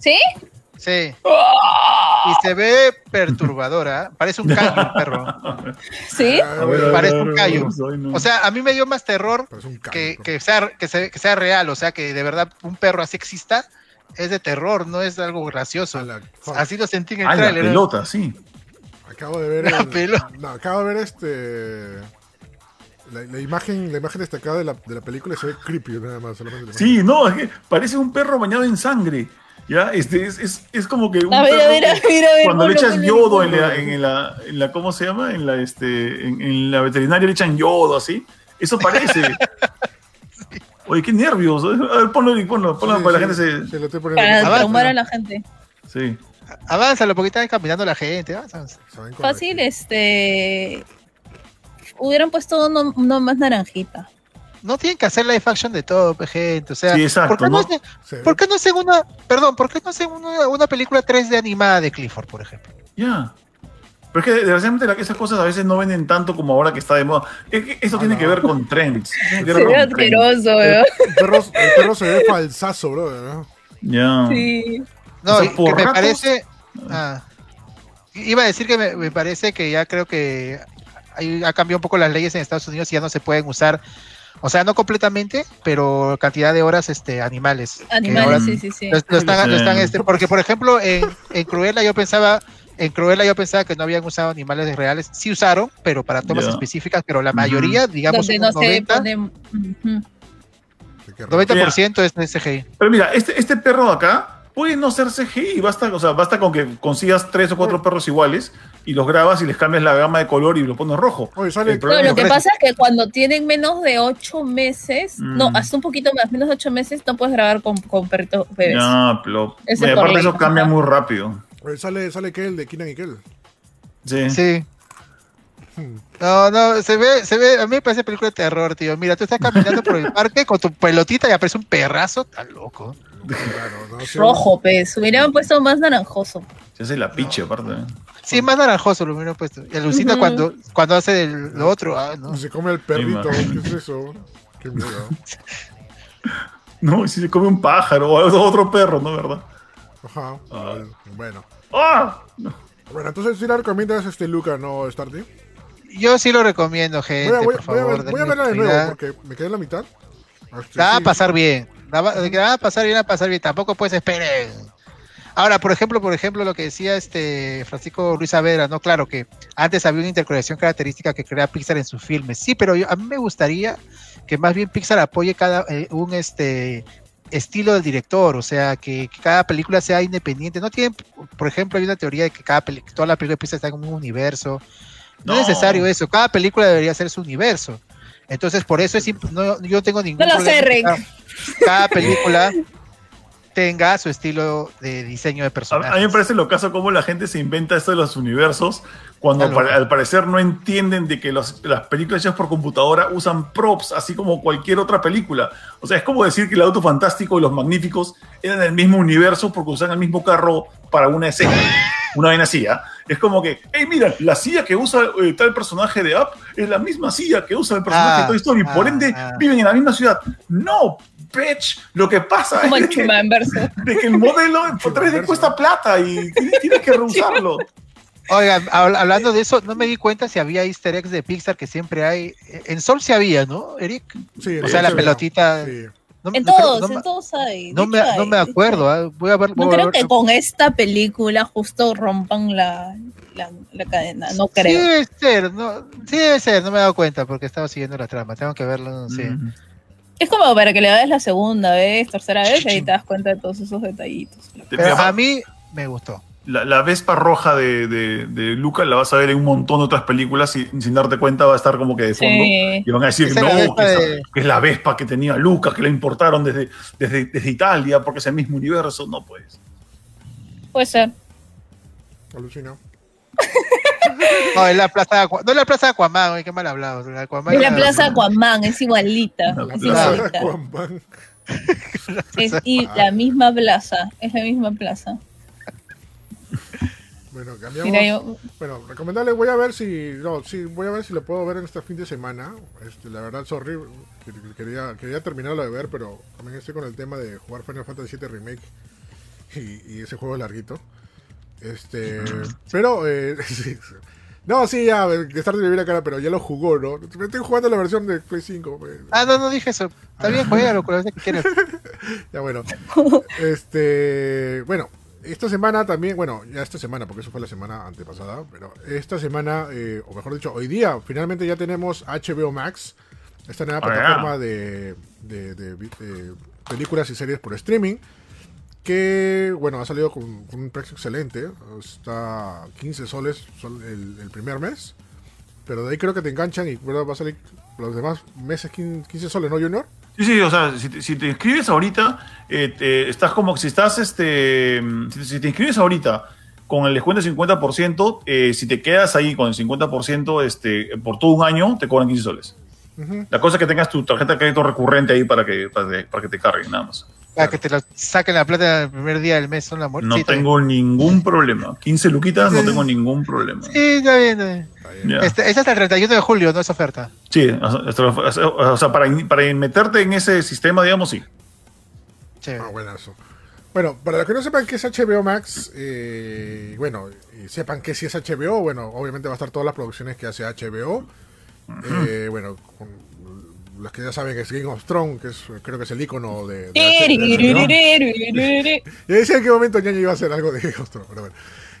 ¿Sí? Sí. ¡Oh! Y se ve perturbadora. Parece un callo el perro. ¿Sí? A ver, parece un callo. O sea, a mí me dio más terror callo, que, que, sea, que, sea, que sea real. O sea, que de verdad un perro así exista. Es de terror, no es algo gracioso. La, así lo sentí en el trailer. La pelota, sí. Acabo de ver. El, no, acabo de ver este. La, la imagen, la imagen destacada de la, de la película se ve creepy, nada más. Sí, no, es que parece un perro bañado en sangre. Ya, este, es, es, es como que un a ver, perro a ver, a ver, a ver, cuando le echas yodo en la, en la, en la, ¿cómo se llama? En la, este, en, en la veterinaria le echan yodo, así. Eso parece. Oye, qué nervios. A ver, ponlo, ponlo, ponlo sí, para sí, la gente. Se, se lo estoy poniendo. Para traumar a la gente. Sí. Avánzalo, porque están caminando la gente. Avánzalo. Fácil, este. Hubieran puesto uno, uno más naranjita. No tienen que hacer live action de todo, gente. O sea, sí, exacto, ¿por qué no, ¿no? Se, ¿por qué no hacen una. Perdón, ¿por qué no hacen una, una película tres D animada de Clifford, por ejemplo? Ya. Yeah. Pero es que desgraciadamente esas cosas a veces no venden tanto como ahora que está de moda. Es que eso ah, tiene no. que ver con trends. Se ve asqueroso, weón. El perro, el perro se ve falsazo, bro. ¿no? Ya. Yeah. Sí. No, o sea, que ratos, me parece... Ah, iba a decir que me, me parece que ya creo que hay, ha cambiado un poco las leyes en Estados Unidos y ya no se pueden usar, o sea, no completamente, pero cantidad de horas este, animales. Animales, ahora, sí, sí, sí. Lo, lo están, sí. Lo están este, porque, por ejemplo, en, en Cruella yo pensaba... En Cruella yo pensaba que no habían usado animales reales. Sí usaron, pero para tomas yeah. específicas, pero la mayoría, digamos, no noventa, pone... uh-huh. noventa por ciento yeah. es C G I. Pero mira, este, este perro de acá puede no ser C G I. Basta, o sea, basta con que consigas tres o cuatro perros iguales y los grabas y les cambias la gama de color y lo pones rojo. Oye, sale no, lo que pasa es que cuando tienen menos de ocho meses, mm. no, hasta un poquito más, menos de ocho meses, no puedes grabar con, con perritos bebés. No, pero eso aparte correcto, eso cambia ¿no? muy rápido. Sale, sale Kel de Keenan y Kel. Sí. Sí. Hmm. No, no, se ve, se ve, a mí me parece película de terror, tío. Mira, tú estás caminando por el parque con tu pelotita y aparece un perrazo tan loco. No, claro, no, sí. Rojo, pez. Hubieran puesto más naranjoso. Se hace la piche, no. aparte. ¿eh? Sí, más naranjoso lo hubieran puesto. Y alucina uh-huh. cuando, cuando hace el, lo otro. Ah, no. Se come el perrito. Sí, ¿qué es eso? Qué miedo. No, si se come un pájaro o otro perro, ¿no? ¿Verdad? Ajá, ah. bueno. ¡Ah! Bueno, entonces sí la recomiendas este Luca, ¿no, Starty? Yo sí lo recomiendo, gente, voy a, voy, por favor. Voy a, ver, voy a verla de nuevo, porque me quedé en la mitad. Este, la va sí. a pasar bien, la va, la va a pasar bien, la va a pasar bien, tampoco puedes esperar. Ahora, por ejemplo, por ejemplo, lo que decía este Francisco Luis Saavedra, ¿no? Claro que antes había una interconexión característica que crea Pixar en sus filmes. Sí, pero yo, a mí me gustaría que más bien Pixar apoye cada eh, un... este estilo del director, o sea, que, que cada película sea independiente. No tienen, por ejemplo, hay una teoría de que cada peli- toda la película empieza a estar en un universo. No, no es necesario eso. Cada película debería ser su universo. Entonces, por eso es imp- no, yo tengo ningún no problema. Cada película tenga su estilo de diseño de personajes. A mí me parece lo caso cómo la gente se inventa esto de los universos cuando claro. pa- al parecer no entienden de que los, las películas hechas por computadora usan props, así como cualquier otra película. O sea, es como decir que el Auto Fantástico y Los Magníficos eran del mismo universo porque usan el mismo carro para una escena. Una vaina así, ¿eh? Es como que, hey, mira, la silla que usa eh, tal personaje de Up es la misma silla que usa el personaje ah, de Toy Story, ah, por ende, ah. viven en la misma ciudad. No, bitch, lo que pasa como es que, de que el modelo en tres D cuesta plata y tienes que reusarlo. Oigan, hablando de eso, no me di cuenta si había easter eggs de Pixar que siempre hay. En Sol se había, ¿no, Eric? Sí, o sea, la pelotita... Sí. No, en no, todos, no en me, todos hay. No me, hay. No me acuerdo. ¿eh? Voy a ver, voy no creo a ver, que no. con esta película justo rompan la, la, la cadena. No creo. Sí debe ser, no, sí debe ser. No me he dado cuenta porque estaba siguiendo la trama. Tengo que verlo, no sé. Mm. Es como para que le hagas la segunda vez, tercera vez, y ahí te das cuenta de todos esos detallitos. Pero a mí me gustó. La, la Vespa roja de, de, de Luca la vas a ver en un montón de otras películas y sin darte cuenta va a estar como que de fondo sí. y van a decir, esa no, es que, de... esa, que es la Vespa que tenía Luca, que la importaron desde, desde, desde Italia porque es el mismo universo, no puedes. Puede ser. Alucinado. No, es la plaza de Aquaman. No es la plaza de Aquaman, qué mal hablado. Es la plaza de Aquaman, es igualita. La es plaza igualita. Aquaman. Es y la misma plaza, es la misma plaza. Bueno, cambiamos. Mira, yo... Bueno, recomendarle, voy a ver si, no, sí, voy a ver si lo puedo ver en este fin de semana. Este, la verdad, sorry, quería, quería terminarlo de ver, pero también estoy con el tema de jugar Final Fantasy siete Remake y, y ese juego larguito. Este, pero, eh, sí, no, sí, ya, de estar de vivir la cara, pero ya lo jugó, ¿no? Estoy jugando la versión de Play cinco. Pues. Ah, no, no dije eso. Está bien, juega lo que quieras. Ya, bueno. Este, bueno, esta semana también, bueno, ya esta semana, porque eso fue la semana antepasada, pero esta semana, eh, o mejor dicho, hoy día, finalmente ya tenemos H B O Max, esta nueva oh, plataforma yeah. de, de, de, de películas y series por streaming. Que, bueno, ha salido con, con un precio excelente. Está quince soles son el, el primer mes. Pero de ahí creo que te enganchan y bueno, va a salir los demás meses quince soles, ¿no, Junior? Sí, sí, o sea, si, si te inscribes ahorita, eh, te, estás como si estás, este, si, si te inscribes ahorita con el descuento del cincuenta por ciento, eh, si te quedas ahí con el cincuenta por ciento este, por todo un año, te cobran quince soles. Uh-huh. La cosa es que tengas tu tarjeta de crédito recurrente ahí para que, para que, para que te carguen, nada más. Para claro. que te lo saquen la plata el primer día del mes, son la muerte. No sí, tengo ningún problema. quince luquitas, no tengo ningún problema. Sí, está bien, está bien. Está bien. Yeah. Este, es hasta el treinta y uno de julio, ¿no? Esa oferta. Sí, o sea, para, para meterte en ese sistema, digamos, sí. Sí. Ah, buenazo. Bueno, para los que no sepan qué es H B O Max, eh, bueno, y sepan que si es H B O, bueno, obviamente va a estar todas las producciones que hace H B O. Uh-huh. Eh, bueno, con... Las que ya saben que es Game of Thrones, que es, creo que es el icono de. de, H- de H- ¿no? Y decía en qué momento Ñaño iba a hacer algo de Game of Thrones, pero bueno.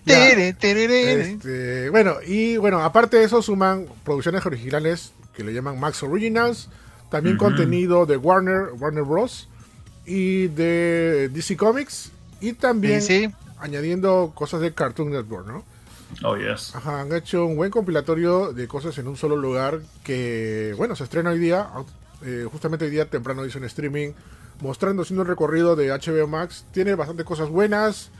Ya, este, bueno, y bueno, aparte de eso, suman producciones originales que le llaman Max Originals, también uh-huh. contenido de Warner, Warner Bros. Y de D C Comics, y también ¿Sí? añadiendo cosas de Cartoon Network, ¿no? Oh, yes. Ajá, han hecho un buen compilatorio de cosas en un solo lugar que, bueno, se estrena hoy día, eh, justamente hoy día temprano hizo un streaming mostrando, haciendo un recorrido de H B O Max. Tiene bastantes cosas buenas,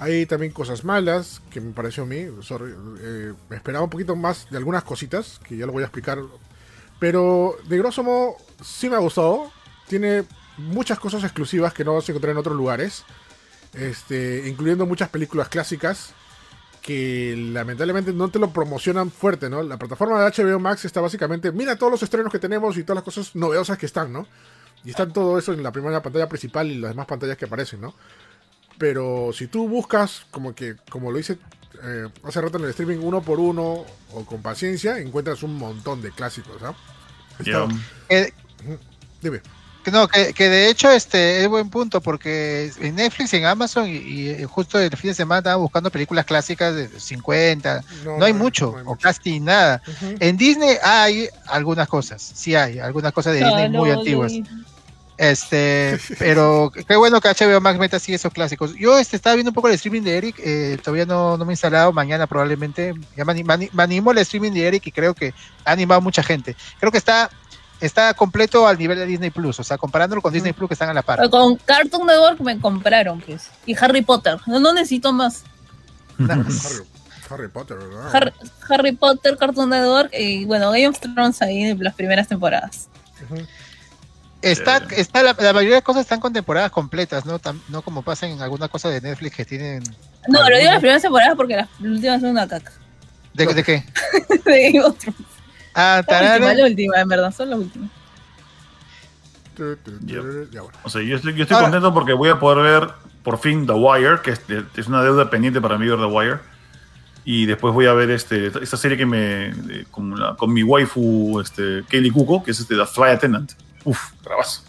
hay también cosas malas, que me pareció a mí, sorry, eh, me esperaba un poquito más de algunas cositas, que ya lo voy a explicar, pero de grosso modo sí me ha gustado, tiene muchas cosas exclusivas que no se encuentran en otros lugares, este, incluyendo muchas películas clásicas, que lamentablemente no te lo promocionan fuerte, ¿no? La plataforma de H B O Max está básicamente, mira todos los estrenos que tenemos y todas las cosas novedosas que están, ¿no? Y están todo eso en la primera pantalla principal y las demás pantallas que aparecen, ¿no? Pero si tú buscas, como que, como lo hice eh, hace rato en el streaming, uno por uno o con paciencia, encuentras un montón de clásicos, ¿no? Está... Eh, Dime. No, que, que de hecho este es buen punto porque en Netflix y en Amazon y, y justo el fin de semana estaban buscando películas clásicas de cincuenta, no, no hay mucho, no hay o mucho. Casi nada. Uh-huh. En Disney hay algunas cosas, sí hay, algunas cosas de claro, Disney muy antiguas. Este, pero qué bueno que H B O Max meta así esos clásicos. Yo este, estaba viendo un poco el streaming de Eric, eh, todavía no, no me he instalado, mañana probablemente, ya me, me, me animo al streaming de Eric y creo que ha animado mucha gente. Creo que está... Está completo al nivel de Disney Plus, o sea, comparándolo con Disney Plus que están a la par. Pero con Cartoon Network me compraron, pues. Y Harry Potter, no, no necesito más. Harry, Harry Potter, ¿verdad? Harry, Harry Potter, Cartoon Network y bueno, Game of Thrones ahí en las primeras temporadas. Uh-huh. Está, está la, la mayoría de cosas están con temporadas completas, ¿no? Tam, no como pasan en alguna cosa de Netflix que tienen. No, pero digo las primeras temporadas porque las últimas son una caca. ¿De, de qué? De Game of Thrones. Ah, la última, la última, en verdad, son las últimas. Yeah. O sea, yo estoy, yo estoy contento porque voy a poder ver por fin The Wire, que es, es una deuda pendiente para mí ver The Wire. Y después voy a ver este, esta serie que me con, la, con mi waifu, este, Kaylee Cuoco, que es este, The Flight Attendant. Uf, trabazo.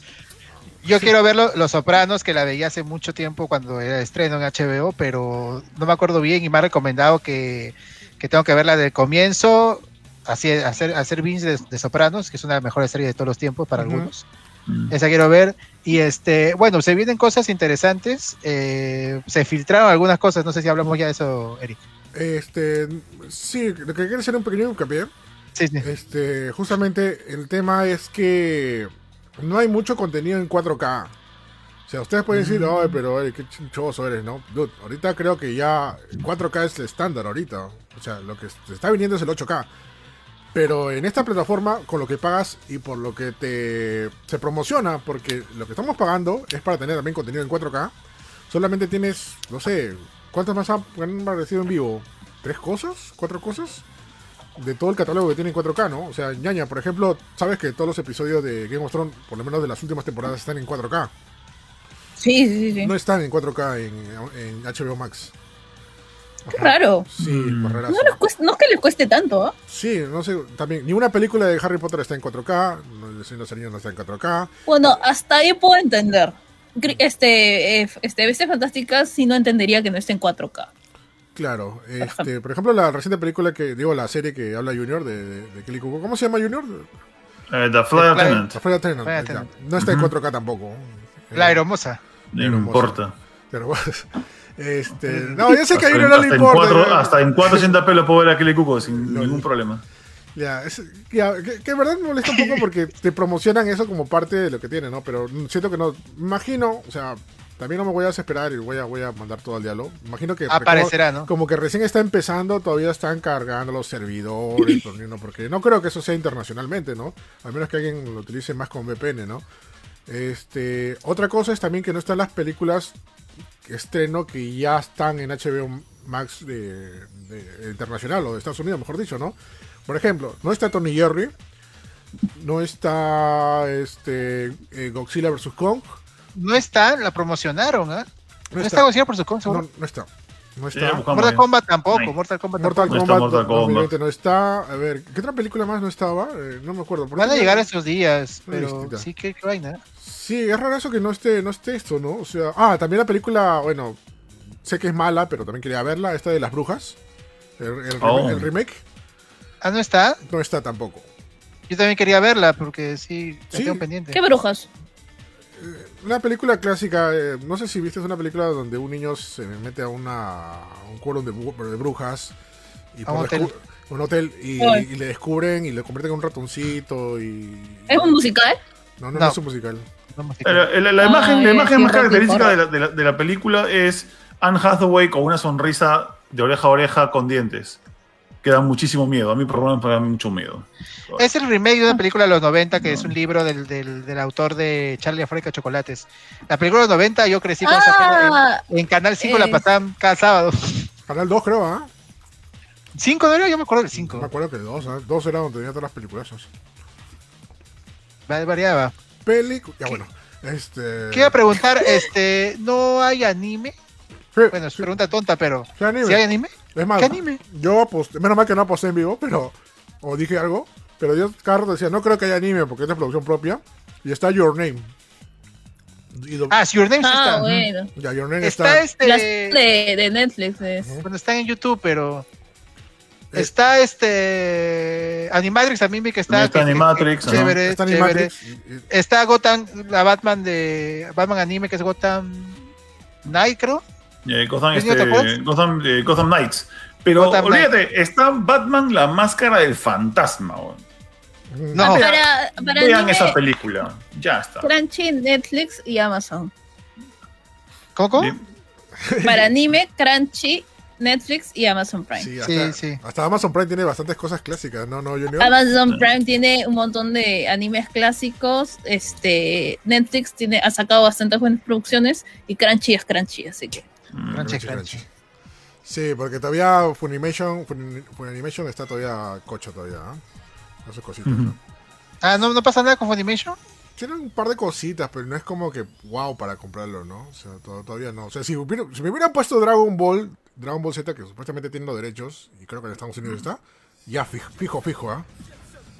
Yo quiero ver Los Sopranos, que la veía hace mucho tiempo cuando era estreno en H B O, pero no me acuerdo bien y me ha recomendado que, que tengo que verla del comienzo. Así, hacer, hacer binge de, de Sopranos, que es una de las mejores series de todos los tiempos para uh-huh. algunos. Uh-huh. Esa quiero ver. Y este, bueno, se vienen cosas interesantes. Eh, se filtraron algunas cosas. No sé si hablamos ya de eso, Eric. Este, sí, lo que quiero hacer un pequeño hincapié. Sí, sí. Este, justamente el tema es que no hay mucho contenido en cuatro K. O sea, ustedes pueden decir, oye, pero oye, qué chinchoso eres, ¿no? Dude, ahorita creo que ya cuatro K es el estándar ahorita. O sea, lo que te está viniendo es el ocho K. Pero en esta plataforma, con lo que pagas y por lo que te se promociona, porque lo que estamos pagando es para tener también contenido en cuatro K, solamente tienes, no sé, ¿cuántas más han aparecido en vivo? ¿Tres cosas? ¿Cuatro cosas? De todo el catálogo que tiene en cuatro K, ¿no? O sea, ñaña, por ejemplo, sabes que todos los episodios de Game of Thrones, por lo menos de las últimas temporadas, están en cuatro K. Sí, sí, sí. No están en cuatro K en, en H B O Max. Ajá. Qué raro. Sí, mm. no, les cueste, no es que les cueste tanto, ¿eh? Sí, no sé, también. Ni una película de Harry Potter está en cuatro K, El Señor de los Anillos no está en cuatro K. Bueno, hasta ahí puedo entender. Este, este, Bestias Fantásticas sí no entendería que no esté en cuatro K. Claro, este, por ejemplo, la reciente película que, digo, la serie que habla Junior de, de, de Kelly Cuco, ¿cómo se llama Junior? Uh, The Flight Attendant. The Flight Attendant. No está en cuatro K tampoco. La hermosa. No importa. Pero este, no, yo sé que a Junior no le importa. Cuatro, ¿no? Hasta en cuatrocientos pe lo puedo ver a Kelly Cuco sin no, ningún problema. Ya, es, ya que, que en verdad me molesta un poco porque te promocionan eso como parte de lo que tiene, ¿no? Pero siento que no, imagino, o sea. También no me voy a desesperar y voy a, voy a mandar todo al diálogo. Imagino que aparecerá, como, ¿no? Como que recién está empezando, todavía están cargando los servidores, porque no creo que eso sea internacionalmente, ¿no? Al menos que alguien lo utilice más con V P N, ¿no? Este, otra cosa es también que no están las películas que estreno que ya están en H B O Max de, de, internacional o de Estados Unidos, mejor dicho, ¿no? Por ejemplo, no está Tony Jerry, no está este eh, Godzilla versus. Kong. No está, la promocionaron, ¿eh? No, no está Godzilla por su Kong, seguro. No, no está. No está. Sí, Mortal Kombat tampoco. No. Mortal Kombat Mortal tampoco. Kombat, Mortal Kombat, no, Kombat no está. A ver, ¿qué otra película más no estaba? Eh, no me acuerdo. Van a llegar estos días, pero sí, que qué vaina. Sí, es raro eso que no esté, no esté esto, ¿no? O sea, ah, también la película, bueno, sé que es mala, pero también quería verla, esta de Las Brujas, el, el, oh. el remake. Ah, ¿no está? No está tampoco. Yo también quería verla, porque sí, la sí. tengo pendiente. ¿Qué brujas? Una película clásica, eh, no sé si viste, es una película donde un niño se mete a una a un cuero de, de brujas y a un hotel, un hotel y, y le descubren y le convierten en un ratoncito y... ¿Es un musical? No, no, no, no es un musical. La, la, la imagen, Ay, la imagen sí, más característica de la, de, la, de la película es Anne Hathaway con una sonrisa de oreja a oreja con dientes. Que da muchísimo miedo. A mí, por lo menos, me da mucho miedo. Es el remake de una película de los noventa, que no. es un libro del, del, del autor de Charlie Africa Chocolates. La película de los noventa, yo crecí con ah, esa película. En, en Canal cinco eh. la pasaban cada sábado. Canal dos, creo, ¿ah? ¿eh? ¿cinco no era? Yo me acuerdo del cinco. Me acuerdo que el dos, ¿eh? dos era donde tenía todas las películas. Variaba. Película. Ya, bueno. Este... Quiero preguntar, este, ¿no hay anime? Sí, bueno, es sí. pregunta tonta, pero... ¿Sí, anime? ¿Sí hay anime? Es más, ¿qué anime? Yo aposté, menos mal que no aposté en vivo, pero... O dije algo, pero yo cada rato decía, no creo que haya anime, porque es de producción propia. Y está Your Name. Y do... Ah, si Your Name sí está. Ah, bueno. Ya, Your Name está... Está este... La de, de Netflix es. Uh-huh. Bueno, está en YouTube, pero... Es... Está este... Animatrix también vi que está... Está que, Animatrix, que, que, ¿no? Chévere, está Animatrix. Chévere. Está Gotham, la Batman de... Batman anime, que es Gotham... Night, creo. Eh, Gotham, este, Gotham, eh, Gotham Knights. Pero Gotham olvídate, Knight. Está Batman, la máscara del fantasma. No, vean, para, para vean anime, esa película. Ya está. Crunchy, Netflix y Amazon. ¿Coco? ¿Sí? Para anime, Crunchy, Netflix y Amazon Prime. Sí, hasta, sí, sí. Hasta Amazon Prime tiene bastantes cosas clásicas, ¿no? no Junior? Amazon Prime sí. tiene un montón de animes clásicos. Este, Netflix tiene, ha sacado bastantes buenas producciones y Crunchy es Crunchy, así que. Crunchy, Crunchy. Sí, porque todavía Funimation, Funimation está todavía cocho todavía, ¿eh? Esas cositas, uh-huh. ¿no? Ah, ¿no, ¿no pasa nada con Funimation? Tienen un par de cositas, pero no es como que wow para comprarlo, ¿no? O sea, todo, todavía no. O sea, si, hubiera, si me hubieran puesto Dragon Ball, Dragon Ball Z, que supuestamente tienen los derechos, y creo que en Estados Unidos está, ya fijo, fijo, fijo, ¿eh?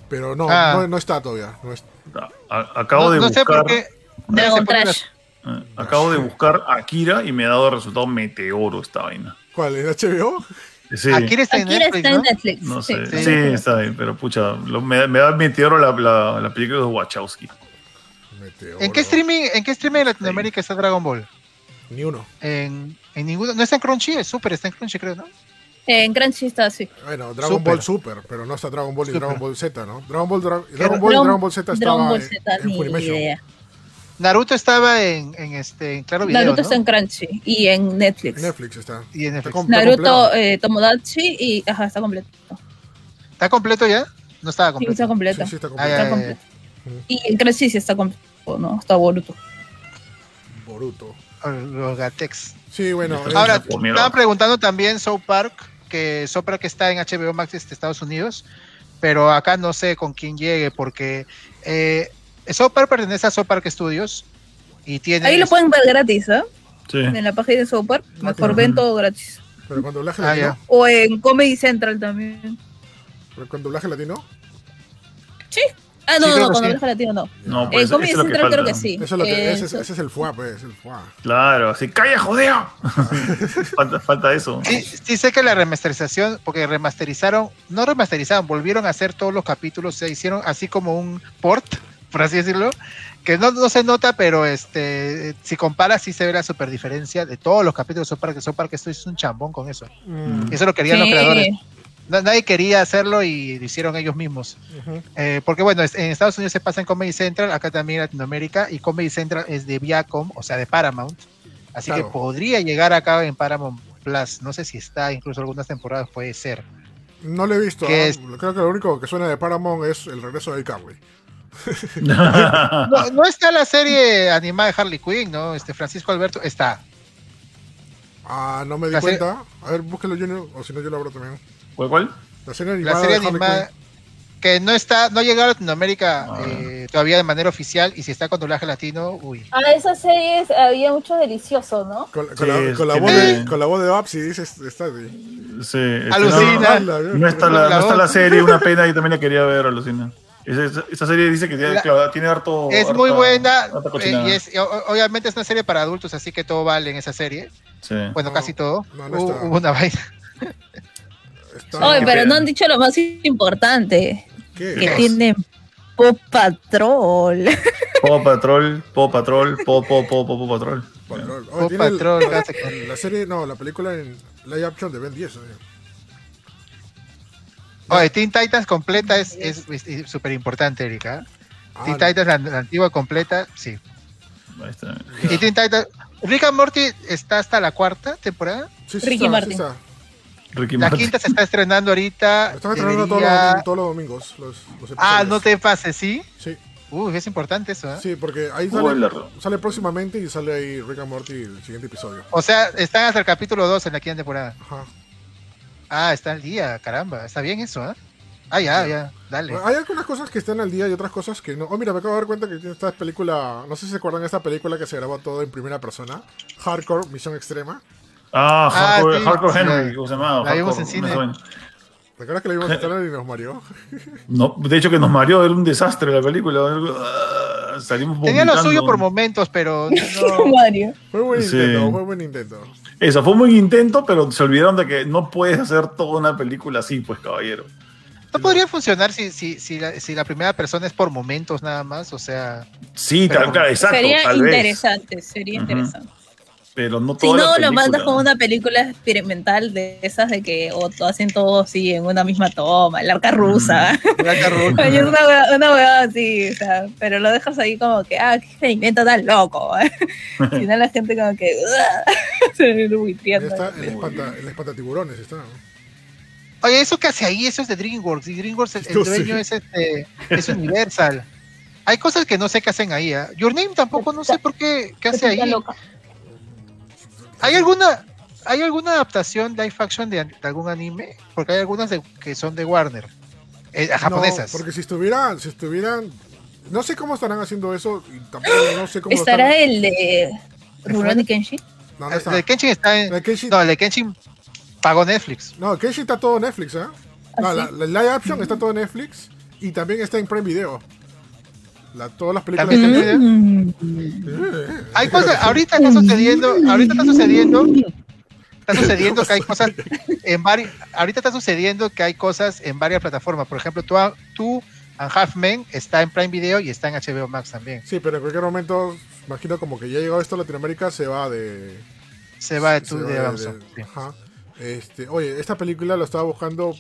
Pero no, ah. no, no está todavía. No está. A, acabo no, de no buscar... Sé por qué. Dragon no Trash. Acabo de buscar Akira y me ha dado resultado meteoro esta vaina. ¿Cuál? ¿En H B O? Sí. Akira está en Netflix, está en Netflix. ¿No? No sé. Sí, sí, sí, está bien, pero pucha, lo, me, me da meteoro la, la, la película de Wachowski. Meteoro. ¿En qué streaming, en qué streaming de Latinoamérica sí. está Dragon Ball? Ni uno. En, en ninguno. No está en Crunchy, es Super, está en Crunchy, creo, ¿no? En Crunchy está, sí. Bueno, Dragon Super. Ball Super, pero no está Dragon Ball y Super. Dragon Ball Z, ¿no? Dragon Ball, Dra- Dragon Ball y Dragon Ball Z estaba Dragon Ball Z, en, en Funimation. Naruto estaba en, en este en Claro Video, Naruto, ¿no? Está en Crunchy y en Netflix. Netflix está. Y en Netflix. Está Naruto, eh, Tomodachi y ajá, está completo. ¿Está completo ya? No estaba completo. Sí, está completo. Sí, sí está completo. Ah, ya, está completo. Ya, ya, ya. Y en Crunchy sí está completo, ¿no? Está Boruto. Boruto. Los Gatex. Sí, bueno. Ahora, te estaban preguntando también South Park, que South Park está en H B O Max de Estados Unidos, pero acá no sé con quién llegue, porque eh, South Park pertenece a South Park Studios y tiene... Ahí lo pueden ver gratis, ¿eh? Sí. En la página de South Park, mejor no, ven no. todo gratis. Pero con doblaje ah, latino. Ya. O en Comedy Central también. ¿Pero con doblaje latino? Sí. Ah, no, sí, no, no, cuando sí. Deja latino no. No, pues eh, eso, eso es lo que falta, creo que ¿no? sí. Eso es lo que, eh, ese, ese es el fuá, pues, el fuá. Claro, así, ¡calla, jodeo! falta, falta eso. Sí, sí sé que la remasterización, porque remasterizaron, no remasterizaron, volvieron a hacer todos los capítulos, se hicieron así como un port, por así decirlo, que no, no se nota, pero este, si comparas sí se ve la super diferencia de todos los capítulos de South Park, que South Park esto es un chambón con eso. Mm. Eso lo querían sí. los creadores. Nadie quería hacerlo y lo hicieron ellos mismos. Uh-huh. Eh, porque bueno, en Estados Unidos se pasa en Comedy Central, acá también en Latinoamérica, y Comedy Central es de Viacom, o sea, de Paramount. Así claro. que podría llegar acá en Paramount Plus. No sé si está, incluso algunas temporadas puede ser. No lo he visto. Que es, creo que lo único que suena de Paramount es el regreso de Cowboy. no, no está la serie animada de Harley Quinn, ¿no? Este Francisco Alberto está. Ah, no me di la cuenta. Ser... A ver, búsquelo, Junior, o si no, yo lo abro también. ¿Cuál, cuál? La serie animada, la serie animada que no está, no ha llegado a Latinoamérica ah. eh, todavía de manera oficial, y si está con doblaje latino, uy. Ah, esas series había mucho delicioso, ¿no? Con, con, sí, la, con, la, voz de, con la voz de Opsi, dices, está bien. Sí, alucina. No, no, está la, no está la serie, una pena, yo también la quería ver, alucina. Esa, esa serie dice que tiene, la, claro, tiene harto... Es harta, muy buena, eh, y es, obviamente es una serie para adultos, así que todo vale en esa serie. Sí. Bueno, no, casi todo. No, no hubo, hubo una vaina. Oye, pero bien. No han dicho lo más importante. ¿Qué? Que tienen Pop Patrol. Pop Patrol, Pop Patrol, Pop, Pop, Pop, Pop Patrol. Patrol. Oye, Pop Patrol. El, la, la serie, no, la película en live action de Ben diez. Oye, oye, Teen Titans completa es súper importante, Erika. Ah, Teen no. Titans, la, la antigua completa, sí. Ahí está. Y Teen Titans, Rick and Morty está hasta la cuarta temporada. Sí, sí, Ricky Martin. Sí, Ricky la Martin. Quinta se está estrenando ahorita. Están estrenando debería... todos, los, todos los domingos. Los, los ah, no te pases, ¿sí? Sí. Uy, es importante eso, ¿eh? Sí, porque ahí sale, sale próximamente y sale ahí Rick and Morty el siguiente episodio. O sea, están hasta el capítulo dos en la quinta temporada. Ajá. Ah, está al día, caramba. Está bien eso, ¿eh? Ah, ya, sí. ya, dale. Bueno, hay algunas cosas que están al día y otras cosas que no. Oh, mira, me acabo de dar cuenta que esta película, no sé si se acuerdan de esta película que se grabó todo en primera persona. Hardcore, Misión Extrema. Ah, ah Hardcore, sí. Hardcore Henry, ¿cómo se llamaba? La vimos en cine. ¿Te acuerdas que la vimos en cine y nos mareó? No, de hecho que nos mareó, era un desastre la película. Uh, salimos Tenía vomitando. Lo suyo por momentos, pero no. Mario. Fue un buen intento, sí. fue un buen intento. Eso, fue un buen intento, pero se olvidaron de que no puedes hacer toda una película así, pues, caballero. No podría funcionar si, si, si, la, si la primera persona es por momentos nada más, o sea... Sí, pero, claro, exacto, sería tal vez. Interesante, sería uh-huh. interesante. Pero no todo. Si no, lo mandas como una película experimental de esas de que o hacen todo así en una misma toma, el arca rusa. El arca rusa. Es una huevada así, o sea, pero lo dejas ahí como que, ah, qué experimento tan loco. Si no, la gente como que, se ve muy triste. Está el espantatiburones, está, ¿no? Oye, ¿eso qué hace ahí? Eso es de DreamWorks. Y DreamWorks, el, el dueño sí. es, este, es Universal. Hay cosas que no sé qué hacen ahí. ¿Eh? Your Name tampoco, no sé por qué, qué hace ahí. ¿Hay alguna, ¿Hay alguna adaptación live action de, de algún anime? Porque hay algunas de, que son de Warner, eh, japonesas. No, porque si estuvieran, si estuvieran, no sé cómo estarán haciendo eso. Y tampoco no sé cómo ¿Estará están... el de Rurouni Kenshin? No, no está. El de Kenshin está en... El Kenshin... No, el de Kenshin pagó Netflix. No, Kenshin está todo Netflix, ¿eh? No, ¿Ah, sí? la, la live action mm-hmm. está todo Netflix y también está en Prime Video. La, todas las películas que mm. hay cosas, ahorita está sucediendo, ahorita está sucediendo, está sucediendo que hay cosas en varias, ahorita está sucediendo que hay cosas en varias plataformas. Por ejemplo, tú, tú and Half Men está en Prime Video y está en H B O Max también. Sí, pero en cualquier momento, imagino como que ya ha llegado esto a Latinoamérica, se va de, se va de, se, tú, se de, de Amazon. De, ajá. Este, oye, esta película la estaba buscando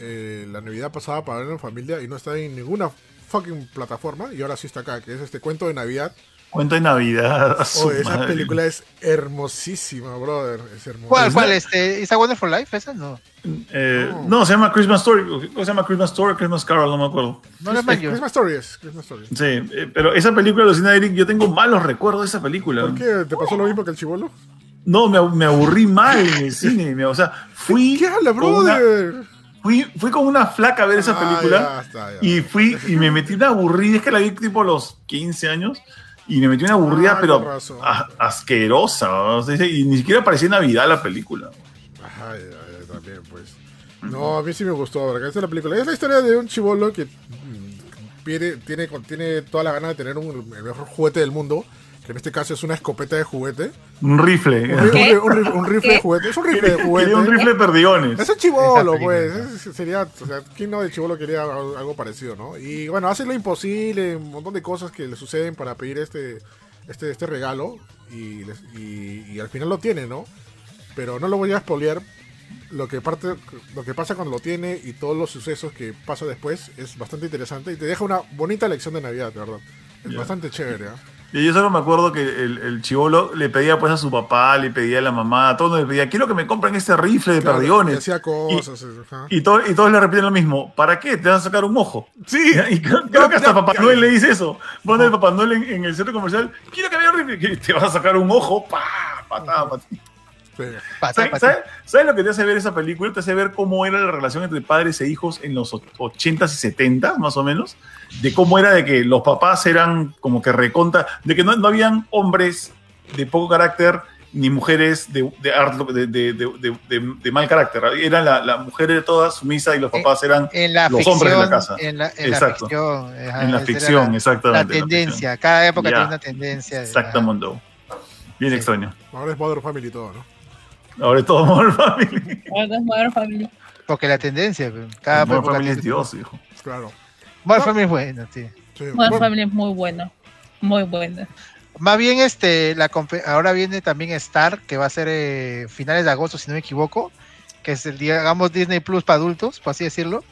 eh, la Navidad pasada para ver en familia y no está en ninguna fucking plataforma, y ahora sí está acá, que es este Cuento de Navidad Cuento de Navidad. Oh, esa madre. Película es hermosísima, brother. Es hermosa. ¿Cuál? ¿Cuál? Este, ¿Is a Wonderful Life? ¿Esa? No. Eh, oh. No, se llama Christmas Story. ¿Cómo se llama Christmas Story? Christmas Carol, no me acuerdo. No, no es Christmas, Christmas Story es. Christmas Story. Sí, eh, pero esa película, Lucina Eric, yo tengo malos recuerdos de esa película. ¿Por qué? ¿Te pasó oh. lo mismo que el chibolo? No, me, me aburrí mal en el cine. Me, o sea, fui. ¿Qué habla, brother? Una, Fui, fui con una flaca a ver esa ah, película ya, está, ya. y fui y me metí una aburrida. Es que la vi tipo a los quince años y me metí una aburrida, ah, pero a, asquerosa. ¿No? Y ni siquiera parecía Navidad la película. Ajá, ya, ya, también, pues. No, a mí sí me gustó. ¿Verdad? Esta es la película. Es la historia de un chibolo que tiene, tiene, tiene toda la gana de tener un, el mejor juguete del mundo. Que en este caso es una escopeta de juguete. Un rifle. Un, un, un, rifle, un rifle de juguete. Es un rifle de juguete. Quería un rifle de perdigones. Es un chibolo, pues. Es, sería, o sea, ¿quién no de chibolo quería algo, algo parecido, no? Y bueno, hace lo imposible, un montón de cosas que le suceden para pedir este, este, este regalo. Y, y, y al final lo tiene, ¿no? Pero no lo voy a spoilear. Lo que, parte, lo que pasa cuando lo tiene y todos los sucesos que pasa después es bastante interesante. Y te deja una bonita lección de Navidad, de verdad. Es yeah. bastante chévere, ¿eh? Y yo solo me acuerdo que el, el chibolo le pedía pues a su papá, le pedía a la mamá, a todos le pedía, quiero que me compren este rifle de claro, perdigones. Hacía cosas, y, y, todo, y todos le repiten lo mismo, ¿para qué? ¿Te vas a sacar un ojo? Sí. Y creo, creo que hasta Papá Noel le dice eso. Pone el Papá Noel en, en el centro comercial, quiero que me un rifle, te vas a sacar un ojo, pa, patada, patada. Sí. ¿Sabes ¿sabe, ¿sabe lo que te hace ver esa película? Te hace ver cómo era la relación entre padres e hijos en los ochentas y setentas, más o menos, de cómo era de que los papás eran como que recontra, de que no, no habían hombres de poco carácter ni mujeres de, de, de, de, de, de, de mal carácter. Eran la, la mujer era toda sumisa y los papás eran en, en la los ficción, hombres de la casa. En la, en Exacto. la ficción, ajá, en la ficción la, exactamente. La tendencia, la cada época yeah. tiene una tendencia. Exactamente. La... Bien sí. extraño. Ahora es Modern Family y todo, ¿no? Ahora es todo Modern Family. Ahora es Modern Family. Porque la tendencia, cada Modern Family es Dios, hijo. Claro. Modern Family es buena, tío. Sí, Modern bueno. Family es muy buena. Muy buena. Más bien, este, la ahora viene también Star, que va a ser eh, finales de agosto, si no me equivoco. Que es el, digamos, Disney Plus para adultos, por así decirlo.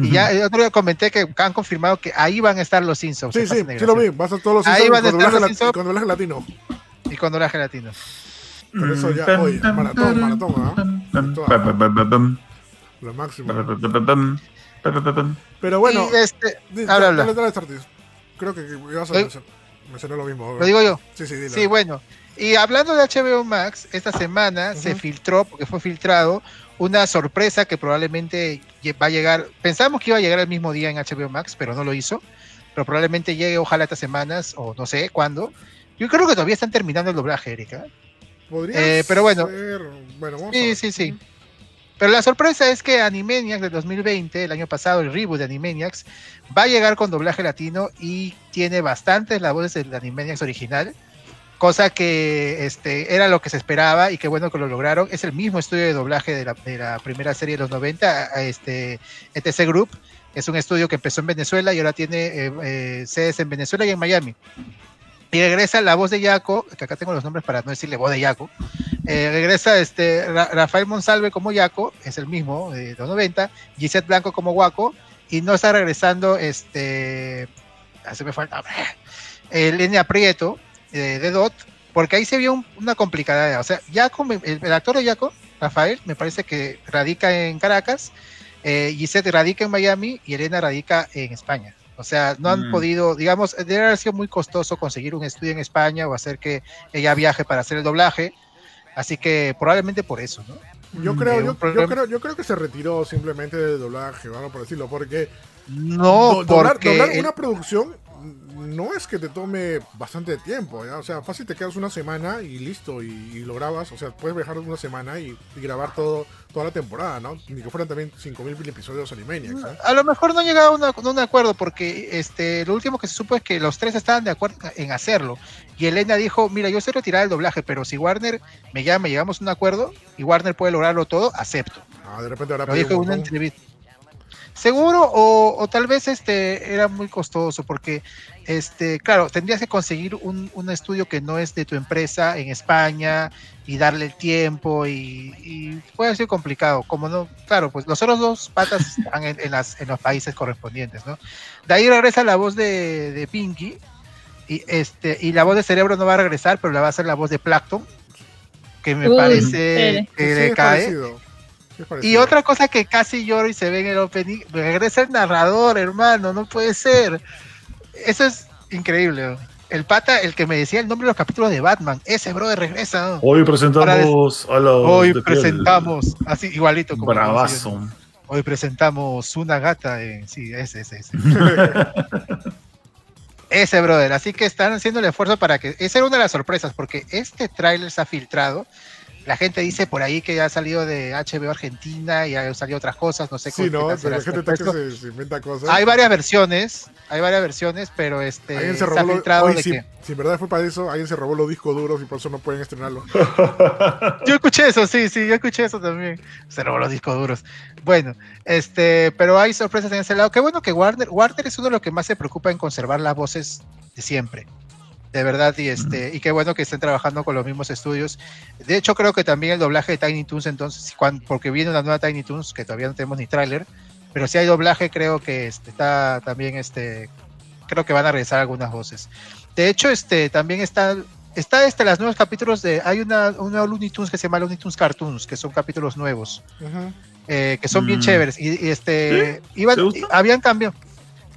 Y ya el otro día comenté que han confirmado que ahí van a estar los Simpsons. Sí, sí, sí lo vi. Vas a todos los Simpsons. Ahí van a estar los Simpsons. Con doblaje latino. Y con doblaje latino. Por eso ya, oye, maratón, maratón, ¿ah? ¿eh? Lo máximo. ¿eh? Pero bueno, y este, habla, habla. Dale, dale, dale, creo que ibas a mencionar, mencionar lo mismo. ¿Verdad? Lo digo yo. Sí, sí, dile. Sí, bueno. Y hablando de H B O Max, esta semana uh-huh. se filtró, porque fue filtrado, una sorpresa que probablemente va a llegar. Pensamos que iba a llegar el mismo día en H B O Max, pero no lo hizo. Pero probablemente llegue, ojalá, estas semanas, o no sé cuándo. Yo creo que todavía están terminando el doblaje, Erika. Eh, pero bueno, ser... bueno vamos sí, a ver. sí, sí. Pero la sorpresa es que Animaniacs del dos mil veinte, el año pasado, el reboot de Animaniacs, va a llegar con doblaje latino y tiene bastantes las voces del Animaniacs original, cosa que este, era lo que se esperaba y qué bueno que lo lograron. Es el mismo estudio de doblaje de la, de la primera serie de los noventa, este, E T C Group. Es un estudio que empezó en Venezuela y ahora tiene eh, eh, sedes en Venezuela y en Miami. Y regresa la voz de Yaco, que acá tengo los nombres para no decirle voz de Yaco. Eh, regresa este Ra- Rafael Monsalve como Yaco, es el mismo, de los noventa. Gisette Blanco como Guaco. Y no está regresando este. Ah, se me fue el nombre. Eh, Lenia Prieto eh, de Dot, porque ahí se vio un, una complicada. O sea, Yaco, el, el actor de Yaco, Rafael, me parece que radica en Caracas. Eh, Gisette radica en Miami y Elena radica en España. O sea, no han mm. podido, digamos, debe haber sido muy costoso conseguir un estudio en España o hacer que ella viaje para hacer el doblaje. Así que probablemente por eso, ¿no? Yo creo, eh, yo, yo creo, yo creo que se retiró simplemente del doblaje, bueno, por decirlo, porque no, do, doblar, porque doblar una el... producción no es que te tome bastante tiempo, ¿ya? O sea, fácil te quedas una semana y listo, y, y lo grabas, o sea, puedes viajar una semana y, y grabar todo, toda la temporada, ¿no? Ni que fueran también cinco mil episodios Animaniacs, ¿eh? A lo mejor no llegaba a un acuerdo, porque este, lo último que se supo es que los tres estaban de acuerdo en hacerlo, y Elena dijo, mira, yo estoy retirada del doblaje, pero si Warner me llama, llegamos a un acuerdo, y Warner puede lograrlo todo, acepto. Ah, de repente ahora lo dijo en una entrevista. Seguro, o, o tal vez este era muy costoso, porque este, claro, tendrías que conseguir un, un estudio que no es de tu empresa en España y darle el tiempo y, y puede ser complicado, como no, claro, pues los otros dos patas están en, en, las, en los países correspondientes, ¿no? De ahí regresa la voz de, de Pinky. Y este y la voz de Cerebro no va a regresar, pero la va a hacer la voz de Plankton, que me Uy, parece sí. que decae. Sí, sí, y otra cosa que casi lloro y se ve en el opening, regresa el narrador, hermano, no puede ser. Eso es increíble. El pata, el que me decía el nombre de los capítulos de Batman, ese brother regresa. Hoy presentamos des... a los Hoy presentamos, piel. Así igualito como Bravazo. Como hoy presentamos una gata en... Sí, ese, ese, ese. Ese, brother. Así que están haciendo el esfuerzo para que... Esa era una de las sorpresas, porque este tráiler se ha filtrado. La gente dice por ahí que ya ha salido de H B O Argentina y ha salido otras cosas, no sé cómo. Sí, no, pero la gente que se inventa cosas. Hay varias versiones, hay varias versiones, pero este... Alguien se, robó se ha filtrado lo... Oye, de si, que... si en verdad fue para eso, alguien se robó los discos duros y por eso no pueden estrenarlo. Yo escuché eso, sí, sí, yo escuché eso también. Se robó los discos duros. Bueno, este, pero hay sorpresas en ese lado. Qué bueno que Warner, Warner es uno de los que más se preocupa en conservar las voces de siempre. De verdad, y este, y qué bueno que estén trabajando con los mismos estudios. De hecho, creo que también el doblaje de Tiny Toons, entonces, cuando, porque viene una nueva Tiny Toons, que todavía no tenemos ni tráiler, pero si hay doblaje, creo que este, está también este, creo que van a regresar algunas voces. De hecho, este, también está, está este, los nuevos capítulos de, hay una, una Looney Tunes que se llama Looney Tunes Cartoons, que son capítulos nuevos, uh-huh. eh, que son mm. bien chéveres, y, y este, ¿sí? iban, y, habían cambiado.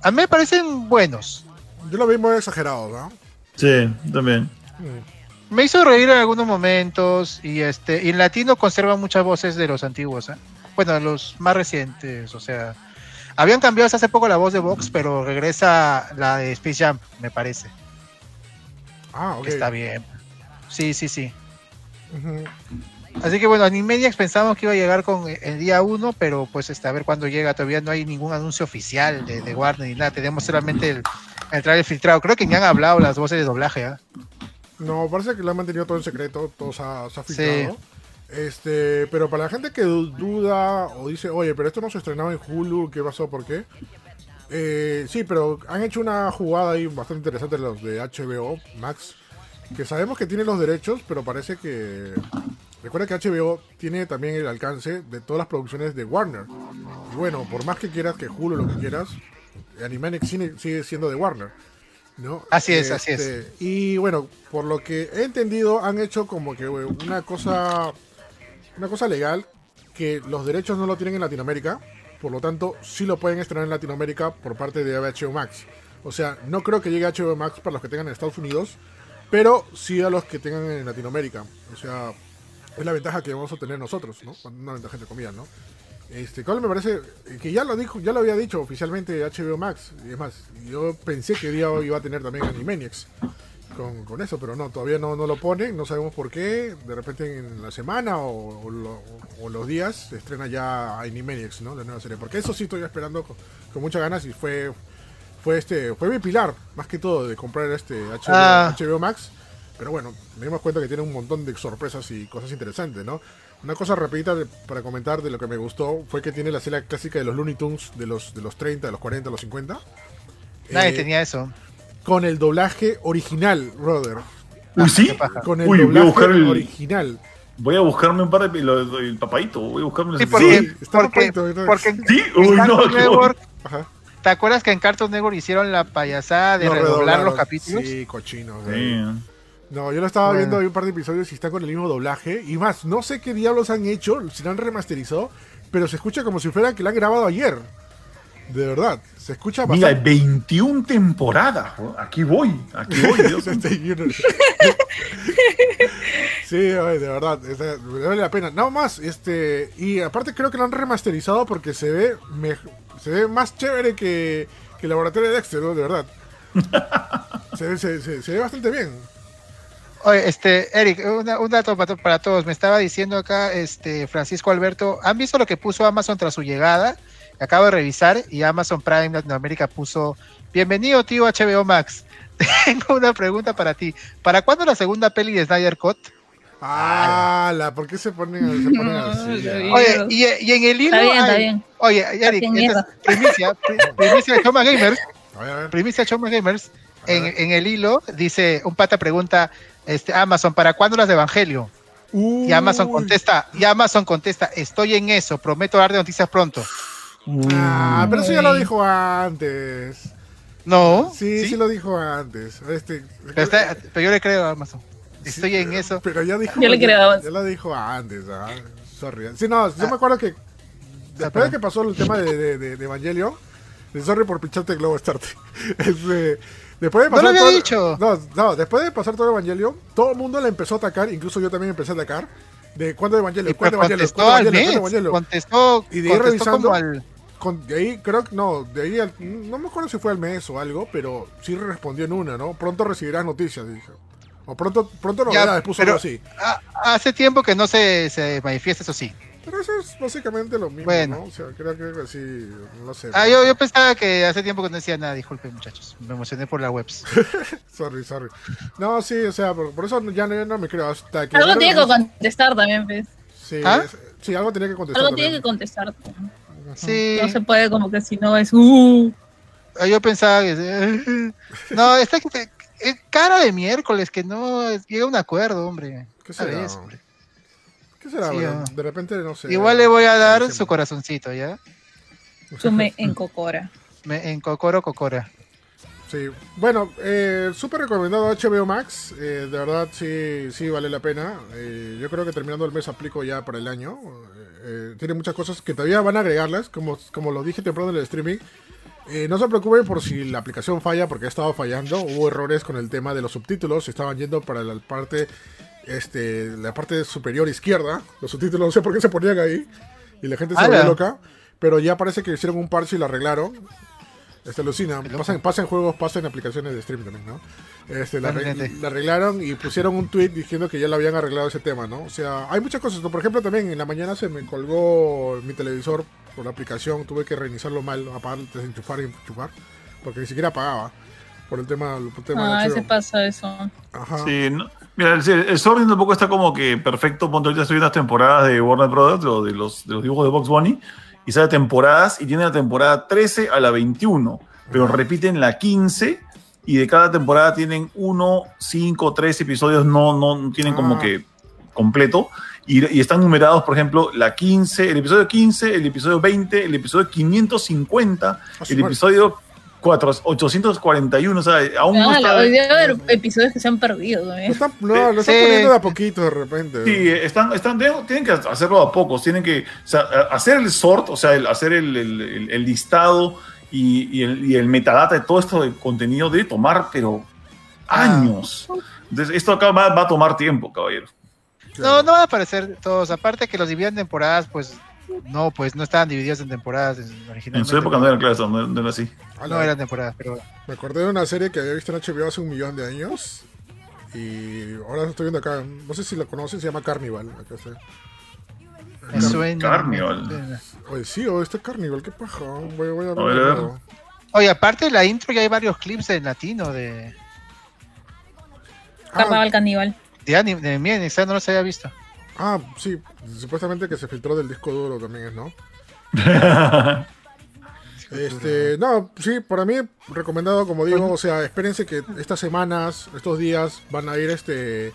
A mí me parecen buenos. Yo lo vi muy exagerado, ¿no? Sí, también. Me hizo reír en algunos momentos. Y este, y en latino conserva muchas voces de los antiguos, ¿eh? Bueno, los más recientes, o sea. Habían cambiado hace poco la voz de Vox, pero regresa la de Space Jam, me parece. Ah, ok. Que está bien. Sí, sí, sí. Uh-huh. Así que bueno, Animaniacs pensamos que iba a llegar con el día uno, pero pues este, a ver cuándo llega. Todavía no hay ningún anuncio oficial de, de Warner ni nada. Tenemos solamente el, el trailer filtrado. Creo que ni han hablado las voces de doblaje, ¿eh? No, parece que lo han mantenido todo en secreto, todo se ha, se ha filtrado. Sí. Este, pero para la gente que duda o dice, oye, pero esto no se estrenaba en Hulu, ¿qué pasó? ¿Por qué? Eh, sí, pero han hecho una jugada ahí bastante interesante los de H B O Max, que sabemos que tienen los derechos, pero parece que... Recuerda que H B O tiene también el alcance de todas las producciones de Warner. Y bueno, por más que quieras que Hulu lo que quieras, Animaniacs sigue siendo de Warner, ¿no? Así es, este, así es. Y bueno, por lo que he entendido, han hecho como que una cosa, una cosa legal, que los derechos no lo tienen en Latinoamérica, por lo tanto, sí lo pueden estrenar en Latinoamérica por parte de H B O Max. O sea, no creo que llegue a H B O Max para los que tengan en Estados Unidos, pero sí a los que tengan en Latinoamérica. O sea... Es la ventaja que vamos a tener nosotros, ¿no? Una ventaja de comida, ¿no? Este, Cole me parece que ya lo dijo, ya lo había dicho oficialmente H B O Max. Y es más, yo pensé que día hoy iba a tener también Animaniacs con, con eso, pero no, todavía no, no lo ponen, no sabemos por qué. De repente en la semana o, o, lo, o los días se estrena ya Animaniacs, ¿no? La nueva serie. Porque eso sí estoy esperando con, con muchas ganas y fue, fue este, fue mi pilar, más que todo, de comprar este H B O, ah. H B O Max. Pero bueno, me dimos cuenta que tiene un montón de sorpresas y cosas interesantes, ¿no? Una cosa rapidita de, para comentar de lo que me gustó fue que tiene la serie clásica de los Looney Tunes de los, de los treinta, de los cuarenta, de los cincuenta. Nadie eh, tenía eso. Con el doblaje original, brother. ¿Uy, sí? Con el Uy, doblaje voy el, original. Voy a buscarme un par de... Lo, el papadito, voy a buscarme... Sí, porque... Sí, está porque, porque, porque ¿sí? Uy, no, no. Ajá. ¿Te acuerdas que en Cartoon Network hicieron la payasada de no, redoblar los capítulos? Sí, cochino. Sí. No, yo lo estaba bueno. viendo, hay un par de episodios y está con el mismo doblaje. Y más, no sé qué diablos han hecho, si lo han remasterizado, pero se escucha como si fuera que lo han grabado ayer. De verdad, se escucha bastante. Mira, veintiuna temporadas. Aquí voy, aquí voy. Dios. Sí, de verdad, me vale la pena. Nada más, este, y aparte creo que lo han remasterizado porque se ve, me, se ve más chévere que, que el laboratorio de Dexter, ¿no? De verdad. Se, se, se, se ve bastante bien. Oye, este, Eric, una, un dato para todos. Me estaba diciendo acá, este, Francisco Alberto, ¿han visto lo que puso Amazon tras su llegada? Acabo de revisar y Amazon Prime Latinoamérica puso: bienvenido, tío H B O Max. Tengo una pregunta para ti. ¿Para cuándo la segunda peli de Snyder Cut? Ah, la, ¿por qué se ponen, se ponen así? No, oye, y, y en el hilo. Está bien, hay, está bien. Oye, Eric, esta es primicia, primicia de Choma Gamers. A ver, a ver. Primicia de Choma Gamers. En, en el hilo dice un pata pregunta este Amazon ¿para cuándo las de Evangelio? Uy. Y Amazon contesta y Amazon contesta estoy en eso, prometo dar de noticias pronto. Uy. Ah, pero eso ya lo dijo antes. No. Sí, sí, sí lo dijo antes. Este, pero, está, pero yo le creo a Amazon. Estoy sí, en pero, eso. Pero ya dijo. Yo le creo a Amazon. Ya lo dijo antes. ¿Ah? Sorry. Sí, no, yo ah. me acuerdo que después de que pasó el tema de, de, de, de Evangelion, sorry por pincharte Globo Start. Este, después de pasar no lo había todo, dicho. No, no, después de pasar todo Evangelion, todo el mundo la empezó a atacar, incluso yo también empecé a atacar. ¿De cuándo Evangelion? ¿Cuándo Evangelion? ¿Cuándo Evangelion? Evangelion? Contestó, y de ahí revisando, al... con, de ahí creo que no, de ahí al, no me acuerdo si fue al mes o algo, pero sí respondió en una, ¿no? Pronto recibirás noticias, dijo. O pronto, pronto novedades, puso algo así. A, hace tiempo que no se, se manifiesta, eso sí. Pero eso es básicamente lo mismo, bueno, ¿no? O sea, creo que sí, no sé. Ah, yo, yo pensaba que hace tiempo que no decía nada, disculpe muchachos, me emocioné por la webs. sorry, sorry. No, sí, o sea, por, por eso ya no, no me creo hasta que... Algo tiene que contestar también, ¿ves? Sí, ¿ah? es, sí algo tenía que contestar. Algo también. tiene que contestar. Sí. No se puede como que si no es... Uh. Yo pensaba que... no, esta cara de miércoles que no llega a un acuerdo, hombre. ¿Qué será, hombre? ¿Qué será? Sí, bueno, de repente no sé. Igual le voy a dar siempre su corazoncito, ¿ya? Su me encocora. Me encocoro, cocora. Sí. Bueno, eh, súper recomendado H B O Max. Eh, de verdad, sí, sí vale la pena. Eh, yo creo que terminando el mes aplico ya para el año. Eh, tiene muchas cosas que todavía van a agregarlas, como, como lo dije temprano en el streaming. Eh, no se preocupen por si la aplicación falla, porque ha estado fallando. Hubo errores con el tema de los subtítulos. Estaban yendo para la parte... Este, la parte superior izquierda, los subtítulos, no sé por qué se ponían ahí y la gente se volvió loca, pero ya parece que hicieron un parche y lo arreglaron. Este, alucina, pasan, pasan juegos, pasan aplicaciones de streaming también, ¿no? Este, la, la arreglaron y pusieron un tweet diciendo que ya lo habían arreglado ese tema, ¿no? O sea, hay muchas cosas, ¿no? Por ejemplo, también en la mañana se me colgó mi televisor por la aplicación, tuve que reiniciarlo mal, apagar, desenchufar y enchufar, porque ni siquiera apagaba. Por el tema, por el tema ah, se pasa eso. Ajá. Sí, no, mira, el, el Sorry tampoco está como que perfecto. Ahorita estoy viendo las temporadas de Warner Brothers, o de los, de los dibujos de Bugs Bunny, y sale temporadas, y tiene la temporada trece a la veintiuno, pero ajá, repiten la quince, y de cada temporada tienen uno, cinco, tres episodios, no, no tienen ah. como que completo, y, y están numerados, por ejemplo, la quince, el episodio quince, el episodio veinte, el episodio quinientos cincuenta, oh, el episodio... ochocientos cuarenta y uno, o sea, aún no, no está... Hoy debe haber episodios que se han perdido, ¿no? No, están, no lo están sí. poniendo de a poquito de repente. Sí, están, están, tienen que hacerlo a pocos, tienen que, o sea, hacer el sort, o sea, el, hacer el, el, el listado y, y, el, y el metadata de todo esto de contenido debe tomar, pero años. Entonces, esto acá va, va a tomar tiempo, caballero. No, no va a aparecer todos, aparte que los dividan temporadas, pues... No, pues no estaban divididos en temporadas originalmente. En su época no eran clases, no, no era así. Ah, no, no eran temporadas, pero... Me acordé de una serie que había visto en H B O hace un millón de años. Y ahora estoy viendo acá, no sé si la conocen, se llama Carnival. Acá está. Me suena. Carnival. Oye, sí, oye, este Carnival, qué paja. Voy, voy a ver. A ver. Oye, aparte de la intro ya hay varios clips en latino de... Carnaval ah, Caníbal. De anime, de mí, no los había visto. Ah, sí, supuestamente que se filtró del disco duro también, ¿no? este, no, sí, para mí recomendado, como digo, o sea, espérense que estas semanas, estos días van a ir este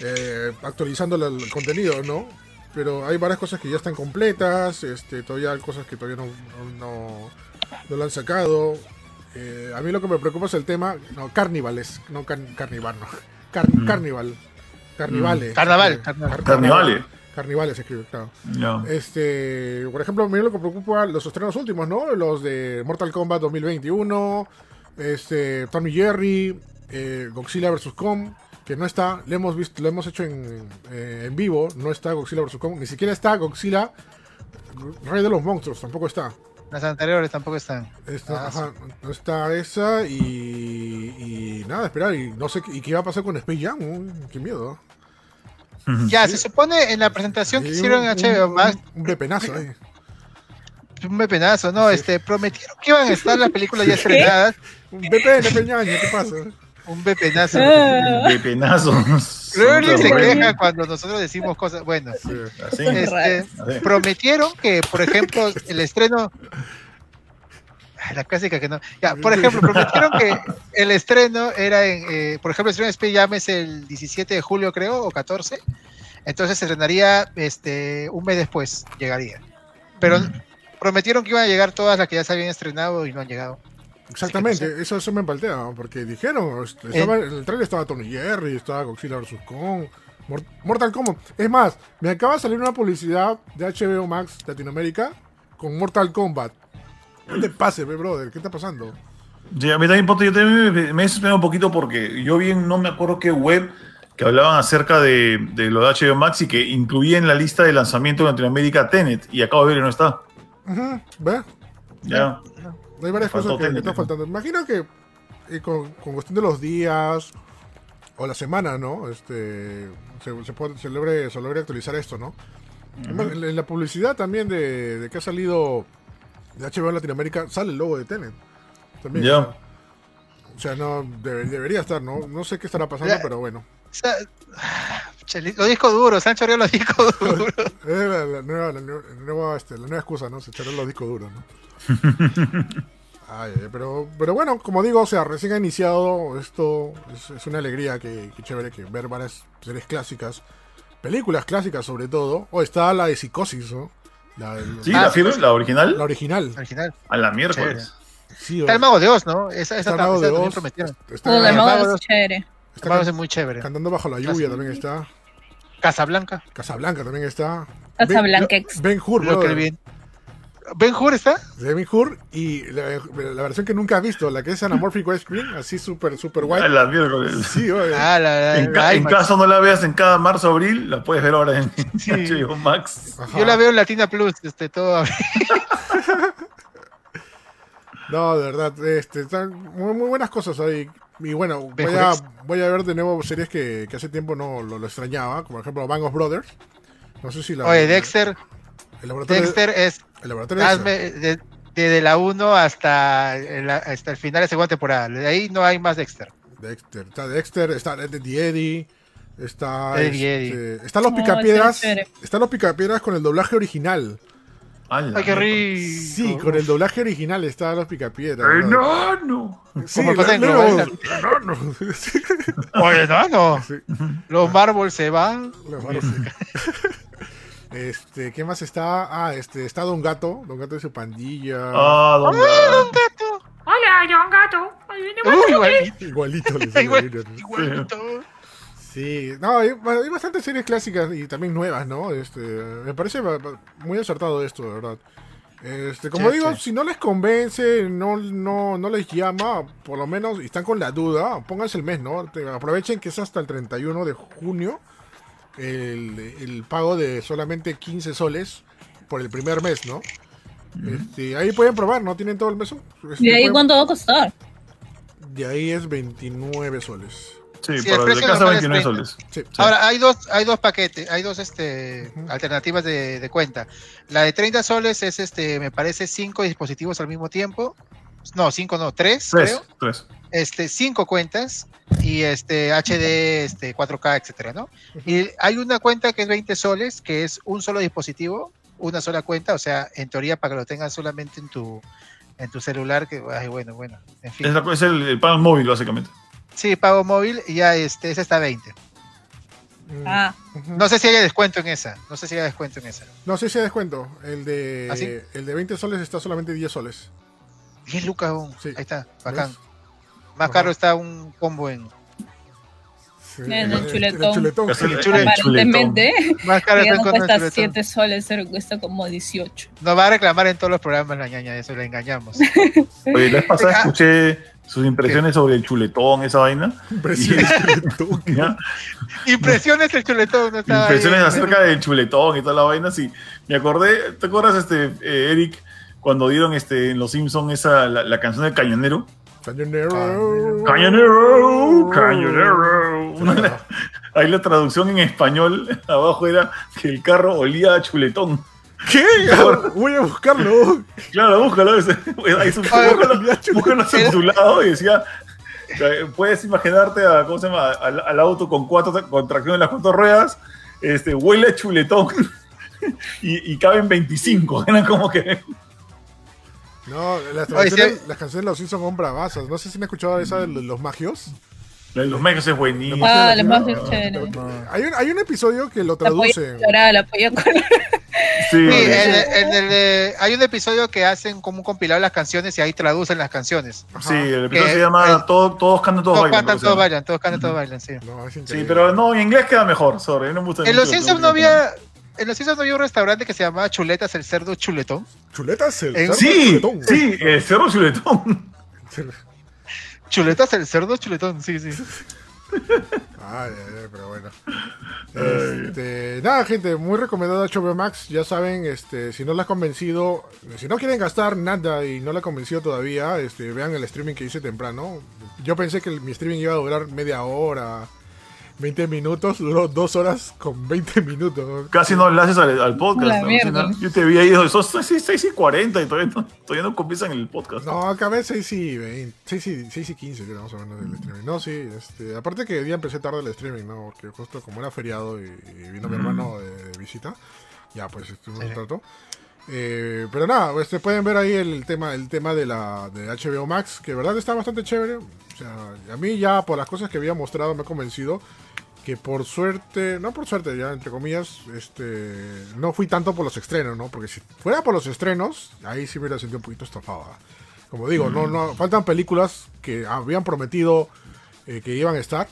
eh, actualizando el, el contenido, ¿no? Pero hay varias cosas que ya están completas, este, todavía hay cosas que todavía no, no, no lo han sacado. Eh, a mí lo que me preocupa es el tema, no, carnivales, no can, carnival, no, car, mm. carnival. Carnivales. Mm. Carnaval. Carnavales. Carnivales. Carnivales se escribe, claro. No. Este, por ejemplo, me lo que preocupa los estrenos últimos, ¿no? Los de Mortal Kombat dos mil veintiuno, este, Tom y Jerry, eh, Godzilla versus. Kong, que no está, lo hemos visto, lo hemos hecho en, eh, en vivo, no está Godzilla versus. Kong, ni siquiera está Godzilla, Rey de los Monstruos, tampoco está. Las anteriores tampoco están. Esta, ah, ajá, no está esa y, y nada, esperar. Y no sé y qué va a pasar con Space Jam. Uy, qué miedo. Ya, sí, se supone en la presentación que hicieron en H B O Max. Un bepenazo ahí. Un bepenazo, no, sí. este, prometieron que iban a estar las películas ya estrenadas. Un bepenazo, ¿qué pasa? Un bepenazo. Un bepenazo. Rurly se queja cuando nosotros decimos cosas. Bueno, sí, así, este, así. Prometieron que, por ejemplo, el estreno. La clásica que no. Ya, por ejemplo, prometieron que el estreno era en. Eh, por ejemplo, el estreno de Space Jam es el diecisiete de julio, creo, o catorce. Entonces se estrenaría este, un mes después, llegaría. Pero mm. prometieron que iban a llegar todas las que ya se habían estrenado y no han llegado. Exactamente, no sé. eso, eso me paltea, porque dijeron, estaba, ¿Eh? el trailer estaba Tony Jerry, estaba Godzilla versus. Kong, Mortal Kombat. Es más, me acaba de salir una publicidad de H B O Max Latinoamérica con Mortal Kombat. No te pases, brother, ¿qué está pasando? Sí, a mí también, yo también me, me he esperado un poquito porque yo bien no me acuerdo qué web que hablaban acerca de, de lo de H B O Max y que incluía en la lista de lanzamiento de Latinoamérica Tenet, y acabo de ver que no está. Uh-huh. ¿Ves? Ya. Hay varias cosas que, Tenet, que están faltando. Imagino que eh, con, con cuestión de los días o la semana, ¿no? Este, se, se, puede, se, logre, se logre actualizar esto, ¿no? Uh-huh. En, en la publicidad también de, de que ha salido de H B O Latinoamérica sale el logo de Tenet. También. Ya. Yeah. O sea, no debe, debería estar, ¿no? No sé qué estará pasando, yeah. pero bueno. Los discos duros, se han choreado los discos duros. La, la, la, nueva, la, nueva, este, la nueva excusa, ¿no? Se chorearon los discos duros, ¿no? Ay, pero, pero bueno, como digo, o sea, recién ha iniciado esto. Es, es una alegría que, que chévere que ver varias series clásicas, películas clásicas sobre todo. O oh, está la de Psicosis, ¿no? La, sí, la, la, la, la original. La original. La original. A la miércoles. Sí, está el Mago de Oz, ¿no? Esa, esa está el Mago de Oz. El Mago de Oz chévere. Está can- es muy chévere. Cantando bajo la lluvia. Casi también está. Casablanca. Casablanca también está. Casablanca. Ben Hur. Bien. Ben Hur está. De Ben Hur y la, la versión que nunca has visto, la que es anamorphic widescreen, así súper, súper guay. Ah, la mierda. Sí, oye. Ah, la, la, en, la, ca- en caso no la veas en cada marzo, abril, la puedes ver ahora en sí. H B O Max. Ajá. Yo la veo en Latina Plus, este, todo. No, de verdad, este, están muy, muy buenas cosas ahí. Y bueno, voy a, voy a ver de nuevo series que, que hace tiempo no lo, lo extrañaba, como por ejemplo Bang of Brothers. No sé si la. Oye, Dexter. El laboratorio Dexter de, es. El laboratorio hazme, de, desde la uno hasta el, hasta el final de segunda temporada. De ahí no hay más Dexter. Dexter, está Dexter, está The Eddie, está. Eddie, este, Eddie. Están los picapiedras. Oh, están los picapiedras con el doblaje original. Ay, qué rico. Sí, con el doblaje original está los picapiedras. ¡El nano! Sí, como pasa en Global. ¡El nano! Los Marvel se van. Los Marvel se van. Este, ¿qué más está? Ah, este, está Don Gato. Don Gato de su pandilla. Ah, Don Gato. Ah, Don Gato. Hola, Don Gato. Uh, igualito. Igualito, les igualito. Igualito. Sí, no, hay, hay bastantes series clásicas y también nuevas, ¿no? Este, me parece muy acertado esto, de verdad. Este, como sí, digo, sí. Si no les convence, no, no, no les llama, por lo menos, y están con la duda, pónganse el mes, ¿no? Aprovechen que es hasta el treinta y uno de junio el, el pago de solamente quince soles por el primer mes, ¿no? Mm-hmm. Este, ahí pueden probar, ¿no? Tienen todo el mes. Este, ¿y ahí pueden... cuánto va a costar? De ahí es veintinueve soles. Sí, sí, para el de casa veintinueve soles. Sí, sí. Ahora, hay dos, hay dos paquetes, hay dos este, uh-huh. alternativas de, de cuenta. La de treinta soles es, este, me parece, cinco dispositivos al mismo tiempo. No, cinco no, tres, creo. tres. Este, cinco cuentas y este, H D, este, cuatro K, etcétera, ¿no? Uh-huh. Y hay una cuenta que es veinte soles, que es un solo dispositivo, una sola cuenta, o sea, en teoría para que lo tengas solamente en tu, en tu celular, que, ay, bueno, bueno, en fin. Es, la, es el, el pago móvil, básicamente. Sí, pago móvil y ya este, esa está veinte. Ah. No sé si hay descuento en esa. No sé si hay descuento en esa. No sé si hay descuento. El de, ¿ah, sí? El de veinte soles está solamente diez soles. diez lucas aún. Sí. Ahí está, bacán. ¿Ves? Más ajá. Caro está un combo en... Sí. En el, el chuletón. El chuletón. El, el chuletón. Aparentemente. Más caro está el chuletón. No cuesta siete soles, pero cuesta como dieciocho. Nos va a reclamar en todos los programas la ñaña de eso, la engañamos. Oye, la vez pasada escuché... sus impresiones ¿qué? Sobre el chuletón, esa vaina. Impresiones del chuletón. ¿Ya? Impresiones del chuletón. No estaba impresiones ahí, acerca del chuletón y toda la vaina. Sí, me acordé, ¿te acuerdas, este, eh, Eric, cuando dieron este, en Los Simpsons esa, la, la canción del Cañonero? Cañonero. Cañonero. Cañonero. Una, ahí la traducción en español abajo era que el carro olía a chuletón. ¿Qué? Voy a buscarlo. Claro, búscalo. Ahí su, búscalo a su lado y decía, puedes imaginarte a, ¿cómo se llama? Al, al auto con cuatro con tracción en las cuatro ruedas, este, huele a chuletón y, y caben veinticinco. Eran como que... No, las, oye, sí. Las canciones de los Simpsons son bravazas. No sé si me han escuchado esa de Los Magios. La de Los Magios es buenísima. Ah, Los Magios es chévere. Hay un episodio que lo traducen. La polla colorada, la polla colorada. Sí, sí el, el, el, el, hay un episodio que hacen como un compilado de las canciones y ahí traducen las canciones. Sí, el episodio que se llama el, Todos, todos cantan, todos, todos bailan. Cantan, todos bailan, todos cantan, todos bailan, sí. No, sí, pero no, en inglés queda mejor, sorry. No me gusta en, en los Simpsons no había... En los Simpsons había un restaurante que se llamaba Chuletas el Cerdo Chuletón. ¿Chuletas el en... Cerdo sí, Chuletón? Sí, el Cerdo Chuletón. Chuletas el Cerdo Chuletón, sí, sí. Ay, ay, pero bueno. Este, nada, gente, muy recomendado H B O Max. Ya saben, este, si no la has convencido, si no quieren gastar nada y no la ha convencido todavía, este, vean el streaming que hice temprano. Yo pensé que mi streaming iba a durar media hora, veinte minutos, duró dos horas con veinte minutos. Casi no enlaces al, al podcast, ¿no? Yo te había ido, son seis y cuarenta y todavía no, todavía no comienzan el podcast. No, acabé seis y quince, creo, más o menos, el streaming. No, sí, este, aparte que el día empecé tarde el streaming, ¿no? Porque justo como era feriado y, y vino mm. mi hermano de, de visita, ya pues estuvimos sí. un rato. Eh, pero nada, pues te pueden ver ahí el tema, el tema de la de H B O Max, que de verdad está bastante chévere. O sea, a mí ya por las cosas que había mostrado me ha convencido que por suerte, no por suerte ya entre comillas, este, no fui tanto por los estrenos, ¿no? Porque si fuera por los estrenos, ahí sí me lo sentí un poquito estafado. Como digo, mm. no, no faltan películas que habían prometido eh, que iban a estar.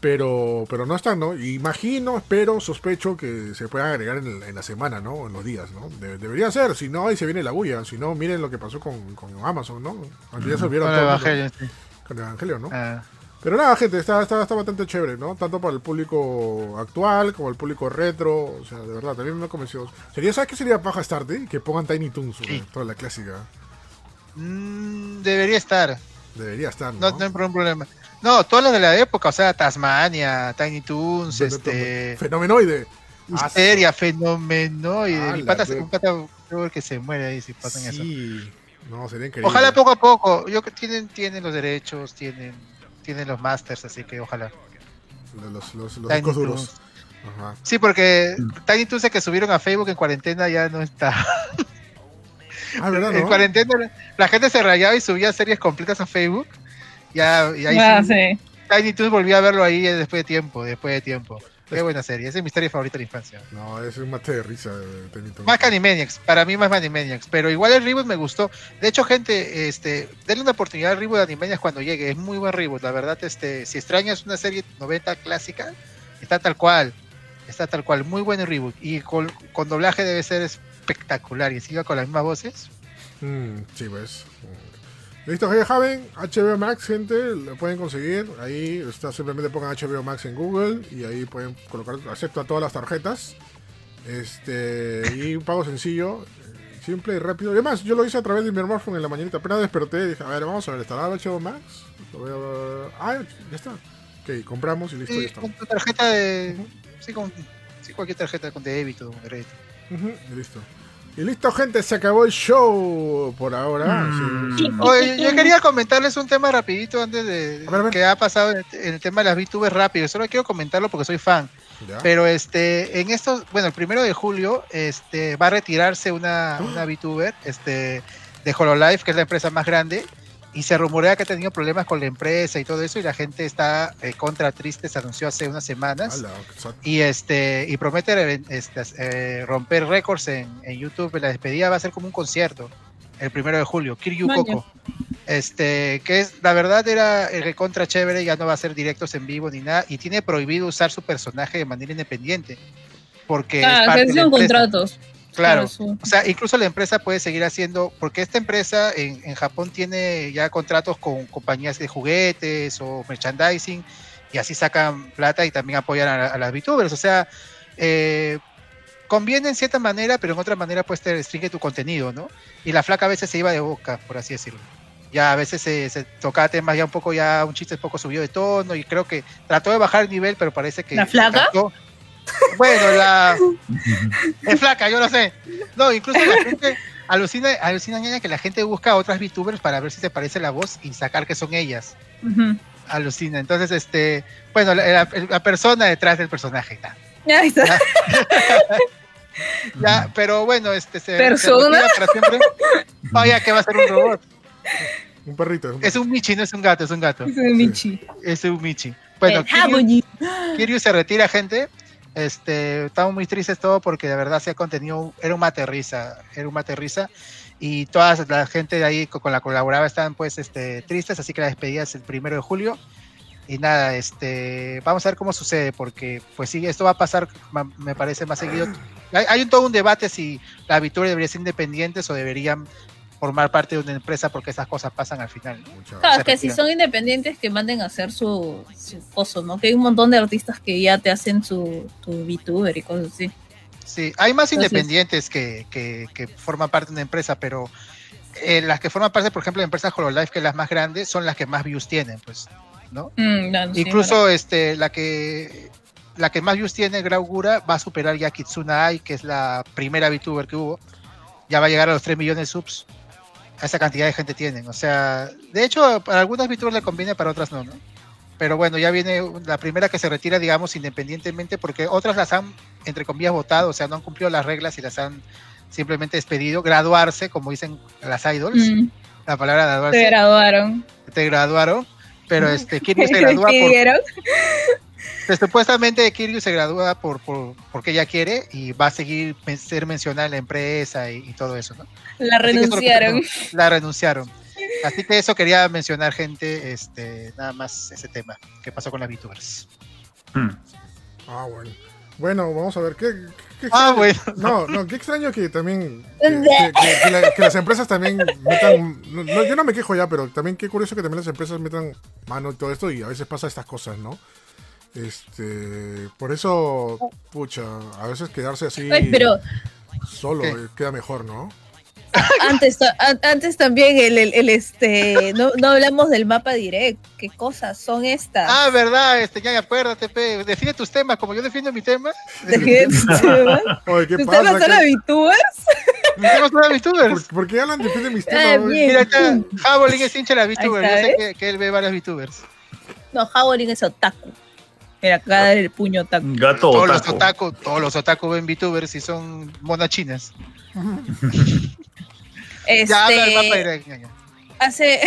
Pero, pero no están, ¿no? Imagino, espero, sospecho que se puedan agregar en, el, en la semana, ¿no? O en los días, ¿no? De, debería ser, si no, ahí se viene la bulla. Si no, miren lo que pasó con, con Amazon, ¿no? Aunque ya se vieron con el Evangelio, sí. Con el Evangelio, ¿no? Ah. Pero nada, gente, está, está, está bastante chévere, ¿no? Tanto para el público actual como el público retro. O sea, de verdad, también me convenció. Sería, ¿sabes qué sería paja estar, eh? Que pongan Tiny Toons, sí. Toda la clásica. Mm, debería estar. Debería estar, ¿no? No, no hay problema. No, todas las de la época, o sea, Tasmania, Tiny Toons, de, este... De, fenomenoide. Misteria, fenomenoide. Ah, mi pata, un pata creo que se muere ahí si pasan sí. eso. Sí, no, sería increíble. Ojalá poco a poco. Yo que tienen, tienen los derechos, tienen, tienen los masters, así que ojalá. Los, los, los discos duros. Ajá. Sí, porque Tiny Toons que subieron a Facebook en cuarentena ya no está... Ah, ¿verdad, no? En cuarentena la gente se rayaba y subía series completas a Facebook. Ya, y ahí ah, sí. Tiny Toons volví a verlo ahí después de tiempo, después de tiempo. Qué es... buena serie, esa es mi serie favorita de la infancia. No, es un mate de risa de Tiny Toons. Más que Animaniacs, para mí más Animaniacs, pero igual el reboot me gustó. De hecho, gente, este, denle una oportunidad al reboot de Animaniacs cuando llegue, es muy buen reboot, la verdad, este, si extrañas una serie noventa clásica, está tal cual, está tal cual, muy buen reboot y con, con doblaje debe ser es, espectacular y siga con las mismas voces. Mm, sí, pues. Listo, ya saben, H B O Max, gente, lo pueden conseguir. Ahí está, simplemente pongan H B O Max en Google y ahí pueden colocar, acepto a todas las tarjetas. Este, y un pago sencillo, simple y rápido. Y además, yo lo hice a través de mi smartphone en la mañanita. Apenas desperté, dije, a ver, vamos a ver, ¿estará H B O Max? Lo voy a ver. Ah, ya está. Ok, compramos y listo, sí, ya está. Con tu tarjeta de. Uh-huh. Sí, con sí, cualquier tarjeta con débito, con crédito. Uh-huh, y listo. Y listo, gente, se acabó el show por ahora. Mm. Sí, sí. Oye, yo quería comentarles un tema rapidito antes de a ver, a ver. que ha pasado en el, el tema de las VTubers rápido. Solo quiero comentarlo porque soy fan. ¿Ya? Pero este, en estos, bueno, el primero de julio, este, va a retirarse una, ¿Ah? una VTuber, este, de Hololive, que es la empresa más grande, y se rumorea que ha tenido problemas con la empresa y todo eso, y la gente está eh, contra triste, se anunció hace unas semanas. Hola, y este y promete este, eh, romper récords en, en YouTube. La despedida va a ser como un concierto el primero de julio, Kiryu Maña. Coco, este, que es, la verdad era recontra chévere, ya no va a hacer directos en vivo ni nada, y tiene prohibido usar su personaje de manera independiente porque claro, es parte de la empresa. Contratos. Claro, o sea, incluso la empresa puede seguir haciendo, porque esta empresa en, en Japón tiene ya contratos con compañías de juguetes o merchandising, y así sacan plata y también apoyan a, a las VTubers. O sea, eh, conviene en cierta manera, pero en otra manera pues te restringe tu contenido, ¿no? Y la flaca a veces se iba de boca, por así decirlo. Ya a veces se, se tocaba temas ya un poco, ya un chiste un poco subido de tono, y creo que trató de bajar el nivel, pero parece que... ¿La flaca? Trató, bueno, la es flaca, yo lo sé. No, incluso la gente alucina, alucina ñaña, que la gente busca a otras VTubers para ver si se parece la voz y sacar que son ellas. Uh-huh. Alucina. Entonces, este, bueno, la, la, la persona detrás del personaje está. Ahí está. Ya, ya, pero bueno, este se persona se para siempre. Vaya, oh, que va a ser un robot. Un perrito, un perrito. Es un Michi, no es un gato, es un gato. Es un Michi. Sí. Es un Michi. Bueno, Kiryu, Kiryu se retira, gente. este, estamos muy tristes todo porque de verdad se ha contenido, era un mate risa, era un mate risa, y toda la gente de ahí con la colaboraba estaban pues este, tristes, así que la despedida es el primero de julio. Y nada, este, vamos a ver cómo sucede, porque pues sí, esto va a pasar, me parece, más seguido. Hay, hay un, todo un debate si la Victoria debería ser independientes o deberían formar parte de una empresa, porque esas cosas pasan al final. Claro, es que si son independientes, que manden a hacer su, su coso, ¿no? Que hay un montón de artistas que ya te hacen su, tu VTuber y cosas así. Sí, hay más entonces independientes que, que, que forman parte de una empresa, pero eh, las que forman parte, por ejemplo, de empresas Hololive, que las más grandes, son las que más views tienen, pues, ¿no? Mm, no, no incluso sí, este, la que la que más views tiene, Graugura, va a superar ya a Kitsuna Ai, que es la primera VTuber que hubo. Ya va a llegar a los tres millones de subs. Esa cantidad de gente tienen. O sea, de hecho, para algunas VTubers le conviene, para otras no, ¿no? Pero bueno, ya viene la primera que se retira, digamos, independientemente, porque otras las han, entre comillas, votado. O sea, no han cumplido las reglas y las han simplemente despedido. Graduarse, como dicen las idols. Mm. La palabra graduarse. Te graduaron. Te graduaron. Pero este Kiryu se gradúa por, supuestamente Kiryu se gradúa por, por porque ella quiere y va a seguir ser mencionada en la empresa y, y todo eso, ¿no? La así renunciaron. Que, la renunciaron. Así que eso quería mencionar, gente, este, nada más ese tema que pasó con las VTubers. Hmm. Ah, bueno. Bueno, vamos a ver qué, qué, qué ah, bueno. No, no, qué extraño que también que, que, que, que, la, que las empresas también metan, no, yo no me quejo ya, pero también qué curioso que también las empresas metan mano y todo esto, y a veces pasa estas cosas, ¿no? Este, por eso, pucha, a veces quedarse así Ay, pero... solo ¿Qué? Queda mejor, ¿no? Antes, a, antes también el, el, el este no, no hablamos del mapa direct. ¿Qué cosas son estas? Ah, verdad, este, ya acuérdate, pe, define tus temas, como yo defiendo mi tema. Define tus temas. Oye, ¿qué ¿Tus pasa? ¿Temas son las VTubers? ¿Mis temas son las VTubers? ¿Por, ¿Por qué Alan defiende mis temas? Ah, mira acá, Jabolín es hincha de las VTubers. Yo sé que, que él ve varias VTubers. No, Jabolín es otaku. Mira, acá el puño otaku. Gato todos otaku. Los otaku. Todos los otaku ven VTubers y son monas chinas. Este, ya habla del mapa direct. Ya, ya. Hace.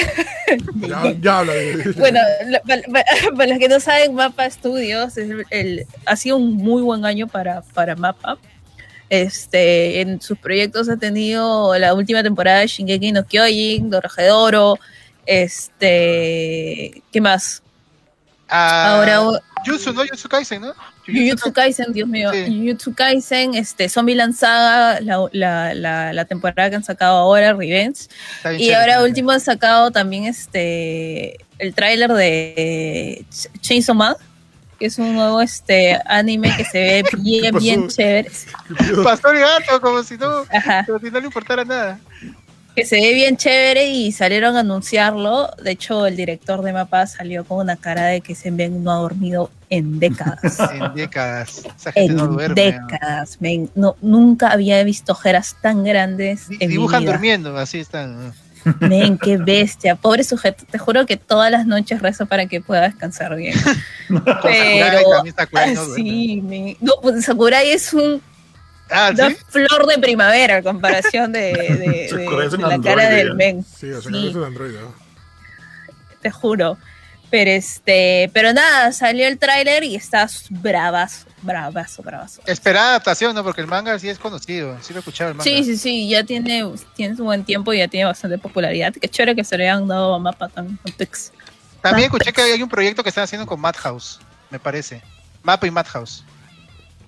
ya, ya habla de... Bueno, para, para, para los que no saben, Mapa Studios es el, el, ha sido un muy buen año para, para Mapa. Este, en sus proyectos ha tenido la última temporada de Shingeki no Kyojin, Dorohedoro, este, ¿qué más? Uh, Ahora, Jujutsu, ¿no? Jujutsu Kaisen, ¿no? Jujutsu Kaisen, Dios mío. Sí. Jujutsu Kaisen, este, Zombieland Saga, la, la, la, la temporada que han sacado ahora, Revenge. Y ahora también. Último han sacado también este el tráiler de Chainsaw Man, que es un nuevo este anime que se ve bien, bien chévere. Pastor y gato, como si no, como si no le importara nada. Que se ve bien chévere y salieron a anunciarlo. De hecho, el director de Mapa salió con una cara de que Senben no ha dormido en décadas. En décadas. Esa gente en no duerme, décadas. Men. No, nunca había visto ojeras tan grandes. D- en dibujan mi vida. Durmiendo, así están. Men, qué bestia. Pobre sujeto. Te juro que todas las noches rezo para que pueda descansar bien. Pero, Sakurai Sakurai no sí, men. No, pues Sakurai es un... Ah, una ¿sí? flor de primavera en comparación de, de, de, de, de la androide, cara del men. Sí, o sea, sí. Es un androide. Te juro. Pero este, pero nada, salió el tráiler y estás bravazo, bravazo, bravazo. Esperada adaptación, ¿no? Porque el manga sí es conocido, sí lo he escuchado el manga. Sí, sí, sí, ya tiene, tiene su buen tiempo y ya tiene bastante popularidad. Qué chévere que se le han dado a Mapa también. Pix. También escuché que hay un proyecto que están haciendo con Madhouse, me parece. Mapa y Madhouse.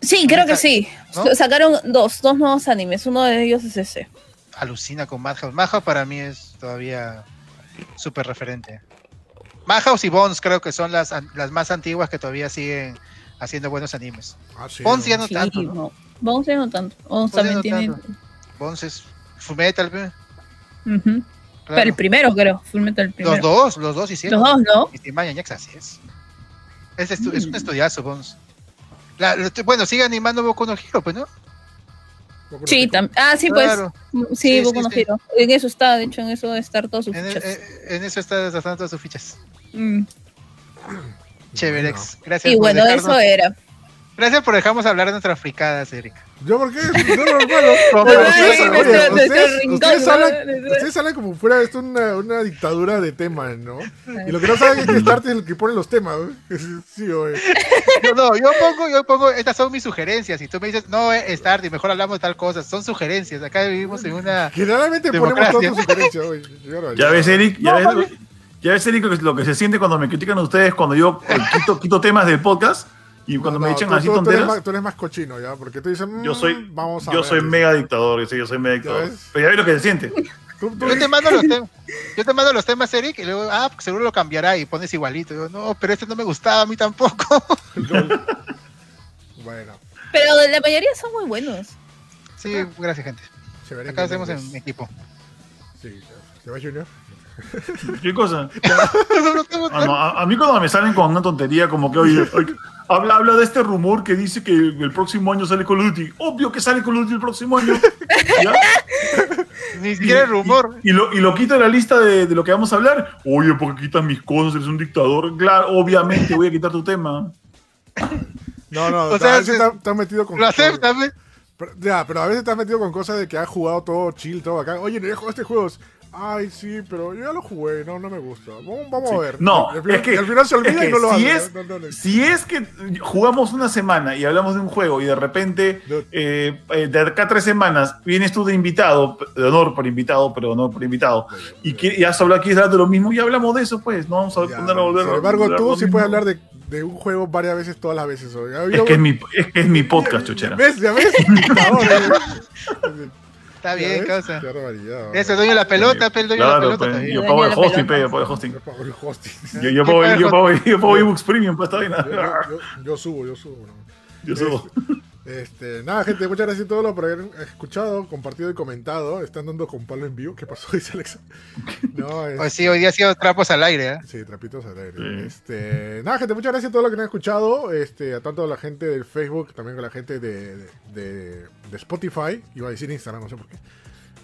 Sí, creo que sí. ¿No? Sacaron dos, dos nuevos animes. Uno de ellos es ese. Alucina con Madhouse. Madhouse para mí es todavía súper referente. Madhouse y Bones creo que son las, las más antiguas que todavía siguen haciendo buenos animes. Ah, sí, Bones ya no sí, tanto, ¿no? No. Bones ya no tanto. Bones, Bones también no tiene... Tanto. Bones es Fullmetal, ¿no? Uh-huh. Claro. Pero el primero, creo. Fullmetal primero. Los dos, los dos hicieron. Los dos, ¿no? Y Animaniacs, así es. Es, estu- mm. es un estudiazo, Bones. La, bueno, sigue animando Boku no Hero, pues, ¿no? Sí, tam- ah, sí, claro. Pues, sí, sí Boku sí, no sí. Hero. En eso está, de hecho, en eso están todas sus en fichas. El, en eso está, están todas sus fichas. Mm. Chéverex, gracias. Y por bueno, dejarnos, eso era. Gracias por dejarnos hablar de nuestras fricadas, Erika. ¿Yo por qué? No, no, bueno. Ustedes hablan como fuera esto una, una dictadura de temas, ¿no? Y lo que no saben es que Starty es el que pone los temas, ¿eh? Sí, oye. No, no, yo pongo, yo pongo, estas son mis sugerencias. Y tú me dices, no, eh, Starty, mejor hablamos de tal cosa. Son sugerencias, acá vivimos en una generalmente democracia. Ponemos todas tus sugerencias, oye. Ya ves, Eric, ya ves... No, Ya ves, Eric, lo que se siente cuando me critican ustedes, cuando yo quito, quito temas del podcast y cuando no, me no, echan tú, así tú, tonteras. Tú eres, más, tú eres más cochino, ¿ya? Porque tú dices, mmm, yo soy, vamos a yo ver, soy mega dictador, yo soy mega dictador. ¿Ves? Pero ya ves lo que se siente. ¿Tú, tú? Yo, te mando los tem- yo te mando los temas, Eric, y luego, ah, seguro lo cambiará y pones igualito. Yo, no, pero este no me gustaba a mí tampoco. Bueno. Pero la mayoría son muy buenos. Sí, gracias, gente. Chévere, acá hacemos en equipo. Sí, ¿te vas, Junior? ¿Qué cosa? Ah, no, a, a mí cuando me salen con una tontería como que oye, oye habla, habla de este rumor que dice que el próximo año sale Call of Duty. Obvio que sale Call of Duty el próximo año. ¿Ya? Ni siquiera el rumor. Y, y, lo, y lo quito de la lista de, de lo que vamos a hablar. Oye, porque quitas mis cosas, eres un dictador. Claro, obviamente voy a quitar tu tema. No, no, o sea, a veces se, te, te has metido con... Lo aceptas, pero, ya, pero a veces te has metido con cosas de que has jugado todo chill, todo acá. Oye, no he jugado este juego... Ay, sí, pero yo ya lo jugué, no, no me gusta. Vamos, vamos sí. a ver. No, al final, es que, al final se olvida es que y no lo si hace. Es, no, no, no. Si es que jugamos una semana y hablamos de un juego y de repente, eh, de acá a tres semanas, vienes tú de invitado, de honor por invitado, pero honor por invitado, sí, sí, y, que, y has hablado aquí de lo mismo y hablamos de eso, pues. No vamos a poner a volver. Sin embargo, tú sí puedes hablar de, de un juego varias veces, todas las veces. Hoy. Es, que es, mi, es que es mi podcast, chochera. ¿Ves? ¿Ya ves? Está bien, causa. Eso, dueño de la pelota, el dueño de la pelota. Pe, yo pago el hosting, pe, yo pago el hosting. Yo pago el hosting. Yo, yo pago el, yo pago, yo pago ebooks premium para esta vaina. Yo, yo, yo subo, yo subo. ¿No? Yo subo. Este, este, nada, gente, muchas gracias a todos los por haber escuchado, compartido y comentado. Están dando con palo en vivo. ¿Qué pasó? Dice Alexa. No, es... Pues sí, hoy día ha sido trapos al aire, ¿eh? Sí, trapitos al aire. Sí. Este, nada, gente, muchas gracias a todos los que nos han escuchado. Este, a tanto a la gente del Facebook, también a la gente de... de, de de Spotify, iba a decir Instagram, no sé por qué.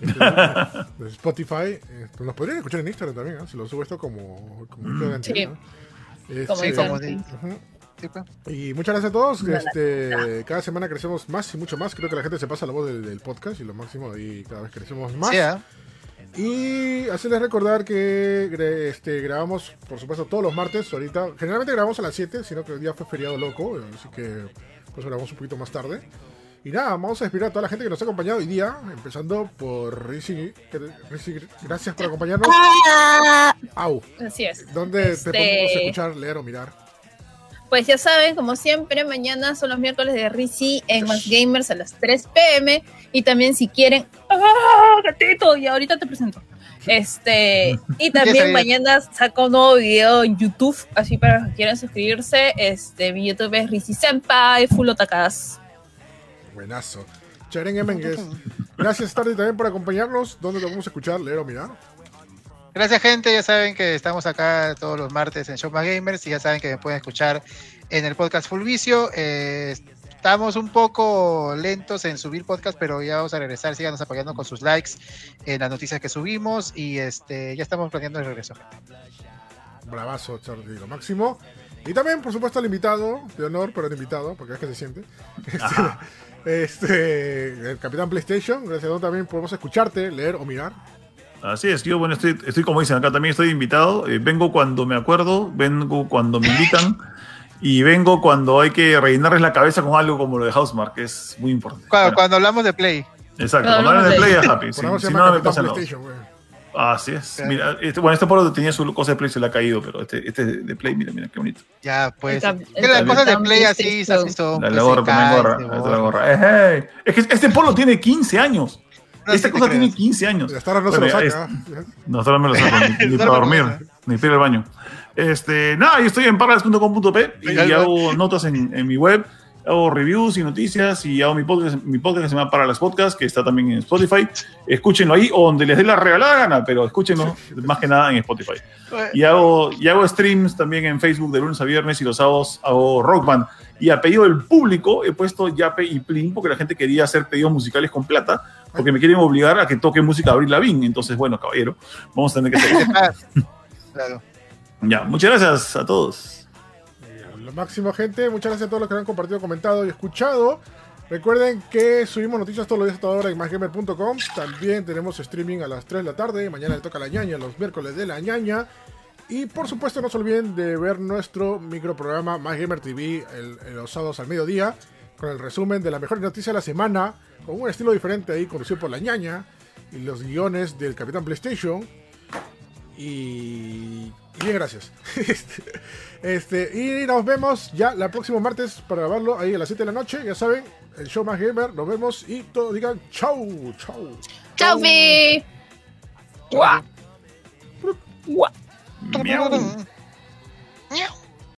Este, de Spotify, eh, nos podrían escuchar en Instagram también, ¿no? Si lo subo esto como como mm. gigante, sí. ¿No? Este, como, sí, como sí. Uh-huh. Sí, pues. Y muchas gracias a todos. Este, cada semana crecemos más y mucho más. Creo que la gente se pasa la voz del, del podcast y lo máximo y cada vez crecemos más. Sí, ¿eh? Y hacerles recordar que este, grabamos, por supuesto, todos los martes. Ahorita generalmente grabamos a las siete, sino que el día fue feriado loco, así que pues grabamos un poquito más tarde. Y nada, vamos a inspirar a toda la gente que nos ha acompañado hoy día, empezando por Rizzi. Rizzi, gracias por acompañarnos. Au. Así es. ¿Dónde este... te podemos escuchar, leer o mirar? Pues ya saben, como siempre, mañana son los miércoles de Rizzi en Más Gamers a las tres p.m. Y también si quieren... ¡Ah, gatito! Y ahorita te presento. Este, y también mañana saco un nuevo video en YouTube, así para los que quieran suscribirse. Este, mi YouTube es Rizzi Senpai, Full Otakas. Buenazo. Charen Emengues, gracias Tardy también por acompañarnos. ¿Dónde lo vamos a escuchar, leer o mirar? Gracias, gente. Ya saben que estamos acá todos los martes en Show Más Gamers y ya saben que me pueden escuchar en el podcast Full Vicio. Eh, estamos un poco lentos en subir podcast, pero ya vamos a regresar. Síganos apoyando con sus likes en las noticias que subimos y este ya estamos planeando el regreso. Bravazo, Charlie, lo máximo. Y también, por supuesto, al invitado de honor, pero el invitado, porque es que se siente. Ajá. Este, el Capitán PlayStation, gracias a todos también podemos escucharte, leer o mirar. Así es, yo bueno, estoy, estoy como dicen acá, también estoy invitado, eh, vengo cuando me acuerdo, vengo cuando me invitan y vengo cuando hay que rellenarles la cabeza con algo como lo de Housemarque, es muy importante. Cuando, bueno. cuando hablamos de Play. Exacto, cuando, cuando hablamos de Play, de Play es happy, si, si no, no me pasa nada. Así es. Claro. Mira, este, bueno, este polo tenía su cosa de Play, se le ha caído, pero este, este de Play, mira, mira, qué bonito. Ya, pues. El, el, el, las el, cosas de Play así, así son. La, la gorra, cae, gorra, la gorra. La gorra. Eh, eh. Es que este polo tiene quince años. No, Esta sí cosa tiene quince años. Hasta ahora no bueno, se lo saca. Es, no, hasta ahora me lo saco, ni, ni para dormir, ni para ir al baño. Este, nada, yo estoy en parlas punto com punto pe y, y hago notas en, en mi web. Hago reviews y noticias y hago mi podcast, mi podcast que se llama Para las Podcasts, que está también en Spotify. Escúchenlo ahí o donde les dé la regalada gana, pero escúchenlo más que nada en Spotify. Y hago, y hago streams también en Facebook de lunes a viernes y los sábados hago Rock Band. Y a pedido del público he puesto Yape y Plin porque la gente quería hacer pedidos musicales con plata porque me quieren obligar a que toque música de Avril Lavigne. Entonces, bueno, caballero, vamos a tener que hacer eso. Claro. Ya, muchas gracias a todos. Lo máximo, gente. Muchas gracias a todos los que han compartido, comentado y escuchado. Recuerden que subimos noticias todos los días hasta ahora en más gamer punto com. También tenemos streaming a las tres de la tarde. Mañana le toca la ñaña, los miércoles de la ñaña. Y por supuesto no se olviden de ver nuestro microprograma MásGamerTV el, el, los sábados al mediodía, con el resumen de las mejores noticias de la semana, con un estilo diferente ahí, conducido por la ñaña, y los guiones del Capitán PlayStation. Y... y bien, gracias. Este, y nos vemos ya el próximo martes para grabarlo ahí a las siete de la noche. Ya saben, el show Más Gamer. Nos vemos y todos digan chau, chau. Chau, mi. Guau. Guau. Miau. Miau.